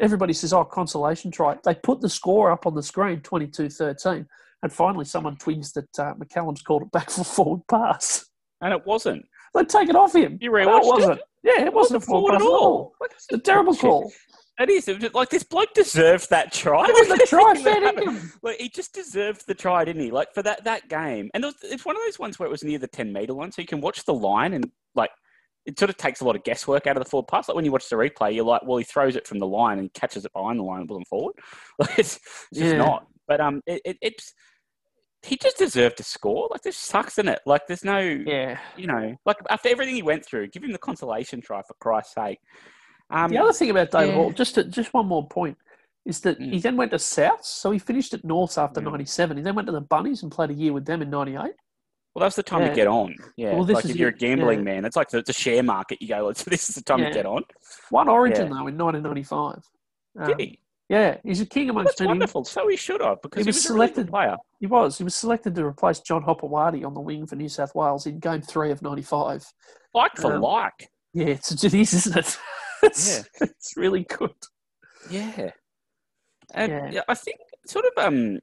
Everybody says, oh, consolation try. They put the score up on the screen, twenty-two thirteen. And finally, someone twings that uh, McCallum's called it back for a forward pass. And it wasn't. They take it off him. You rewatched it? Wasn't. Yeah, it, it wasn't, wasn't a forward pass at all. It's a terrible call. It is. It was, like, this bloke deserved that try. It was the try fair dinkum. Like, he just deserved the try, didn't he? Like, for that, that game. And it was, it's one of those ones where it was near the ten-metre line, so you can watch the line and, like, it sort of takes a lot of guesswork out of the forward pass. Like, when you watch the replay, you're like, well, he throws it from the line and catches it behind the line and wasn't forward. Like, it's, it's yeah. just not. But um, it, it, it's he just deserved to score. Like, this sucks, isn't it? Like, there's no, yeah. you know, like, after everything he went through, give him the consolation try, for Christ's sake. Um, the other thing about David yeah. Hall, just to, just one more point, is that mm. he then went to Souths. So he finished at Norths after yeah. ninety-seven. He then went to the Bunnies and played a year with them in ninety-eight. Well, that's the time yeah. to get on. Yeah, well, this like is if you're a gambling yeah. man, it's like the, it's a share market. You go, well, so this is the time yeah. to get on. One Origin yeah. though in nineteen ninety-five. Um, Did he? Yeah, he's a king amongst well, that's wonderful. So he should have because he was, he was selected a really player. He was. He was selected to replace John Hopewadi on the wing for New South Wales in Game Three of ninety-five. Like for um, like. Yeah, it's it is, isn't it? it's, yeah, it's really good. Yeah, and yeah. Yeah, I think sort of um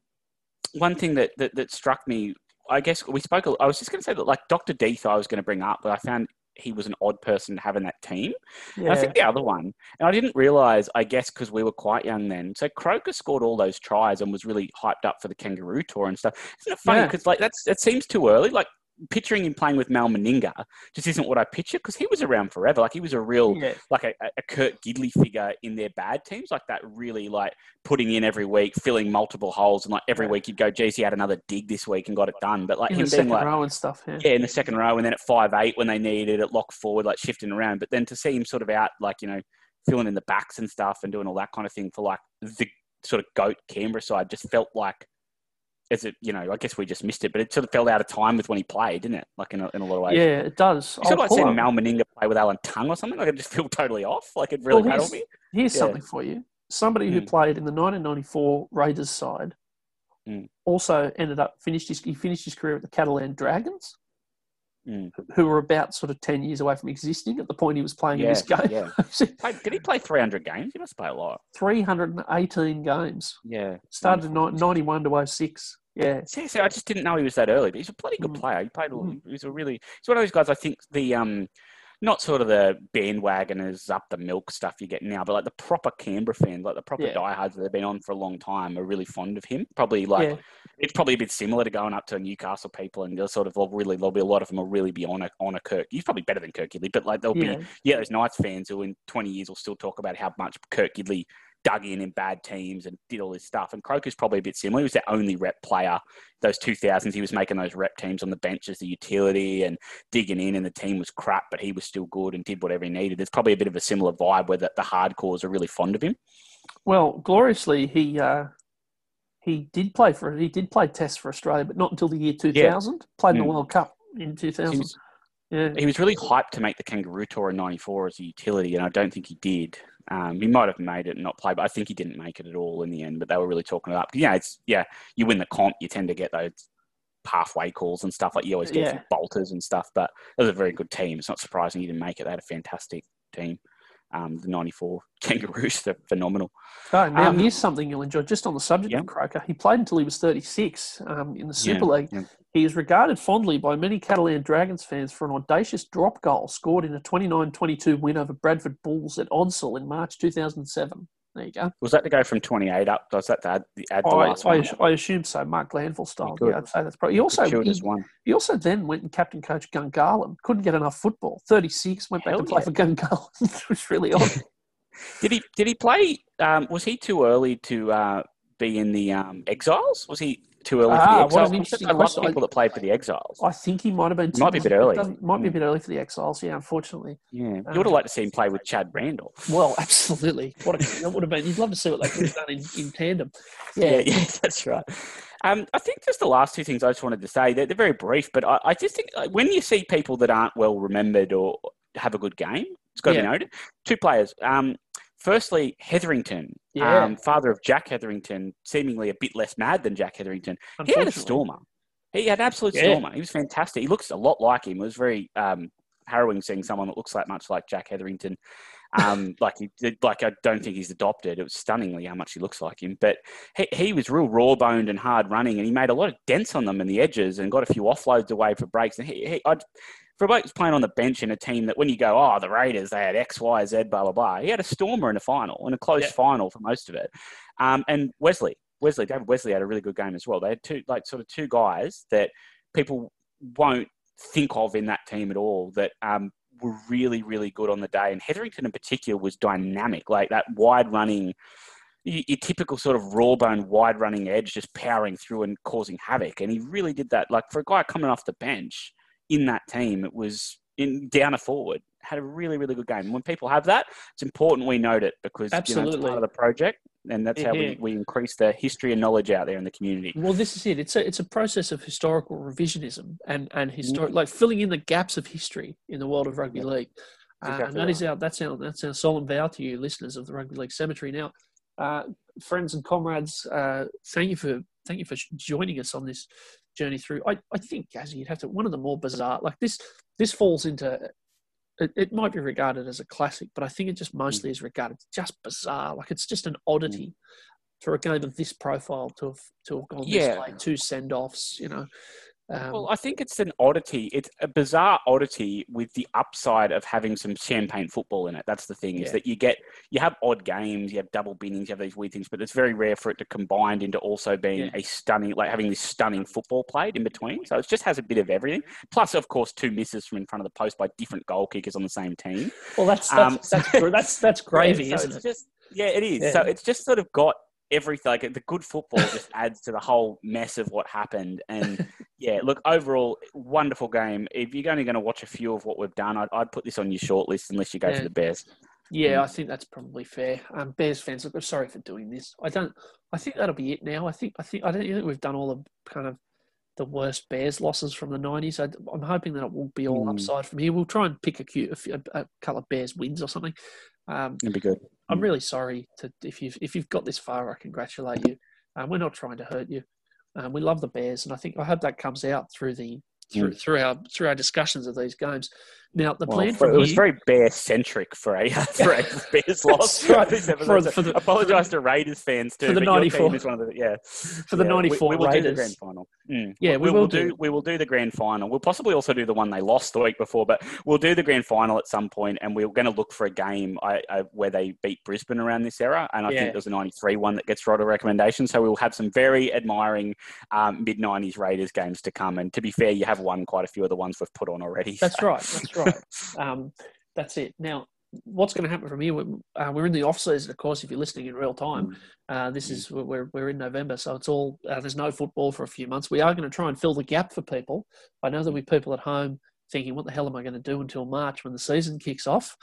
one thing that that, that struck me. I guess we spoke, I was just going to say that like Doctor Death, I was going to bring up, but I found he was an odd person to have in that team. Yeah. And I think the other one, and I didn't realise, I guess, because we were quite young then. So Croker scored all those tries and was really hyped up for the Kangaroo Tour and stuff. Isn't it funny? Because yeah. like that's, it seems too early. Like picturing him playing with Mal Meninga just isn't what I picture because he was around forever. Like he was a real, yeah. like a, a Kurt Gidley figure in their bad teams, like that really like putting in every week, filling multiple holes. And like every yeah. week you'd go, geez, he had another dig this week and got it done. But like in him the second like, row and stuff. Yeah. yeah, in the second row. And then at five eight when they needed it, lock forward, like shifting around. But then to see him sort of out, like, you know, filling in the backs and stuff and doing all that kind of thing for like the sort of GOAT Canberra side just felt like, as it, you know, I guess we just missed it, but it sort of fell out of time with when he played, didn't it? Like in a, in a lot of ways. Yeah, it does. It's sort of like seeing Mal Meninga play with Alan Tung or something. Like it just feel totally off. Like it really rattled me. Here's yeah. something for you. Somebody mm. who played in the nineteen ninety-four Raiders side mm. also ended up finished his he finished his career at the Catalan Dragons, mm. who were about sort of ten years away from existing at the point he was playing yeah, in this game. Yeah. Did he play three hundred games? He must play a lot. three hundred eighteen games. Yeah. Started in ninety-one to oh six. Yeah. See, see, I just didn't know he was that early, but he's a bloody good mm. player. He played. Mm. He's a really. He's one of those guys. I think the um, not sort of the bandwagoners up the milk stuff you get now, but like the proper Canberra fans, like the proper yeah. diehards that have been on for a long time, are really fond of him. Probably like yeah. it's probably a bit similar to going up to Newcastle people, and they'll sort of they'll really there'll be a lot of them will really be on a on a Kirk. He's probably better than Kirk Gidley, but like there'll yeah. be yeah those Knights fans who in twenty years will still talk about how much Kirk Gidley dug in in bad teams and did all this stuff. And Croker's probably a bit similar. He was the only rep player. Those two thousands, he was making those rep teams on the bench as the utility and digging in, and the team was crap, but he was still good and did whatever he needed. There's probably a bit of a similar vibe where the, the hardcores are really fond of him. Well, gloriously, he uh, he did play for he did play tests for Australia, but not until the year two thousand. Yeah. Played in mm. the World Cup in two thousand. He was, yeah. he was really hyped to make the Kangaroo Tour in ninety-four as a utility, and I don't think he did. Um, he might have made it and not played, but I think he didn't make it at all in the end. But they were really talking it up. Yeah, it's yeah. You win the comp, you tend to get those halfway calls and stuff. Like you always get yeah. some bolters and stuff. But it was a very good team. It's not surprising he didn't make it. They had a fantastic team. um, the ninety-four Kangaroos. They're phenomenal. Oh, now um, here's something you'll enjoy. Just on the subject yeah. of Croker, he played until he was thirty-six um, in the Super yeah, League. Yeah. He is regarded fondly by many Catalan Dragons fans for an audacious drop goal scored in a twenty-nine twenty-two win over Bradford Bulls at Onsell in March two thousand seven. There you go. Was that to go from twenty-eight up? Was that to add, add the I, last I, one? I assume so. Mark Glanville style. Yeah, I'd say that's probably. He also, he, he also then went and captain coached Gungahlin. Couldn't get enough football. thirty-six, went back Hell to play yeah. for Gungahlin. It was really odd. Did he Did he play? Um, was he too early to uh, be in the um, Exiles? Was he too early ah, for the Exiles? I love people that played for the Exiles. I think he might have been. Too might be a bit early. Might be a bit early for the Exiles. Yeah, unfortunately. Yeah, you um, would have liked to see him play with Chad Randall. Well, absolutely. What a, that would have been. You'd love to see what they could have done in, in tandem. Yeah. yeah, yeah, that's right. Um, I think just the last two things I just wanted to say. They're, they're very brief, but I, I just think like, when you see people that aren't well remembered or have a good game, it's got to yeah. be noted. Two players. Um, Firstly, Hetherington, yeah. um, father of Jack Hetherington, seemingly a bit less mad than Jack Hetherington. He had a stormer. He had an absolute yeah. stormer. He was fantastic. He looks a lot like him. It was very um, harrowing seeing someone that looks that much like Jack Hetherington. Um, like, he, like I don't think he's adopted. It was stunningly how much he looks like him. But he, he was real raw-boned and hard-running, and he made a lot of dents on them in the edges and got a few offloads away for breaks. And he, he I'd... For a bloke who's playing on the bench in a team that when you go, oh, the Raiders, they had X, Y, Z, blah, blah, blah. He had a stormer in a final, in a close yeah. final for most of it. Um, and Wesley, Wesley, David Wesley had a really good game as well. They had two, like sort of two guys that people won't think of in that team at all that um, were really, really good on the day. And Hetherington in particular was dynamic, like that wide running, your typical sort of raw-bone, wide-running edge just powering through and causing havoc. And he really did that. Like for a guy coming off the bench, in that team, it was in down a forward. Had a really, really good game. And when people have that, it's important we note it because you know, it's part of the project, and that's yeah, how yeah. we, we increase the history and knowledge out there in the community. Well, this is it. It's a it's a process of historical revisionism and and historic, yeah. like filling in the gaps of history in the world of rugby yeah. league. Uh, exactly and that right. is our that's our that's our solemn vow to you, listeners of the Rugby League Cemetery. Now, uh, friends and comrades, uh, thank you for thank you for joining us on this journey through. I, I think, Gazzy, you'd have to, one of the more bizarre, like this, this falls into, it, it might be regarded as a classic, but I think it just mostly mm. is regarded just bizarre. Like it's just an oddity mm. for a game of this profile to have, to have gone yeah. this way, two send-offs, you know. Um, well, I think it's an oddity. It's a bizarre oddity with the upside of having some champagne football in it. That's the thing, yeah. is that you get, you have odd games, you have double binnings, you have these weird things, but it's very rare for it to combine into also being yeah. a stunning, like having this stunning football played in between. So it just has a bit of everything. Plus, of course, two misses from in front of the post by different goal kickers on the same team. Well, that's, that's, um, that's, that's, that's, that's gravy, yeah, so isn't it? Just, yeah, it is. Yeah. So it's just sort of got everything. Like the good football just adds to the whole mess of what happened. And yeah, look, overall, wonderful game. If you're only going to watch a few of what we've done, I'd, I'd put this on your short list unless you go yeah. for the Bears. Yeah, um, I think that's probably fair. Um, Bears fans, look, I'm sorry for doing this. I don't. I think that'll be it now. I think. I think. I don't think we've done all the kind of the worst Bears losses from the nineties. I, I'm hoping that it will be all mm. upside from here. We'll try and pick a, few, a, a couple of Bears wins or something. Um, It'd be good. I'm really sorry to if you've if you've got this far. I congratulate you. Um, we're not trying to hurt you. Um, we love the Bears, and I think I hope that comes out through the through mm. through our through our discussions of these games. Now, the plan well, for, from it was you, very Bears centric for a for a Bears loss. Right. I apologise to Raiders fans too. For the ninety-four, yeah. For the yeah, ninety-four, we, we will Raiders. do the grand final. Mm. Yeah, we, we, we will, will do, do. We will do the grand final. We'll possibly also do the one they lost the week before, but we'll do the grand final at some point, and we're going to look for a game I, I, where they beat Brisbane around this era. And I yeah. think there's a ninety-three one that gets right a recommendation. So we will have some very admiring um, mid nineties Raiders games to come. And to be fair, you have won quite a few of the ones we've put on already. That's so. right. That's right. Um, that's it. Now, what's going to happen from here? We're, uh, we're in the off season, of course. If you're listening in real time, uh, this is we're we're in November, so it's all uh, there's no football for a few months. We are going to try and fill the gap for people. I know there'll be people at home thinking, "What the hell am I going to do until March when the season kicks off?"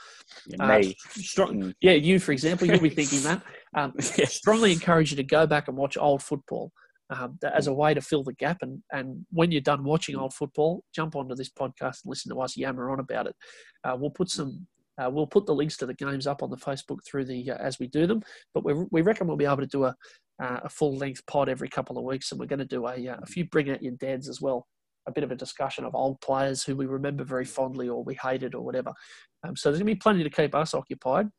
Yeah, uh, me. Strong, yeah, you for example, you'll be thinking that. Um, yeah. Strongly encourage you to go back and watch old football. Um, as a way to fill the gap. And, and when you're done watching old football, jump onto this podcast and listen to us yammer on about it. Uh, we'll put some, uh, we'll put the links to the games up on the Facebook through the, uh, as we do them, but we we reckon we'll be able to do a, uh, a full length pod every couple of weeks. And we're going to do a, uh, a few bring out your dads as well. a bit of a discussion of old players who we remember very fondly or we hated or whatever. Um, so there's going to be plenty to keep us occupied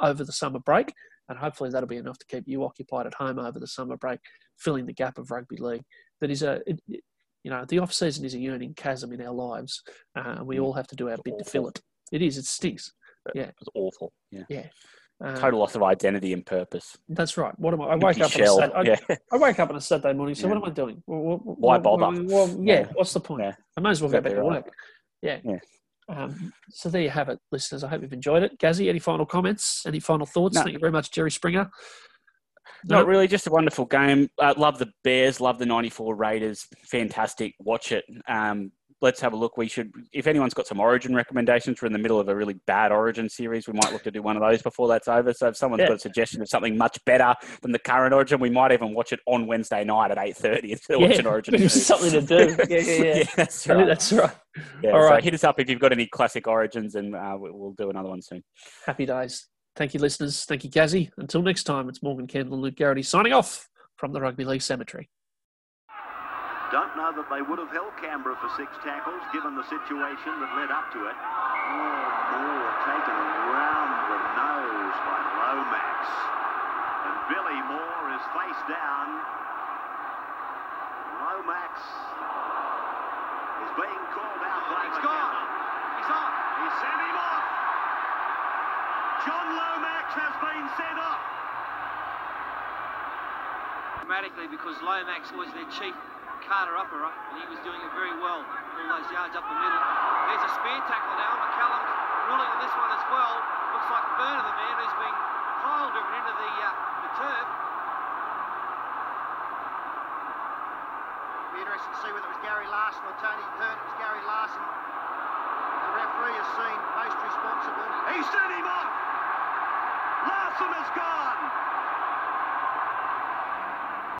over the summer break, and hopefully that'll be enough to keep you occupied at home over the summer break, filling the gap of rugby league. That is a, it, it, you know, the off-season is a yearning chasm in our lives, uh, and we all have to do our it's bit awful. to fill it. It is. It stinks. Yeah. It's awful. Yeah. Yeah. Um, Total loss of identity and purpose. That's right. What am I? I wake up. Shell, on a Saturday, yeah. I, I wake up on a Saturday morning. So yeah. what am I doing? Well, well, Why bother? Well, well, yeah. What's the point? Yeah. I might as well go back to right. work. Yeah. yeah. Um, so there you have it, listeners. I hope you've enjoyed it. Gazzy, any final comments? Any final thoughts? No. Thank you very much, Jerry Springer. Not nope. really. Just a wonderful game. Uh, love the Bears. Love the ninety-four Raiders. Fantastic. Watch it. Um, Let's have a look. We should, if anyone's got some origin recommendations, we're in the middle of a really bad origin series. We might look to do one of those before that's over. So if someone's yeah. got a suggestion of something much better than the current origin, we might even watch it on Wednesday night at eight thirty instead of yeah. watching origin. There's something to do. Yeah, yeah, yeah. yeah that's right. That's right. Yeah, All so right. hit us up if you've got any classic origins, and uh, we'll do another one soon. Happy days. Thank you, listeners. Thank you, Gazzy. Until next time, it's Morgan Campbell and Luke Garrity signing off from the Rugby League Cemetery. Don't know that they would have held Canberra for six tackles, given the situation that led up to it. Oh, Moore taken round the nose by Lomax. And Billy Moore is face down. Lomax is being called out by oh, He's McCallum. gone. He's off. He sent him off. John Lomax has been sent off. Dramatically, because Lomax was their chief Carter upper, and he was doing it very well, all those yards up the middle. There's a spear tackle now, McCallum ruling on this one as well. Looks like Furner, the man who's been pile driven into the, uh, the turf. It'll be interesting to see whether it was Gary Larson or Tony Hearn. It was Gary Larson. The referee has seen most responsible. He sent him off! Larson has gone!